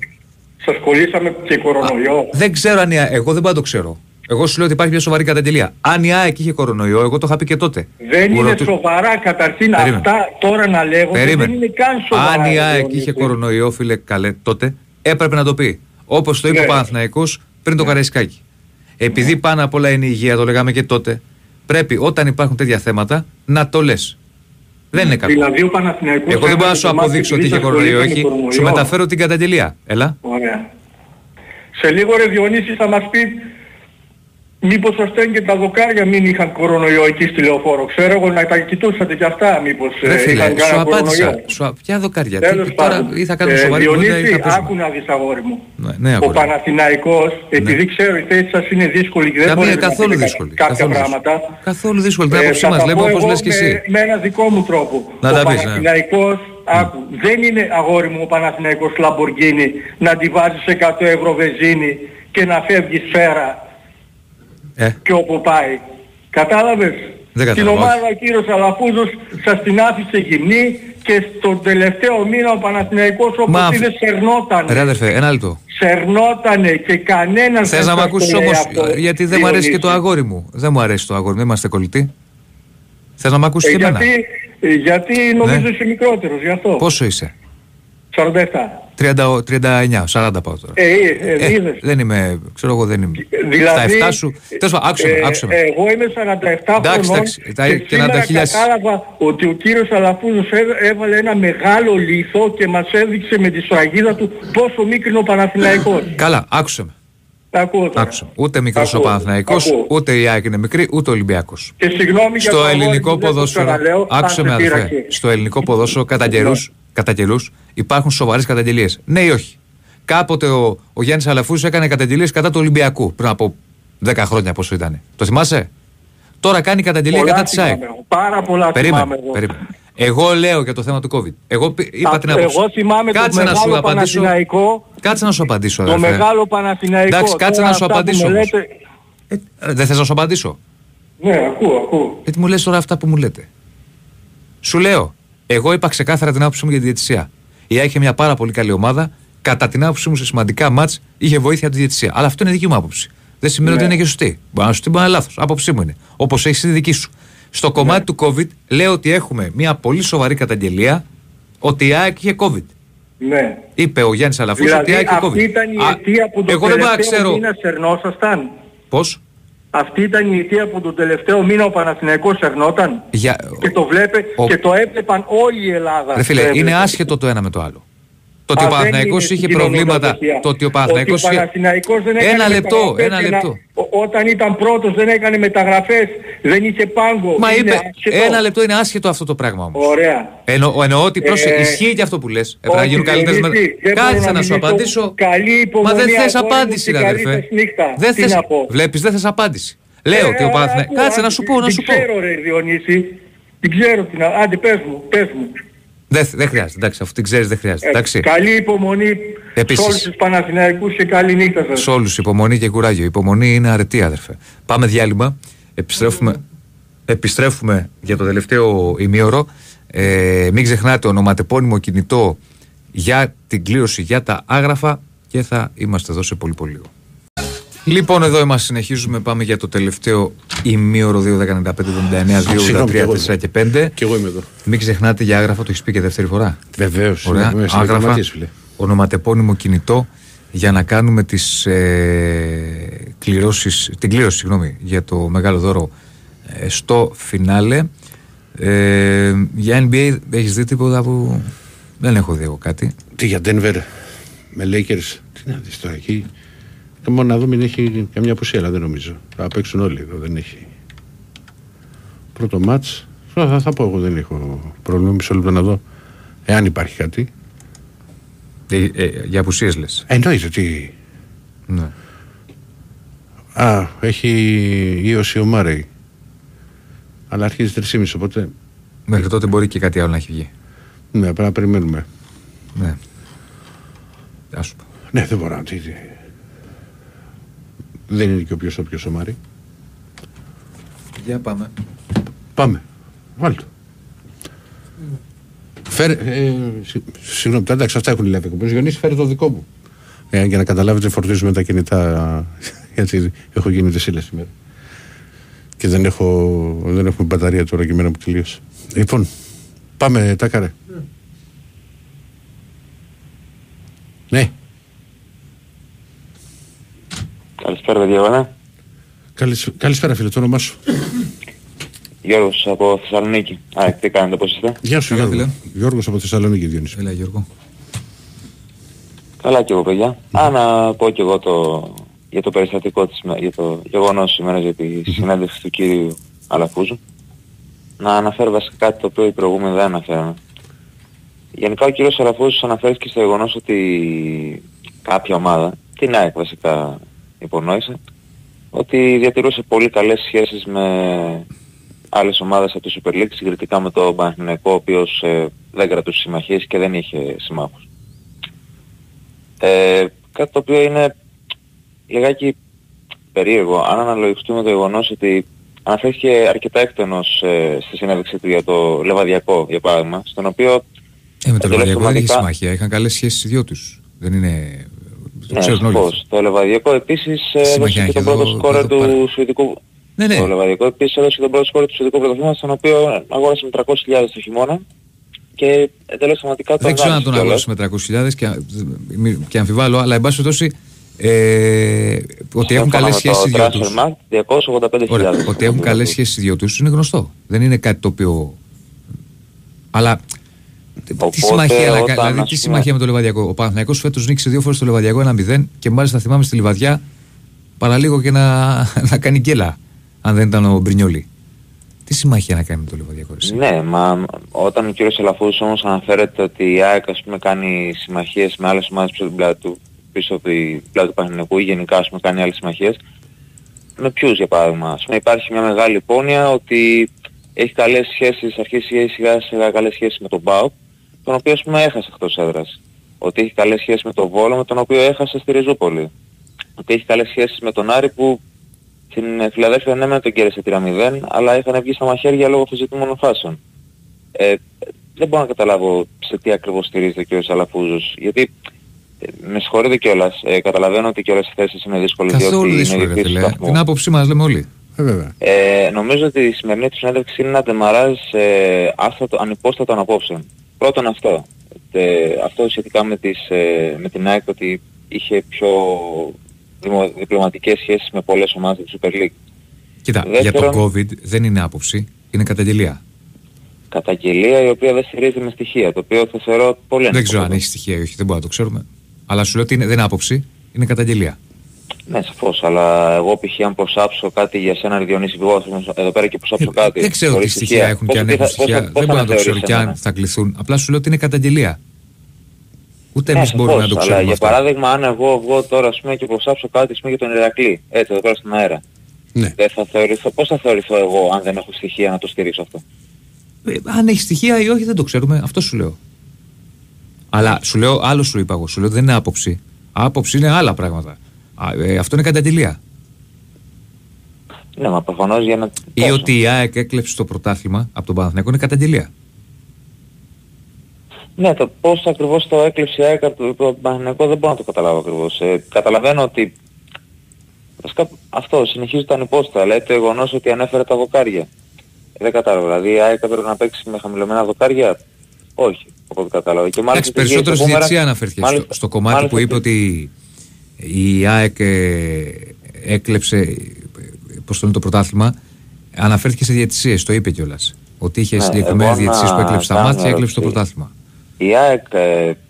Σας κολλήσαμε και κορονοϊό. Δεν ξέρω αν η ΑΕΚ, εγώ δεν πάντα το ξέρω. Εγώ σου λέω ότι υπάρχει μια σοβαρή καταγγελία. Αν η ΑΕΚ είχε κορονοϊό, εγώ το είχα πει και τότε. Δεν είναι ρωτή... σοβαρά καταρχήν Περίμενε. Αυτά τώρα να λέγω. Περίμενε. Δεν είναι καν σοβαρά. Αν η ΑΕΚ είχε κορονοϊό, φίλε καλέ, τότε έπρεπε να το πει. Όπως το είπε ναι. ο Παναθηναϊκός πριν ναι. το Καραϊσκάκη. Επειδή ναι. πάνω απ' όλα είναι η υγεία, το λέγαμε και τότε, πρέπει όταν υπάρχουν τέτοια θέματα να το λες. Δεν είναι κακό. Δηλαδή, εγώ δεν μπορώ να σου αποδείξω ότι είχε κορονοϊό, έχει. Σου μεταφέρω την καταγγελία. Έλα. Ωραία. Σε λίγο ρε Διονύση θα μας πει μήπως ωστέν και τα δοκάρια μην είχαν κορονοϊό εκεί στη Λεωφόρο. Ξέρω εγώ να τα κοιτούσατε κι αυτά μήπως ε, είχαν κανένα κορονοϊό. Σου, ποια δοκάρια. Τι, τώρα ή θα κάνουμε σοβαρή δουλειά. Ε, Διονύση, άκου να δεις αγόρι μου. Ναι, ναι, αγόρι. Ο Παναθηναϊκός, επειδή ναι. ξέρω η θέση σας είναι δύσκολη και δεν μπορεί να πει κάποια πράγματα. Καθόλου δύσκολη. Την άποψή μας λέμε όπως λες κι εσύ. Με ένα δικό μου τρόπο. Ο Παναθηναϊκός Άκου, δεν είναι αγόρι μου ο Παναθηναϊκός Λαμποργίνη να τη βάζεις εκατό ευρώ βενζίνη και να φεύγει σφαίρα ε. και όπου πάει. Κατάλαβες. Την ομάδα ο κύριος Αλαφούζος σας την άφησε γυμνή και στον τελευταίο μήνα ο Παναθηναϊκός όπως είδε σερνότανε. Ρε αδερφέ, ένα λεπτό. Σερνότανε και κανένας... Θες να μ' ακούσεις όμως, γιατί δεν μου αρέσει και το αγόρι μου. Δεν μου αρέσει το αγόρι μου, είμαστε κολλητοί. Θες να μ' ακούσεις ε, και γιατί, εμένα. Γιατί νομίζω ναι. είσαι μικρότερος, γι' αυτό. Πόσο είσαι? σαράντα επτά. τριάντα εννιά, σαράντα πάω τώρα. Ε, ε, ε, ε, δεν είμαι, ξέρω εγώ δεν είμαι. Δηλαδή, στα επτά σου, τέλος πάντων, άκουσε με, άξομαι. Ε, ε, εγώ είμαι σαράντα επτά εντάξει, χρονών εντάξει, και, και σήμερα κατάλαβα ότι ο κύριος Αλαφούζος έβαλε ένα μεγάλο λίθο και μας έδειξε με τη σφραγίδα του πόσο μίκρινο ο Παναθηναϊκός. Καλά, άκουσε με. Άκουσα. Ούτε μικρός ο Παναθηναϊκός, ούτε η ΑΕΚ είναι μικρή, ούτε ο Ολυμπιακός. Και συγγνώμη για το ελληνικό ποδόσφαιρο. Άκουσε με αδερφέ. Στο ελληνικό ποδόσφαιρο κατά καιρούς, κατά καιρούς υπάρχουν σοβαρές καταγγελίες. Ναι ή όχι? Κάποτε ο, ο Γιάννης Αλαφούζος έκανε καταγγελίες κατά του Ολυμπιακού πριν από δέκα χρόνια πόσο ήταν. Το θυμάσαι? Τώρα κάνει καταγγελία κατά της ΑΕΚ. Πάρα πολλά θυμάμαι εγώ. Περίμενε. Εγώ λέω για το θέμα του COVID. Εγώ είπα την άποψη. Εγώ θυμάμαι τον μεγάλο Παναθηναϊκό. Κάτσε να σου απαντήσω. Το μεγάλο Παναθηναϊκό. Εντάξει, κάτσε να σου απαντήσω. Λέτε... Ε, δεν θες να σου απαντήσω? Ναι, ακούω, ακούω. Γιατί μου λες τώρα αυτά που μου λέτε? Σου λέω. Εγώ είπα ξεκάθαρα την άποψή μου για τη διαιτησία. Η ΑΕΚ είχε μια πάρα πολύ καλή ομάδα. Κατά την άποψή μου σε σημαντικά μάτς είχε βοήθεια από τη διαιτησία. Αλλά αυτό είναι δική μου άποψη. Δεν σημαίνει ναι. ότι είναι και σωστή. Μπορεί να σου την πει λάθος. Άποψή μου είναι. Όπως έχει τη δική σου. Στο κομμάτι ναι. του COVID λέω ότι έχουμε μια πολύ σοβαρή καταγγελία ότι η ΑΕΚ είχε COVID. Ναι. Είπε ο Γιάννης Αλαφούς δηλαδή, ότι η ΑΕΚ είχε COVID. Αυτή ήταν η αιτία που τον τελευταίο ξέρω... μήνα σερνόσασταν. Πώς? Αυτή ήταν η αιτία που τον τελευταίο μήνα ο Παναθηναϊκός σερνόταν. Για... Και το βλέπε ο... και το έβλεπαν όλη η Ελλάδα. Ρε φίλε, είναι άσχετο το ένα με το άλλο. Το ότι ο Παναθηναϊκός είχε προβλήματα. Το ότι ο Παναθηναϊκός είχε... Ένα λεπτό, ένα λεπτό. Όταν ήταν πρώτος δεν έκανε μεταγραφές, δεν είχε πάγκο. Μα είπε, ένα λεπτό είναι άσχετο αυτό το πράγμα όμως. Ωραία. Εννοώ ότι ισχύει και αυτό που λες. Πρέπει να γίνουν καλύτερες μεταγραφές. Κάτσε να σου απαντήσω. Μα δεν θες απάντηση, αδερφέ. Δεν θες. Βλέπεις, δεν θες απάντηση. Λέω ότι ο Παναθηναϊκός... Κάτσε να σου πω, να σου πω. Την ξέρω ρε Διονύση. Την ξέρω. Άντε πες μου, πες μου. Δεν, δεν χρειάζεται, εντάξει, αφού την ξέρεις δεν χρειάζεται. Εντάξει. Καλή υπομονή επίσης, σε όλους τους Παναθηναϊκούς και καλή νύχτα σας. Σε όλους υπομονή και κουράγιο. Η υπομονή είναι αρετή, αδερφέ. Πάμε διάλειμμα, επιστρέφουμε, mm-hmm. επιστρέφουμε για το τελευταίο ημίωρο. Ε, μην ξεχνάτε ονοματεπώνυμο κινητό για την κλήρωση για τα άγραφα και θα είμαστε εδώ σε πολύ πολύ λίγο. Λοιπόν, εδώ είμαστε, συνεχίζουμε. Πάμε για το τελευταίο ημίωρο δύο δέκα ενενήντα πέντε εβδομήντα εννέα δύο ογδόντα τρία τέσσερα και πέντε. Και εγώ είμαι εδώ. Μην ξεχνάτε για άγραφα, το έχεις πει και δεύτερη φορά. Βεβαίως. Ωραία. Ναι, άγραφα, ονοματεπώνυμο κινητό για να κάνουμε τις ε, κληρώσεις, την κλήρωση συγγνώμη, για το μεγάλο δώρο ε, στο φινάλε. Ε, για Ν Μπι Έι έχεις δει τίποτα που δεν έχω δει εγώ κάτι? Τι για Denver με Lakers, τι να δεις τώρα εκεί. Μόνο να δούμε, έχει καμιά απουσία, αλλά δεν νομίζω. Θα παίξουν όλοι εδώ, δεν έχει. Πρώτο μάτς, θα, θα πω εγώ, δεν έχω πρόβλημα, μισό λεπτό να δω, εάν υπάρχει κάτι. Ε, ε, για απουσίες λες. Εννοείται ότι... Ναι. Α, έχει ίωση ο Μάρεϊ. Αλλά αρχίζει τρεις και μισή, οπότε... Μέχρι τότε μπορεί και κάτι άλλο να έχει βγει. Ναι, πρέπει να περιμένουμε. Ναι. Ας σου πω. Ναι, δεν μπορώ να... Δεν είναι και ο ποιος ο ποιος ο Μάρη. Για πάμε. Πάμε. Βάλε το. Mm. Φέρε... Ε, Συγγνώμη, εντάξει, αυτά έχουν λάβει. Ο Γιονύση φέρε το δικό μου. Ε, για να καταλάβετε, φορτίζουμε τα κινητά. Γιατί έχω γίνει Δεσύλλα σήμερα. Και δεν, έχω, δεν έχουμε μπαταρία τώρα και μένα που τελείωσε. Λοιπόν, πάμε Τάκαρε. Mm. Ναι. Καλησπέρα, παιδιά. Καλησπέρα, φίλε, το όνομά σου? Γιώργος από Θεσσαλονίκη. Α, τι κάνετε, πώς είστε? Γεια σου, Γιώργο. Γιώργος από Θεσσαλονίκη, Διονύση. Έλα, Γιώργο. Καλά κι εγώ, παιδιά. Α, να πω κι εγώ το... για το περιστατικό της, για το γεγονός σήμερα, για τη συνέντευξη του κύριου Αλαφούζου. Να αναφέρω βασικά κάτι το οποίο οι προηγούμενοι δεν αναφέραμε. Γενικά, ο κύριος Αλαφούζος αναφέρθηκε στο γεγονός ότι κάποια ομάδα, την ΑΕΚ βασικά, υπονόησε ότι διατηρούσε πολύ καλές σχέσεις με άλλες ομάδες από το Super League συγκριτικά με τον Παναθηναϊκό, ο οποίος ε, δεν κρατούσε συμμαχίες και δεν είχε συμμάχους. Ε, κάτι το οποίο είναι λιγάκι περίεργο, αν αναλογιστούμε το γεγονός ότι αναφέρθηκε αρκετά έκτενος ε, στη συνέντευξή του για το Λεβαδειακό, για παράδειγμα, στον οποίο... Ε, με το Λεβαδειακό δεν είχε συμμαχία, είχαν καλές σχέσεις οι δυο τους. Δεν είναι... Το ναι, ξέρουν όλοι. Το Λεβαδειακό επίσης έδωσε και τον πρώτο σκόρερ του Σουηδικού... Ναι, ναι. Το Λεβαδειακό επίσης έδωσε και τον πρώτο σκόρερ του Σουηδικού πρωταθλήματος, στον οποίο αγόρασε με τριακόσιες χιλιάδες το χειμώνα και εντελώς θεματικά τον... Δεν ξέρω αν τον αγόρασε με τριακόσιες χιλιάδες και, και αμφιβάλλω, αλλά εν πάση περιπτώσει ε, ότι έχουν καλές σχέσεις οι δυο τους. Ότι έχουν καλές σχέσεις οι δυο τους είναι γνωστό. Δεν είναι κάτι το οποίο... Αλλά... Οπότε, τι συμμαχία, όταν, δηλαδή, τι συμμαχία με το Λεβαδειακό. Ο Παναθηναϊκός φέτος νίκησε δύο φορές το Λεβαδειακό ένα μηδέν και μάλιστα θυμάμαι στη Λιβαδιά παραλίγο και να, να κάνει γκέλα αν δεν ήταν ο Μπρινιόλι. Τι συμμαχία να κάνει με το Λεβαδειακό εσύ? Ναι, μα όταν ο κύριος Λαφούζου όμως αναφέρεται ότι η ΑΕΚ ας πούμε κάνει συμμαχίες με άλλες ομάδες πίσω, πλάτου, πίσω από την πλάτη του Παναθηναϊκού ή γενικά ας πούμε κάνει άλλες συμμαχίες, με ποιους για παράδειγμα? Ας πούμε υπάρχει μια μεγάλη υπόνοια ότι έχει καλές σχέσεις, αρχίσει σιγά σιγά καλές σχέσεις με τον ΠΑΟΚ, τον οποίο ας πούμε έχασε εκτός έδρας. Ότι έχει καλές σχέσεις με τον Βόλο, με τον οποίο έχασε στη Ριζούπολη. Ότι έχει καλές σχέσεις με τον Άρη που στην Φιλαδέλφεια ναι μεν τον κέρδισε τρία μηδέν, αλλά είχαν βγει στα μαχαίρια λόγω αφισβητούμενων φάσεων. Ε, δεν μπορώ να καταλάβω σε τι ακριβώς στηρίζεται ο κ. Αλαφούζος. Γιατί ε, με συγχωρείτε κιόλας, ε, καταλαβαίνω ότι και όλες οι θέσεις είναι δύσκολες. Καθόλου δύσκολες. Την άποψή μας λέμε όλοι. Ε, νομίζω ότι η σημερινή του συνέντευξη είναι να τεμαράζει ε, ανυπόστατων απόψεων. Πρώτον αυτό. Ε, αυτό σχετικά με, τις, ε, με την ΑΕΚ ότι είχε πιο δημο, διπλωματικές σχέσεις με πολλές ομάδες του Super League. Κοίτα, δεύτερον, για το COVID δεν είναι άποψη, είναι καταγγελία. Καταγγελία η οποία δεν στηρίζεται με στοιχεία, το οποίο θα θεωρώ πολύ ενδιαφέρον. Δεν ξέρω αν έχει στοιχεία ή όχι, δεν μπορούμε να το ξέρουμε. Αλλά σου λέω ότι είναι, δεν είναι άποψη, είναι καταγγελία. Ναι, σαφώς, αλλά εγώ π.χ. αν προσάψω κάτι για σένα, Διονύση, εγώ εδώ πέρα και προσάψω κάτι. Δεν ξέρω τι στοιχεία έχουν και αν έχουν στοιχεία. Δεν μπορώ να το ξέρω και αν θα κληθούν. Απλά σου λέω ότι είναι καταγγελία. Ούτε εμείς μπορούμε να το ξέρουμε. Για παράδειγμα, αν εγώ βγω τώρα και προσάψω κάτι για τον Ηρακλή, έτσι εδώ πέρα στον αέρα. Πώς θα θεωρηθώ εγώ αν δεν έχω στοιχεία να το στηρίξω αυτό? Αν έχει στοιχεία ή όχι, δεν το ξέρουμε. Αυτό σου λέω. Αλλά σου λέω, άλλο σου είπα εγώ. Σου λέω δεν είναι άποψη. Άποψη είναι άλλα πράγματα. Α, ε, αυτό είναι καταγγελία. Ναι, μα προφανώς για να... Ή πόσο. Ότι η ΑΕΚ έκλεψε το πρωτάθλημα από τον Παναθηναϊκό είναι καταγγελία. Ναι, το πώς ακριβώς το έκλεψε η ΑΕΚ από τον Παναθηναϊκό δεν μπορώ να το καταλάβω ακριβώς. Ε, καταλαβαίνω ότι... Αυτό, συνεχίζει τα ανυπόστα, λέει το γεγονός ότι ανέφερε τα δοκάρια. Ε, δεν κατάλαβα, δηλαδή η ΑΕΚ έπρεπε να παίξει με χαμηλωμένα δοκάρια. Όχι, από ό,τι κατάλαβα. Εντάξει, περισσότερο στη διεξία αναφέρθηκε μάλιστα, στο, στο κομμάτι μάλιστα, που είπε ότι... Η ΑΕΚ έκλεψε, πώς το λένε, το πρωτάθλημα. Αναφέρθηκε σε διαιτησίες, το είπε κιόλας. Ότι είχε συγκεκριμένες διαιτησίες που έκλεψε τα μάτια και έκλεψε το πρωτάθλημα. Η ΑΕΚ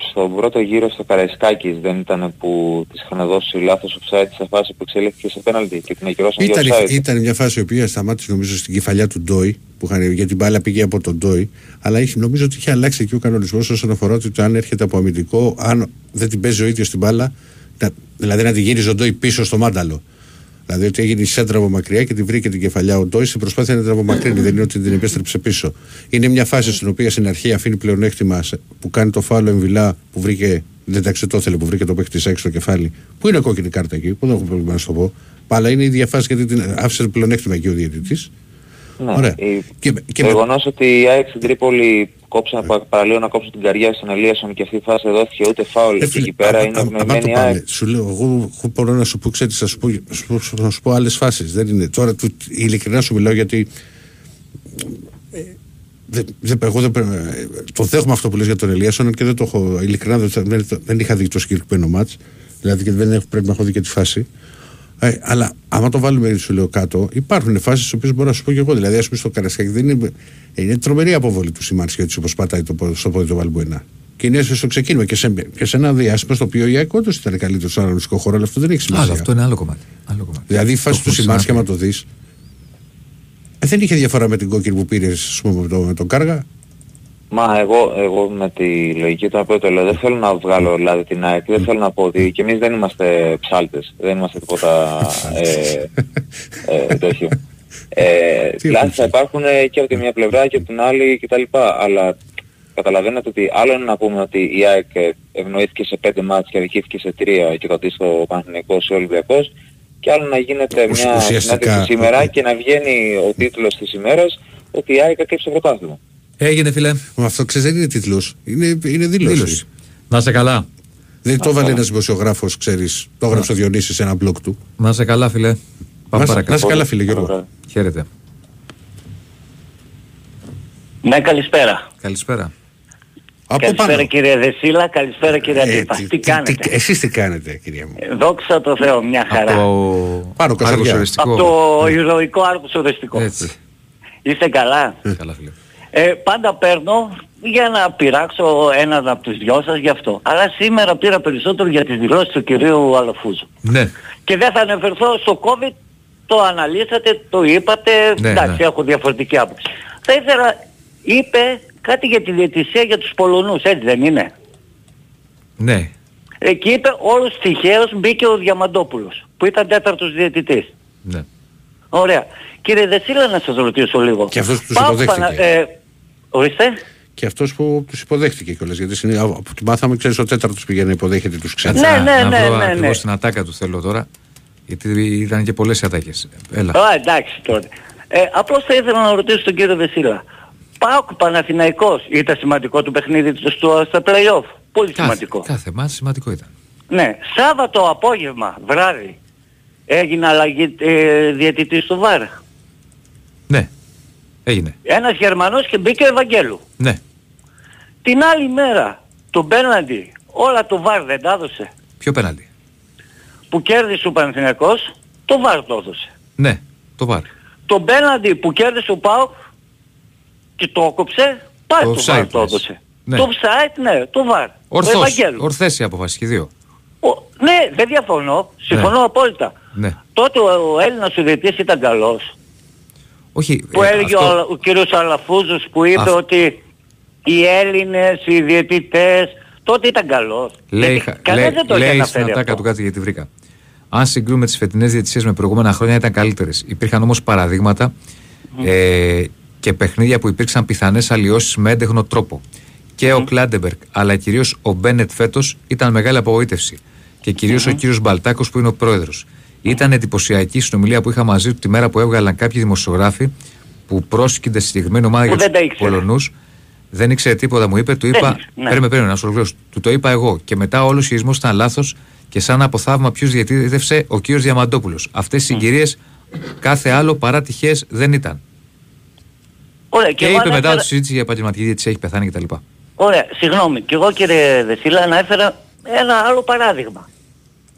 στον πρώτο γύρο στο Καραϊσκάκη δεν ήταν που της είχαν δώσει λάθος offside σε φάση που εξελίχθηκε σε πέναλτι και την ακυρώσαν για offside? Ήταν μια φάση η οποία σταμάτησε νομίζω στην κεφαλιά του Ντόι, που είχαν, γιατί η μπάλα πήγε από τον Ντόι, αλλά είχε, νομίζω ότι είχε αλλάξει εκεί ο κανονισμός όσον αφορά ότι αν έρχεται από αμυντικό, αν δεν την παίζει ο ίδιος την μπάλα. Δηλαδή να τη γύριζε ο Ντόι πίσω στο μάνταλο. Δηλαδή ότι έγινε η σέντρα από μακριά και τη βρήκε την κεφαλιά ο Ντόι, στην προσπάθεια να την απομακρύνει. Δεν είναι ότι την επέστρεψε πίσω. Είναι μια φάση στην οποία στην αρχή αφήνει πλεονέκτημα που κάνει το φάουλο εμβυλά που βρήκε. Δεν τα ξετόθελε που βρήκε το παίχτη έξω το κεφάλι. Που είναι κόκκινη κάρτα εκεί, που δεν έχω πρόβλημα να σου το πω. Αλλά είναι η ίδια φάση γιατί την άφησε πλεονέκτημα εκεί ο διαιτητής. Ναι, ωραία. Η... Και, και το με... γεγονός ότι η ΑΕΚ στην Τρίπολη κόψαν, yeah. παραλίγο να κόψουν την καρδιά στον Ελίασον και αυτή η φάση δόθηκε ούτε φάουλ ε, εκεί πέρα. Α, είναι ευγνωμένη η ΑΕΚ. Σου λέω, εγώ μπορώ να σου πω, ξέρεις, θα σου πω, να σου πω άλλες φάσεις. Δεν είναι. Τώρα του, ειλικρινά σου μιλάω γιατί ε, δε, δε, εγώ δεν, το δέχομαι αυτό που λες για τον Ελίασον και δεν το έχω, ειλικρινά δεν, δεν είχα δει το συγκεκριμένο μάτς. Δηλαδή και δεν έχω, πρέπει να έχω δει και τη φάση. Ε, αλλά άμα το βάλουμε, σου λέω κάτω, υπάρχουν φάσεις στις οποίες μπορώ να σου πω και εγώ. Δηλαδή, α πούμε στο Καρασκάκι, δεν είναι, είναι τρομερή αποβολή του Σιμάνσκι έτσι όπως πατάει το, στο πόδι του Βαλμπουενά. Και είναι στο ξεκίνημα και σε, και σε ένα διάστημα στο οποίο η ΑΕΚ όντως ήταν καλύτερο στον αναλογικό χώρο, αλλά αυτό δεν έχει σημασία. Αλλά αυτό είναι άλλο κομμάτι. Άλλο κομμάτι. Δηλαδή, η φάση του Σιμάνσκι, άμα το δει, ε, δεν είχε διαφορά με την κόκκινη που πήρε με τον το Κάργα. Μα εγώ, εγώ με τη λογική του να το λέω, δεν θέλω να βγάλω δηλαδή την ΑΕΚ, δεν θέλω να πω ότι και εμείς δεν είμαστε ψάλτες, δεν είμαστε τίποτα ε, ε, τέτοιο. Λάθη θα υπάρχουν και από τη μια πλευρά και από την άλλη κτλ. Αλλά καταλαβαίνετε ότι άλλο είναι να πούμε ότι η ΑΕΚ ευνοήθηκε σε πέντε μάτς και αδικήθηκε σε τρία και το αντίστοιχο ο Παναθηναϊκός ή ο Ολυμπιακός, και άλλο να γίνεται μια συνάντηση σήμερα και να βγαίνει ο τίτλος της ημέρας ότι η ΑΕΚ έκλειψε το πρωτάθλημα. Έγινε, φίλε. Αυτό ξέρεις δεν είναι τίτλος, είναι, είναι δήλωση. Να είσαι καλά. Δεν το έβαλε ένας δημοσιογράφος, ξέρεις, το έγραψε ο Διονύσης σε ένα blog του. Να είσαι καλά, φίλε. Πάμε παρακάτω. Να είσαι καλά, φίλε Γιώργο. Χαίρετε. Ναι, καλησπέρα. Καλησπέρα. Από καλησπέρα πάνω. Κύριε Δεσύλλα, καλησπέρα κύριε Αντύπα. Ε, τι, τι κάνετε? Τι, εσείς τι κάνετε κυρία μου? Ε, δόξα τω Θεώ, μια χαρά. Από, πάνω, από το ηρωικό Άρκος Οδεστικό. Είστε καλά? Ε, καλά φίλε. Ε, πάντα παίρνω για να πειράξω έναν από τους δυο σας γι' αυτό. Αλλά σήμερα πήρα περισσότερο για τις δηλώσεις του κυρίου Αλαφούζου. Ναι. Και δεν θα αναφερθώ στο COVID, το αναλύσατε, το είπατε, ναι, εντάξει, ναι. Έχω διαφορετική άποψη. Θα ήθελα, είπε κάτι για τη διαιτησία για τους Πολωνούς, έτσι δεν είναι? Ναι. Εκεί είπε όλους τυχαίως μπήκε ο Διαμαντόπουλος, που ήταν τέταρτος διαιτητής. Ναι. Ωραία. Κύριε Δεσύλλα, να σας ρωτήσω λίγο. Και αυτός που τους υποδέχτηκε. Πάω, ε, ορίστε. Και αυτός που τους υποδέχτηκε κιόλας, γιατί συνήθως, από τη μάθαμε, ξέρεις, ο τέταρτος πηγαίνει να υποδέχεται τους ξένους. Ναι, ναι, ναι. Εγώ ναι, ναι. Στην ατάκα του θέλω τώρα, γιατί ήταν και πολλές ατάκες. Έλα. Α, εντάξει τότε. Ε, απλώς θα ήθελα να ρωτήσω τον κύριο Δεσύλλα. ΠΑΟΚ Παναθηναϊκός, ήταν σημαντικό το παιχνίδι του στα play-off? Πολύ κάθε, σημαντικό. Κάθε μάτς σημαντικό ήταν. Ναι. Σάββατο απόγευμα, βράδυ, έγινε αλλαγή ε, διαιτητή στο βαρ. Ναι. Έγινε. Ένας Γερμανός και μπήκε ο Ευαγγέλου. Ναι. Την άλλη μέρα, το πέναλτι, όλα το βαρ δεν τα έδωσε? Ποιο πέναλτι? Που κέρδισε ο Παναθηναϊκός, το βαρ το έδωσε. Ναι, το βαρ. Το πέναλτι που κέρδισε ο ΠΑΟΚ και το κόψε, πάει το, το βαρ το έδωσε. Ναι. Το offside, ναι, το βαρ. Ορθώς, ορθές οι αποφάσεις και δύο. Ο, ναι, δεν διαφωνώ, συμφωνώ ναι. απόλυτα. Ναι. Τότε ο, ο Έλληνας ουδετής ήταν καλός. Όχι, που ε, έλεγε αυτό... ο, ο κύριος Αλαφούζος που είπε Α... ότι οι Έλληνες, οι διαιτητές, τότε ήταν καλός. Λέει, λέει, δεν το λέει στην ατάκα του κάτι γιατί βρήκα. Αν συγκρίνουμε τις φετινές διαιτησίες με προηγούμενα χρόνια ήταν καλύτερες. Υπήρχαν όμως παραδείγματα mm. ε, και παιχνίδια που υπήρξαν πιθανές αλλοιώσεις με έντεχνο τρόπο. Και mm. ο Κλάντεμπεργκ, αλλά κυρίως ο Μπένετ φέτος ήταν μεγάλη απογοήτευση. Και κυρίως mm. ο κύριος Μπαλτάκος που είναι ο πρόεδρος. Ήταν εντυπωσιακή η συνομιλία που είχα μαζί του τη μέρα που έβγαλαν κάποιοι δημοσιογράφοι που πρόσκυνται στη συγκεκριμένη ομάδα για τους Πολωνούς. Δεν ήξερε τίποτα, μου είπε. Του είπα, ναι. Παίρνει, παίρνει, να σου ολοκληρώσω. Του το είπα εγώ. Και μετά όλο ο χειρισμός ήταν λάθος και σαν από θαύμα ποιος διαιτήτευσε ο κύριος Διαμαντόπουλος. Αυτές οι συγκυρίες mm. κάθε άλλο παρά τυχαίες δεν ήταν. Ωραία, και είπε ανέφερα... μετά τη συζήτηση για επαγγελματική διαιτησία έχει πεθάνει κτλ. Ωραία, συγγνώμη. Και εγώ κύριε Δεσύλλα να έφερα ένα άλλο παράδειγμα.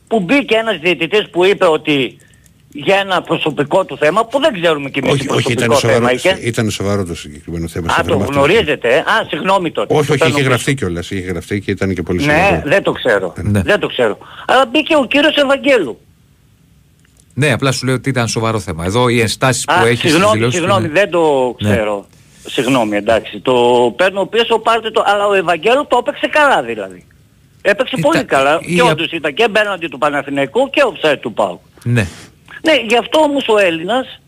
Που μπήκε ένας διαιτητής που είπε ότι για ένα προσωπικό του θέμα που δεν ξέρουμε κι εμείς τι προσωπικό όχι, θέμα σοβαρό, είχε. Ήταν σοβαρό το συγκεκριμένο θέμα. Α, το γνωρίζετε. Ε? Α, συγγνώμη τότε. Όχι, όχι, είχε γραφτεί κιόλας. Είχε γραφτεί και ήταν και πολύ σοβαρό. Ναι, δεν το ξέρω. Ναι. Δεν το ξέρω. Αλλά μπήκε ο κύριος Ευαγγέλου. Ναι, απλά σου λέω ότι ήταν σοβαρό θέμα. Εδώ οι ενστάσεις που έχει. Συγγνώμη, συγγνώμη, δεν το ξέρω. Ναι. Συγγνώμη, εντάξει. Το παίρνω πίσω, πάρτε το. Αλλά ο Ευαγγέλου το έπαιξε καλά δηλαδή. Έπαιξε πολύ Ήταν, καλά η... και όντως ήταν και μπαίνοντι του Παναθηναϊκού και offside του ΠΑΟΚ. Ναι. Ναι, γι' αυτό όμως ο Έλληνας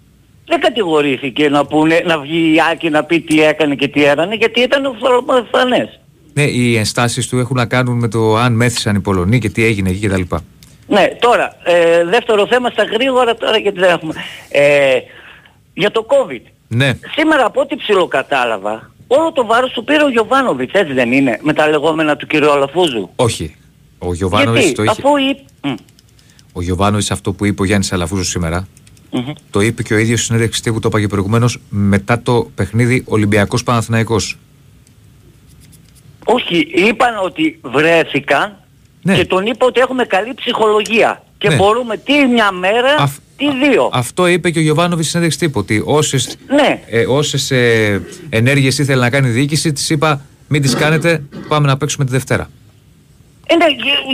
δεν κατηγορήθηκε να, πούνε, να βγει η Άκη να πει τι έκανε και τι έρανε γιατί ήταν φανές. Ναι, οι ενστάσεις του έχουν να κάνουν με το αν μέθησαν οι Πολωνοί και τι έγινε εκεί κτλ. Ναι, τώρα, ε, δεύτερο θέμα στα γρήγορα τώρα γιατί δεν έχουμε... Ε, για το COVID. Ναι. Σήμερα από ό,τι ψιλοκατάλαβα... Όλο το βάρος του πήρε ο Γιοβάνουβη, έτσι δεν είναι, με τα λεγόμενα του κυρίου Αλαφούζου? Όχι. Ο Γιοβάνουβης το είχε... αφού είπε... Mm. Ο Γιοβάνουβης αυτό που είπε ο Γιάννης Αλαφούζου σήμερα, mm-hmm. το είπε και ο ίδιος συνέντευξη τύπου, το είπα και προηγουμένως, μετά το παιχνίδι Ολυμπιακός Παναθηναϊκός. Όχι, είπαν ότι βρέθηκαν ναι. και τον είπα ότι έχουμε καλή ψυχολογία και ναι. μπορούμε τι μια μέρα... Α... Τι δύο. Αυτό είπε και ο Γιοβάνοβης συνέντευξη τύπου. Ότι όσες, ναι. ε, όσες ε, ενέργειες ήθελε να κάνει η διοίκηση, της είπα μην τις κάνετε, πάμε να παίξουμε τη Δευτέρα. Ε, ναι,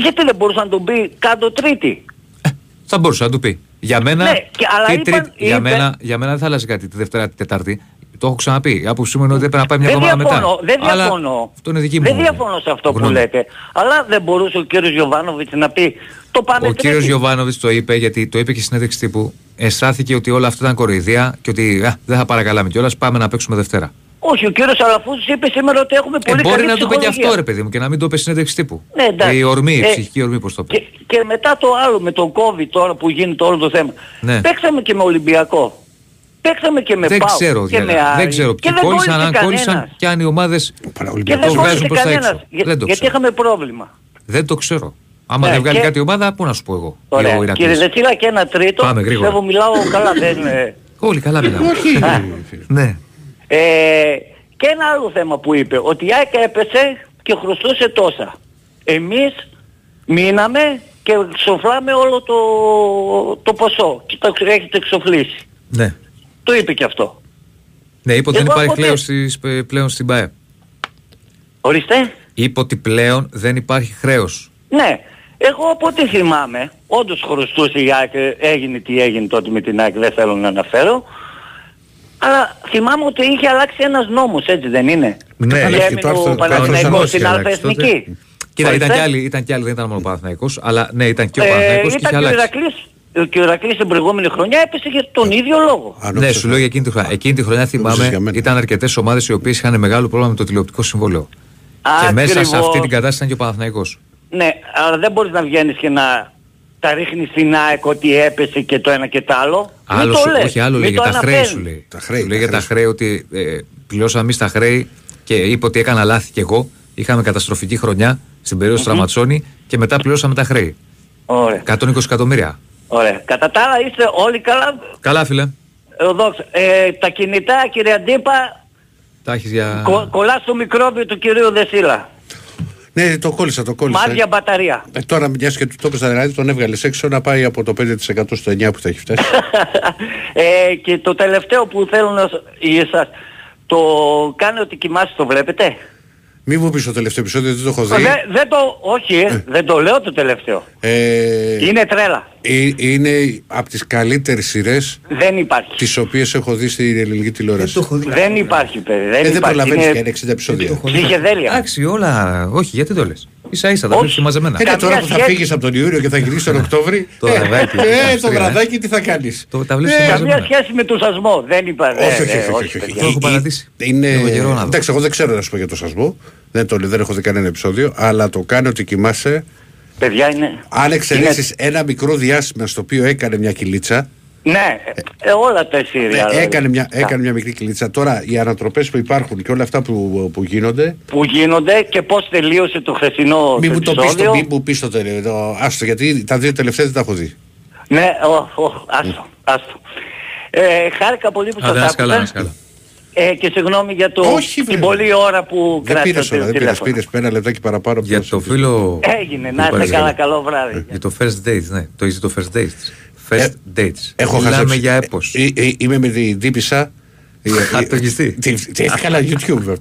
γιατί δεν μπορούσε να τον πει κάτω Τρίτη? Ε, θα μπορούσε να του πει. Για μένα, ναι, και, αλλά είπαν, τρίτη, είπε... για μένα, για μένα δεν θα αλλάζει κάτι τη Δευτέρα, τη Τετάρτη. Το έχω ξαναπεί. Από σήμερα ότι έπρεπε να πάει μια εβδομάδα μετά. Δεν διαφωνώ. Αυτό είναι δική μου. Δεν διαφωνώ σε αυτό γνώμη. Που λέτε. Αλλά δεν μπορούσε ο κύριος Γιοβάνοβιτς να πει Το ο κύριος Γιοβάνοβης το είπε, γιατί το είπε και συνέντευξη τύπου. Αισθάνθηκε ότι όλα αυτά ήταν κοροϊδία και ότι α, δεν θα παρακαλάμε κιόλας, πάμε να παίξουμε Δευτέρα. Όχι, ο κύριος Αλαφούζος είπε σήμερα ότι έχουμε πολύ ε, καλή ψυχολογία. Μπορεί να το πει και αυτό, ρε παιδί μου, και να μην το πει συνέντευξη τύπου. Ναι, εντάξει. Η ορμή, η ε, ψυχική ορμή, πώς το πει. Και, και μετά το άλλο με τον COVID τώρα που γίνεται όλο το θέμα. Ναι. Παίξαμε και με Ολυμπιακό. Παίξαμε και με δεν ΠΑΟΚ ξέρω, και δηλαδή. με Άρη. Δεν ξέρω ποιοι κόλλησαν, αν κόλλησαν και αν οι ομάδες βγάζουν προς τα έξω. Γιατί είχαμε πρόβλημα. Δεν το ξέρω. Άμα ναι, δεν βγάλει και... κάτι ομάδα, πού να σου πω εγώ. Ωραία. Λέω, κύριε Δεσύλλα, και ένα τρίτο. Πάμε γρήγορα. Πιστεύω μιλάω καλά, δεν είναι... Όλοι καλά μιλάω. ναι. ε, και ένα άλλο θέμα που είπε, ότι η ΑΕΚ έπεσε και χρωστούσε τόσα. Εμείς μείναμε και ξοφλάμε όλο το, το ποσό. Και το έχετε ξοφλήσει. Ναι. Το είπε και αυτό. Ναι, είπε ότι δεν υπάρχει πλέον, στις, πλέον στην ΠΑΕ. Ορίστε. Είπε ότι πλέον δεν υπάρχει χρέος. Ναι. Εγώ από ό,τι θυμάμαι, όντως χρωστούσε η ΑΕΚ, έγινε τι έγινε τότε με την ΑΕΚ, δεν θέλω να αναφέρω, αλλά θυμάμαι ότι είχε αλλάξει ένας νόμος, έτσι δεν είναι? Ναι, είχε το Παναθηναϊκό στην Αλφα-Εθνική. Κοίτα, ήταν κι άλλοι, δεν ήταν μόνο ο Παναθηναϊκός, αλλά ναι, ήταν και ο Παναθηναϊκός και είχε αλλάξει. Και ο Ηρακλής την προηγούμενη χρονιά έπεσε για τον ίδιο λόγο. Ναι, σου λέω για εκείνη τη χρονιά. Εκείνη τη χρονιά θυμάμαι, ήταν αρκετές ομάδες οι οποίες είχαν μεγάλο πρόβλημα με το τηλεοπτικό συμβόλαιο. Και μέσα σε αυτή την κατάσταση ήταν και ο Παναθηναϊκός. Ναι, αλλά δεν μπορείς να βγαίνεις και να τα ρίχνεις στην ΑΕΚ ότι έπεσε και το ένα και το άλλο. Άλλο σου, όχι άλλο λέει, για τα χρέη σου λέει. Τα χρέη, λέει για τα χρέη ότι ε, πληρώσαμε εμείς τα χρέη και είπε ότι έκανα λάθη κι εγώ. Είχαμε καταστροφική χρονιά στην περίοδο Στραματσόνι και μετά πληρώσαμε τα χρέη. Ωραία. εκατόν είκοσι εκατομμύρια. Ωραία. Κατά τα άλλα είστε όλοι καλά. Καλά φίλε. Ε, τα κινητά κύριε Αντίπα, τα έχεις για... κο, κολλά στο μικρόβιο του κυρίου Δεσύλλα. Ναι, το κόλλησα, το κόλλησα. Μάτια μπαταρία. Ε, τώρα μιας και του τόπου στα δηλαδή, τον έβγαλε έξω να πάει από το πέντε τοις εκατό στο εννιά τοις εκατό που θα έχει φτάσει. ε, και το τελευταίο που θέλω να σας το κάνω ότι κοιμάσαι, το βλέπετε. Μην μου πεις το τελευταίο επεισόδιο, δεν το έχω δει. Δεν, δεν το, όχι, ε. δεν το λέω το τελευταίο. Ε, είναι τρέλα. Ε, είναι από τις καλύτερες σειρές τις οποίες έχω δει στην ελληνική τηλεόραση. Δεν, δει, δεν υπάρχει, παιδί. Δεν, ε, δεν προλαβαίνεις είναι... κανένα εξήντα επεισόδια. Ψυχεδέλεια. Εντάξει, όλα. Όχι, γιατί το λες. Ίσα-ίσα τα βλέπεις μαζεμένα. Ε, τώρα που θα φύγεις από τον Ιούλιο και θα γυρίσεις τον Οκτώβρη. Το βραδάκι. Ε, το βραδάκι τι θα κάνεις. Τα βλέπεις μαζεμένα. Καμία σχέση με τον σασμό. Δεν υπάρχει. Όχι, όχι. Εντάξει, εγώ δεν ξέρω να σου πω για τον σασμό. Δεν, το, δεν έχω δει κανένα επεισόδιο, αλλά το κάνει ότι κοιμάσαι. Παιδιά είναι. Αν εξαιρέσεις είναι... ένα μικρό διάστημα στο οποίο έκανε μια κυλίτσα. Ναι, ε, όλα τα σύρια. Ναι, έκανε, μια, έκανε μια μικρή κυλίτσα. Τώρα οι ανατροπές που υπάρχουν και όλα αυτά που, που γίνονται. Που γίνονται και πώς τελείωσε το χθεσινό. Μη μου το πεις το, μη μου πεις το τελευταίο. Άστο, γιατί τα δύο τελευταία δεν τα έχω δει. Ναι, ο, ο, άστο. άστο. Ε, χάρηκα πολύ που σας άκουσα. Καλά, να είσαι καλά. Ε, και συγγνώμη για το, όχι, την πολλή ώρα που κράτησε το τηλέφωνο. Πήρες ένα λεπτάκι παραπάνω. Για το φίλο... Έγινε, να είστε καλά, καλό βράδυ. Ε, για το first dates, ναι. Το είδε το first dates. First dates. Έχω χαζέψει. Για έπος. Ε, ε, ε, είμαι με την τύπισσα... Ατογιστή. Τι έφυγα YouTube.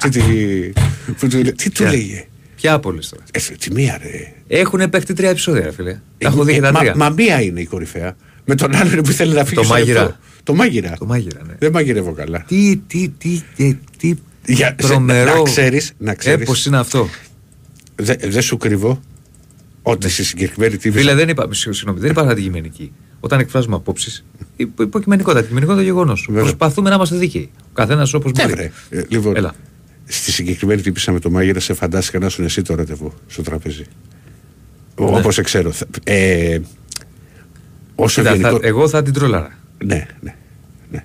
Τι του λέγε. Ποια απόλυση τώρα. Τι μία ρε. Έχουν επέκτη τρία επεισόδια φίλε. Τα έχω δει και τα τρία. Μα μία είναι η κορυφαία. Με τον άλλον που θέλει να φύγει στο λεπτό. Το μάγειρα. Το μάγειρα ναι. Δεν μαγειρεύω καλά. Τι, τι, τι, τι, τι για, τρομερό. Σε, να ξέρεις, να ξέρεις. Έπος είναι αυτό. Δε, δεν σου κρύβω ότι στη συγκεκριμένη τύπη... Φίλε, δεν είπα, συγγνώμη, δεν υπάρχει αντικειμενική. Όταν εκφράζουμε απόψεις, υποκειμενικότητα, αντικειμενικότητα γεγονός. Προσπαθούμε να είμαστε δίκαιοι. Ο καθένας όπως μπορεί. Βρε. Λοιπόν, έλα. Στη συγκεκριμένη τύπησα με το μάγειρα, σε φαντάστηκα να σου εσύ το ραντεβού στο τραπέζι. Ναι. Όπως σε ξέρω. Ε, όσο Εντά, γενικό... θα, εγώ θα την τρολάρα. Ναι, ναι, ναι,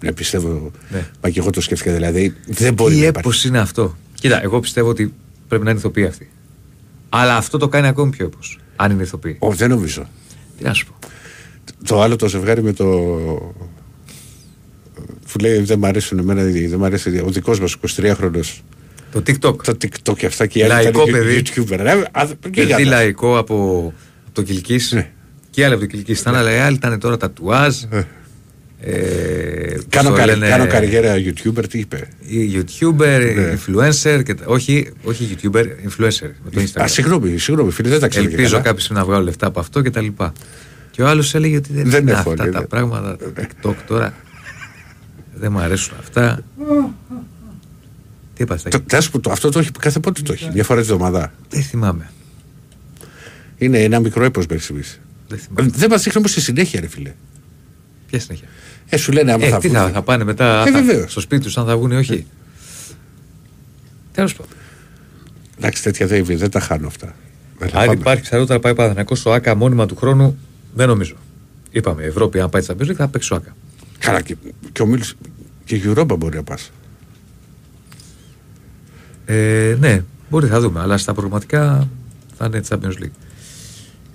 ναι, πιστεύω, ναι. Μα και εγώ το σκέφτηκα δηλαδή, δεν μπορεί τι να υπάρχει. Τι έπος είναι αυτό. Κοίτα, εγώ πιστεύω ότι πρέπει να είναι ηθοποιοί αυτοί. Αλλά αυτό το κάνει ακόμη πιο έπος, αν είναι ηθοποιοί. Όχι, δεν νομίζω. Τι να σου πω. Το άλλο το ζευγάρι με το... που λέει δεν μ' αρέσουν εμένα, δεν μ' αρέσει ο δικός μας εικοσιτριάχρονος. Το TikTok. Το TikTok και αυτά και λαϊκό παιδί. YouTuber. Γιατί λαϊκό από το Κιλκής. Ναι. Και άλλοι από το Κιλκιστάν, αλλά οι άλλοι ήταν τώρα τατουάζ. Κάνω καριέρα YouTuber, τι είπε. YouTuber, influencer, όχι YouTuber, influencer. Α, συγγνώμη, συγγνώμη, φίλε, δεν τα ξέρω. Ελπίζω κάποιοι να βγάλουν λεφτά από αυτό κτλ. Και ο άλλος έλεγε ότι δεν είναι αυτά τα πράγματα, το TikTok τώρα. Δεν μου αρέσουν αυτά. Τι είπα, αυτό το έχει κάθε πότε το έχει, μια φορά τη βδομάδα. Δεν θυμάμαι. Είναι ένα μικρό έπος μέχρι στιγμής. Δεν μας δείχνει όμως τη συνέχεια, ρε φίλε. Ποια συνέχεια? Ε, σου λένε άμα ε, θα βγουν. Θα, θα πάνε μετά ε, στο σπίτι τους, αν θα βγουν ή όχι. Ε. Τέλος πάντων. Εντάξει, τέτοια δεν, δεν τα χάνω αυτά. Αν υπάρχει ψαρότητα να πάει Παναθηναϊκός στο ΆΚΑ μόνιμα του χρόνου, δεν νομίζω. Είπαμε, η Ευρώπη, αν πάει στα Champions League, θα παίξει στο ΆΚΑ. Καλά, και, και ο Μίλης και η Europa μπορεί να πας. Ε, ναι, μπορεί, θα δούμε. Αλλά στα προγραμματικά θα είναι Champions League.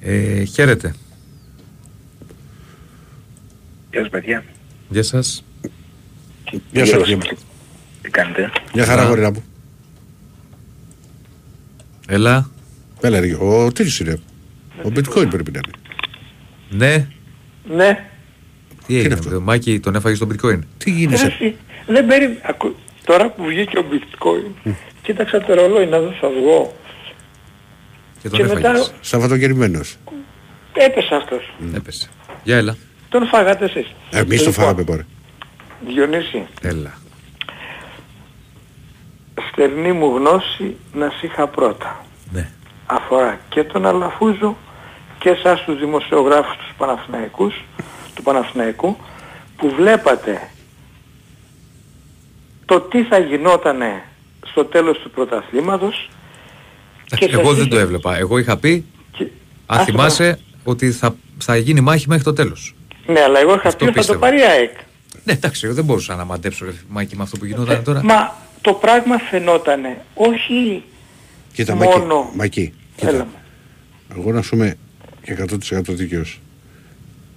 Ε, χαίρετε. Γεια σας, παιδιά. Γεια σας. Γεια σας, Γιώργο. Τι κάνετε? Μια χαρά, γορίνα μου. Έλα. Έλα, ρε, ο Τίλης είναι. Ο bitcoin πρέπει να είναι. Ναι. Ναι. Τι έγινε αυτό? Το Μάκη τον έφαγε στο bitcoin. Τι γίνεσαι? Δεν περίμενε. Τώρα που βγήκε ο bitcoin, κοίταξα το ρολόι να δω θα βγω. Και τον έφαγες. Σαββατοκαιρημένος. Έπεσε αυτός. Έπεσε. Για έλα. Τον φάγατε εσείς? Εμείς τον φάγαμε πόρε. Διονύση. Έλα. Στερνή μου γνώση να σ' είχα πρώτα. Ναι. Αφορά και τον Αλαφούζο και εσάς τους δημοσιογράφους τους Παναθηναϊκούς, του Παναθηναϊκού, που βλέπατε το τι θα γινότανε στο τέλος του πρωταθλήματος. Και εγώ δεν το έβλεπα. Εγώ είχα πει, και... αν θυμάσαι, ότι θα, θα γίνει μάχη μέχρι το τέλος. Ναι, αλλά εγώ είχα αυτό πει ότι θα το πάρει η ΑΕΚ. Ναι, εντάξει, εγώ δεν μπορούσα να μαντέψω μάχη με αυτό που γινόταν τώρα. Μα το πράγμα φαινότανε, όχι... Κοίτα, μόνο... Μακή, κοίτα. Εγώ να σου είμαι εκατό τοις εκατό δίκαιος.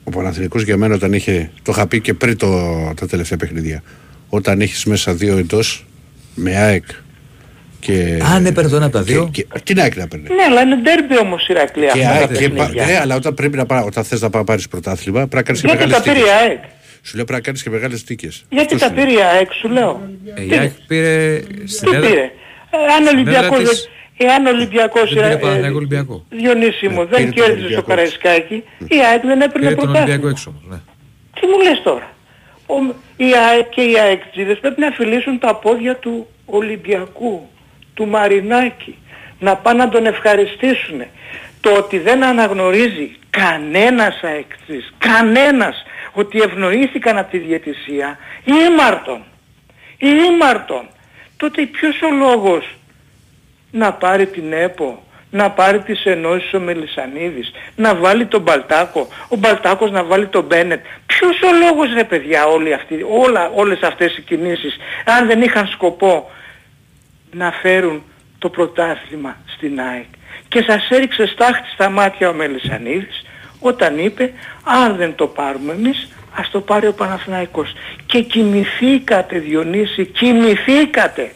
Ο Παναθηναϊκός για μένα όταν είχε, το είχα πει και πριν το, τα τελευταία παιχνίδια, όταν έχεις μέσα δύο εντός με ΑΕΚ και... Αν έπαιρνε το ένα από τα δύο. Και, και, τι να έκανε να παίρνει. Ναι, αλλά είναι ντέρμπι όμως η Ηρακλή. Ναι, αλλά όταν, πρέπει να πά, όταν θες να πάρεις πρωτάθλημα πρέπει να κάνεις και μεγάλες τίκες. Σου λέω πρέπει να κάνεις και μεγάλες τίκες. Γιατί τα πήρε η ΑΕΚ, σου λέω. Η ΑΕΚ πήρε... Τι πήρε? Αν Ολυμπιακός... Εάν ο Ολυμπιακός δεν πήρε Διονύση μου, δεν κέρδισε στο Καραϊσκάκη, η ΑΕΚ δεν έπαιρνε πρωτάθλημα. Τι μου λες τώρα? Η ΑΕΚ και οι ΑΕΚτζίδες πρέπει να φιλήσουν τα πόδια του Ολυμπιακού, του Μαρινάκη, να πάνε να τον ευχαριστήσουν. Το ότι δεν αναγνωρίζει κανένας ΑΕΚτζής, κανένας, ότι ευνοήθηκαν από τη διαιτησία, ήμαρτον, ήμαρτον. Τότε ποιος ο λόγος να πάρει την ΕΠΟ, να πάρει τις ενώσεις ο Μελισσανίδης, να βάλει τον Μπαλτάκο, ο Μπαλτάκος να βάλει τον Μπένετ? Ποιος ο λόγος ρε παιδιά όλοι αυτοί, όλα, όλες αυτές οι κινήσεις, αν δεν είχαν σκοπό να φέρουν το πρωτάθλημα στην ΑΕΚ? Και σας έριξε στάχτη στα μάτια ο Μελισσανίδης όταν είπε αν δεν το πάρουμε εμείς, ας το πάρει ο Παναθηναϊκός. Και κοιμηθήκατε Διονύση, κοιμηθήκατε.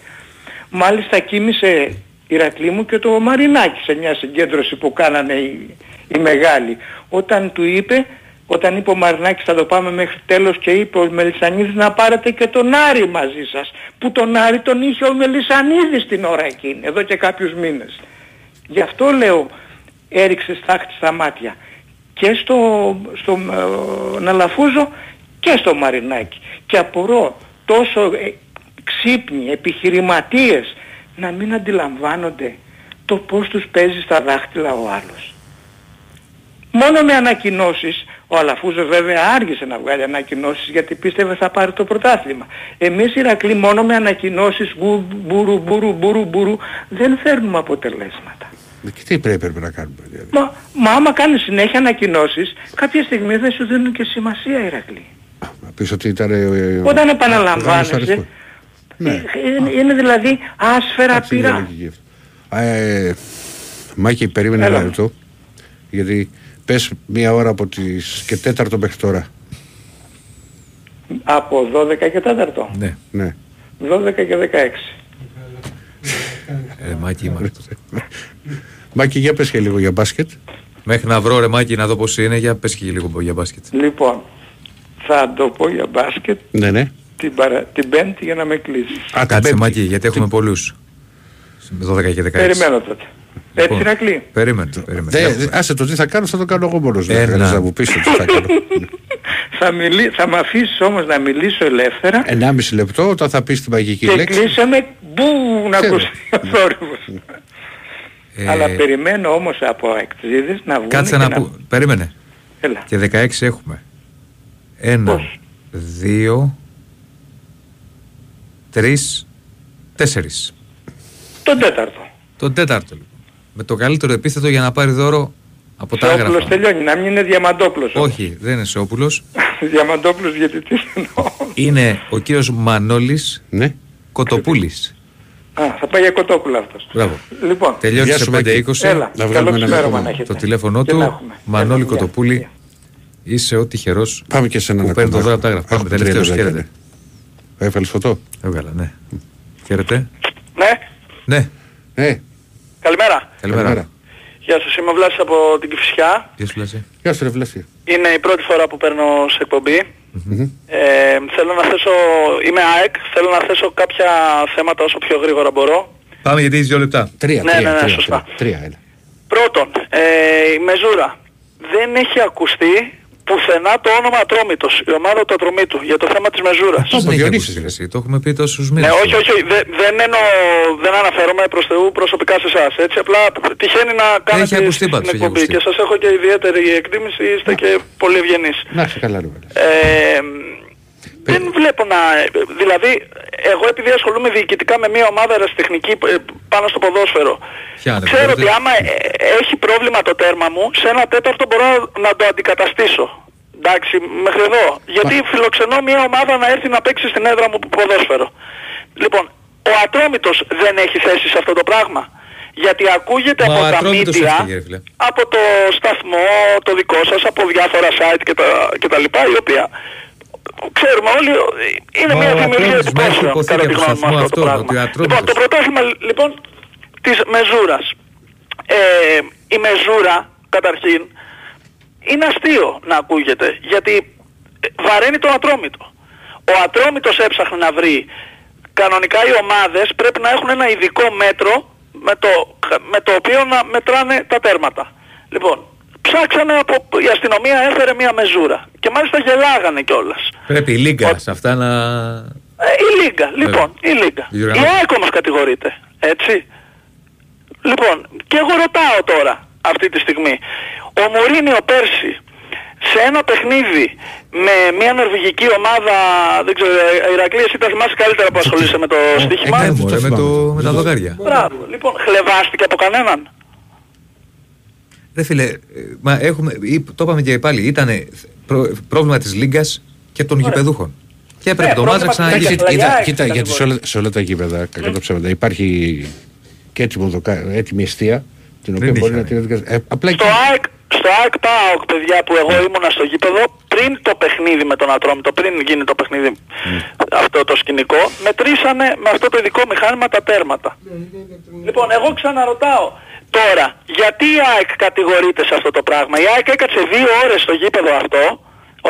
Μάλιστα κοιμήσε Ηρακλή μου και το Μαρινάκη σε μια συγκέντρωση που κάνανε οι, οι μεγάλοι. Όταν του είπε, όταν είπε ο Μαρινάκης θα το πάμε μέχρι τέλος και είπε ο Μελισσανίδης να πάρετε και τον Άρη μαζί σας. Που τον Άρη τον είχε ο Μελισσανίδης την ώρα εκείνη, εδώ και κάποιους μήνες. Γι' αυτό λέω έριξε στάχτη στα μάτια και στο, στο ε, Ναλαφούζο και στο Μαρινάκη. Και απορώ τόσο ε, ξύπνοι επιχειρηματίες να μην αντιλαμβάνονται το πώς τους παίζει στα δάχτυλα ο άλλος. Μόνο με ανακοινώσεις, ο Αλαφούζος βέβαια άργησε να βγάλει ανακοινώσεις γιατί πίστευε θα πάρει το πρωτάθλημα. Εμείς Ηρακλή μόνο με ανακοινώσεις μπουρου μπουρου μπουρου μπουρου μπουρου δεν φέρνουμε αποτελέσματα. Και τι πρέπει να κάνουμε? Δηλαδή. Μα, μα άμα κάνεις συνέχεια ανακοινώσεις κάποια στιγμή δεν σου δίνουν και σημασία Ηρακλή. Πεις ότι ήταν... Όταν επαναλαμβάνεσαι... Ναι. Είναι δηλαδή άσφαιρα πειρά. Ε, Μάκη, περίμενε ένα λεπτό. Γιατί πες μία ώρα από τις και τέταρτο μέχρι τώρα. Από δώδεκα και τέταρτο. Ναι, ναι. δώδεκα και δεκαέξι. Ε, Μάκη, Μάκη, για πες και λίγο για μπάσκετ. Μέχρι να βρω ρε Μάκη να δω πώς είναι, για πες και λίγο για μπάσκετ. Λοιπόν, θα το πω για μπάσκετ. Ναι, ναι. Την, παρα... την Πέμπτη για να με κλείσει. Α, κάτσε Μάκη, γιατί έχουμε τι... πολλούς. δώδεκα και δεκαέξι. Περιμένω τότε. Λοιπόν, έτσι να κλεί. Περίμενε. Άσε το τι θα κάνω, θα το κάνω εγώ μόνος. Ένα. Θα μου πεις τι θα κάνω. θα, μιλή... θα μ' αφήσεις όμως να μιλήσω ελεύθερα. Ενάμιση λεπτό όταν θα πεις την μαγική λέξη. Και κλείσαμε μπου να ακουστεί ο θόρυβος. Ε... Αλλά περιμένω όμως από εκτζίδες να βγουν. Κάτσε να, να... πού. Περίμενε. Έλα. Και δεκαέξι έχουμε. Ένα, πώς? Δύο, τρεις, τέσσερις. Τον τέταρτο. Τον τέταρτο λοιπόν. Με το καλύτερο επίθετο για να πάρει δώρο από τα Άγραφα. Σεόπουλος τελειώνει, να μην είναι Διαμαντόπουλος. Όχι, δεν είναι Σεόπουλος. Διαμαντόπουλος γιατί τι εννοώ. Είναι ο κύριος Μανώλης ναι. Κοτοπούλης. Α, θα πάει για Κοτόπουλο αυτός. Μπράβο. Λοιπόν, τελειώνει πέντε είκοσι. Έλα, να βγάλουμε ένα μέρο να έχετε. Το τηλέφωνο του, Μανώλη Κοτοπούλη. Είσαι ο τυχερός που παίρνει το δώρο από τα Άγραφα. Πάμε τελευταίος, χαίρετε. Έφερες φωτό. Έβγαλα, ναι. Χαίρετε. Ναι. Ναι. Καλημέρα. Καλημέρα. Γεια σας, είμαι ο Βλάσης από την Κηφισιά. Γεια σου Βλάση. Γεια σου ρε Βλάση. Είναι η πρώτη φορά που παίρνω σε εκπομπή. Mm-hmm. Ε, θέλω να θέσω, είμαι ΑΕΚ, θέλω να θέσω κάποια θέματα όσο πιο γρήγορα μπορώ. Πάμε γιατί έχεις δύο λεπτά. Τρία, ναι, τρία, ναι, ναι, τρία, σωστά. Τρία, τρία, πρώτον, ε, η Μεζούρα. Δεν έχει ακουστεί πουθενά το όνομα Ατρόμητος, η ομάδα του Ατρομήτου, για το θέμα της Μεζούρας. Αυτό δεν έχει, το έχουμε πει τόσους μήνες. Ναι, όχι, όχι, δε, δεν εννοώ, δεν αναφέρομαι προς Θεού προσωπικά σε εσάς, έτσι, απλά τυχαίνει να κάνετε την εκπομπή και σας έχω και ιδιαίτερη εκτίμηση, είστε να. Και πολύ ευγενείς. Να είσαι καλά, ρε. Ε, δεν βλέπω να... Δηλαδή, εγώ επειδή ασχολούμαι διοικητικά με μια ομάδα ερασιτεχνική πάνω στο ποδόσφαιρο, Φιάνε, ξέρω ότι άμα έχει πρόβλημα το τέρμα μου, σε ένα τέταρτο μπορώ να το αντικαταστήσω. Εντάξει, μέχρι εδώ. Γιατί Πα... φιλοξενώ μια ομάδα να έρθει να παίξει στην έδρα μου ποδόσφαιρο. Λοιπόν, ο Ατρόμητος δεν έχει θέση σε αυτό το πράγμα. Γιατί ακούγεται Μα από τα μίντια, από το σταθμό, το δικό σας, από διάφορα site κτλ. Η οποία... Ξέρουμε όλοι, είναι Μα μια δημιουργία του κόσμου κατά τη γνώμη μου αυτό το πράγμα. Λοιπόν, το πρωτάθλημα λοιπόν της Μεζούρας. Ε, η Μεζούρα, καταρχήν, είναι αστείο να ακούγεται, γιατί βαραίνει τον Ατρόμητο. Ο Ατρόμητος έψαχνε να βρει. Κανονικά οι ομάδες πρέπει να έχουν ένα ειδικό μέτρο με το, με το οποίο να μετράνε τα τέρματα. Λοιπόν. Ψάξανε, από... η αστυνομία έφερε μια Μεζούρα. Και μάλιστα γελάγανε κιόλας. Πρέπει η Λίγκα ο... σε αυτά να... Ε, η Λίγκα, λοιπόν, ε, η Λίγκα. Η ΑΕΚ όμως κατηγορείται, έτσι. Λοιπόν, και εγώ ρωτάω τώρα, αυτή τη στιγμή. Ο Μουρίνιο πέρσι, σε ένα παιχνίδι με μια νορβηγική ομάδα, δεν ξέρω, Ηρακλής ήταν, θυμάσαι καλύτερα που ασχολείσαι με το στοίχημα. Ε, ε, με, το... με τα δοκάρια. Μπράβο, λοιπόν, χλεβάστηκε από κανέναν. Ρε φίλε, μα έχουμε, το είπαμε και πάλι, ήταν πρόβλημα της Λίγκας και των Ωραία. Γηπεδούχων. Και έπρεπε ε, το μάζαξα να γίνει. Κοίτα, γιατί σε όλα, σε όλα τα γήπεδα, κατά τα ψέματα, υπάρχει και έτοιμο δοκα, έτοιμη αιστεία, την οποία μπορεί να την έδειξε. Ε, στο ΑΕΚ ΠΑΟΚ, παιδιά, που εγώ ήμουνα στο γήπεδο, πριν το παιχνίδι με τον Ατρόμητο, πριν γίνει το παιχνίδι mm. αυτό το σκηνικό, μετρήσανε με αυτό το ειδικό μηχάνημα τα τέρματα. Λοιπόν, εγώ ξαναρωτάω. Τώρα, γιατί η ΑΕΚ κατηγορείται σε αυτό το πράγμα. Η ΑΕΚ έκατσε δύο ώρες στο γήπεδο αυτό,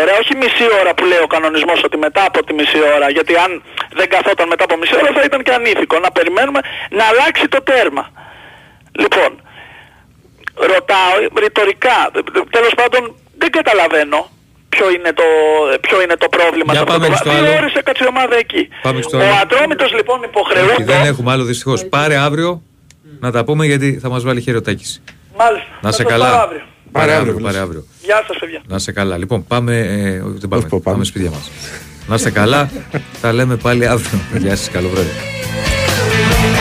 ωραία, όχι μισή ώρα που λέει ο κανονισμός ότι μετά από τη μισή ώρα, γιατί αν δεν καθόταν μετά από μισή ώρα θα ήταν και ανήθικο, να περιμένουμε να αλλάξει το τέρμα. Λοιπόν, ρωτάω ρητορικά, τέλος πάντων δεν καταλαβαίνω ποιο είναι το, ποιο είναι το πρόβλημα. Για σε αυτό πάμε το πράγμα. Δύο άλλο. Ώρες έκατσε η ομάδα εκεί. Ο Ατρόμητος λοιπόν υποχρεούται... Δεν έχουμε άλλο δυστυχώς. Πάρε αύριο. Να τα πούμε γιατί θα μας βάλει χέρι ο Τάκης. Μάλιστα. Να σε καλά. Πάρε αύριο. Πάρε αύριο, πάρε αύριο. Γεια σας παιδιά. Να σε καλά. Λοιπόν πάμε, ε, όχι, δεν πάμε, πάμε. πάμε σπίτια μας. Να σε καλά. Τα λέμε πάλι αύριο. Γεια σας, καλό βράδυ.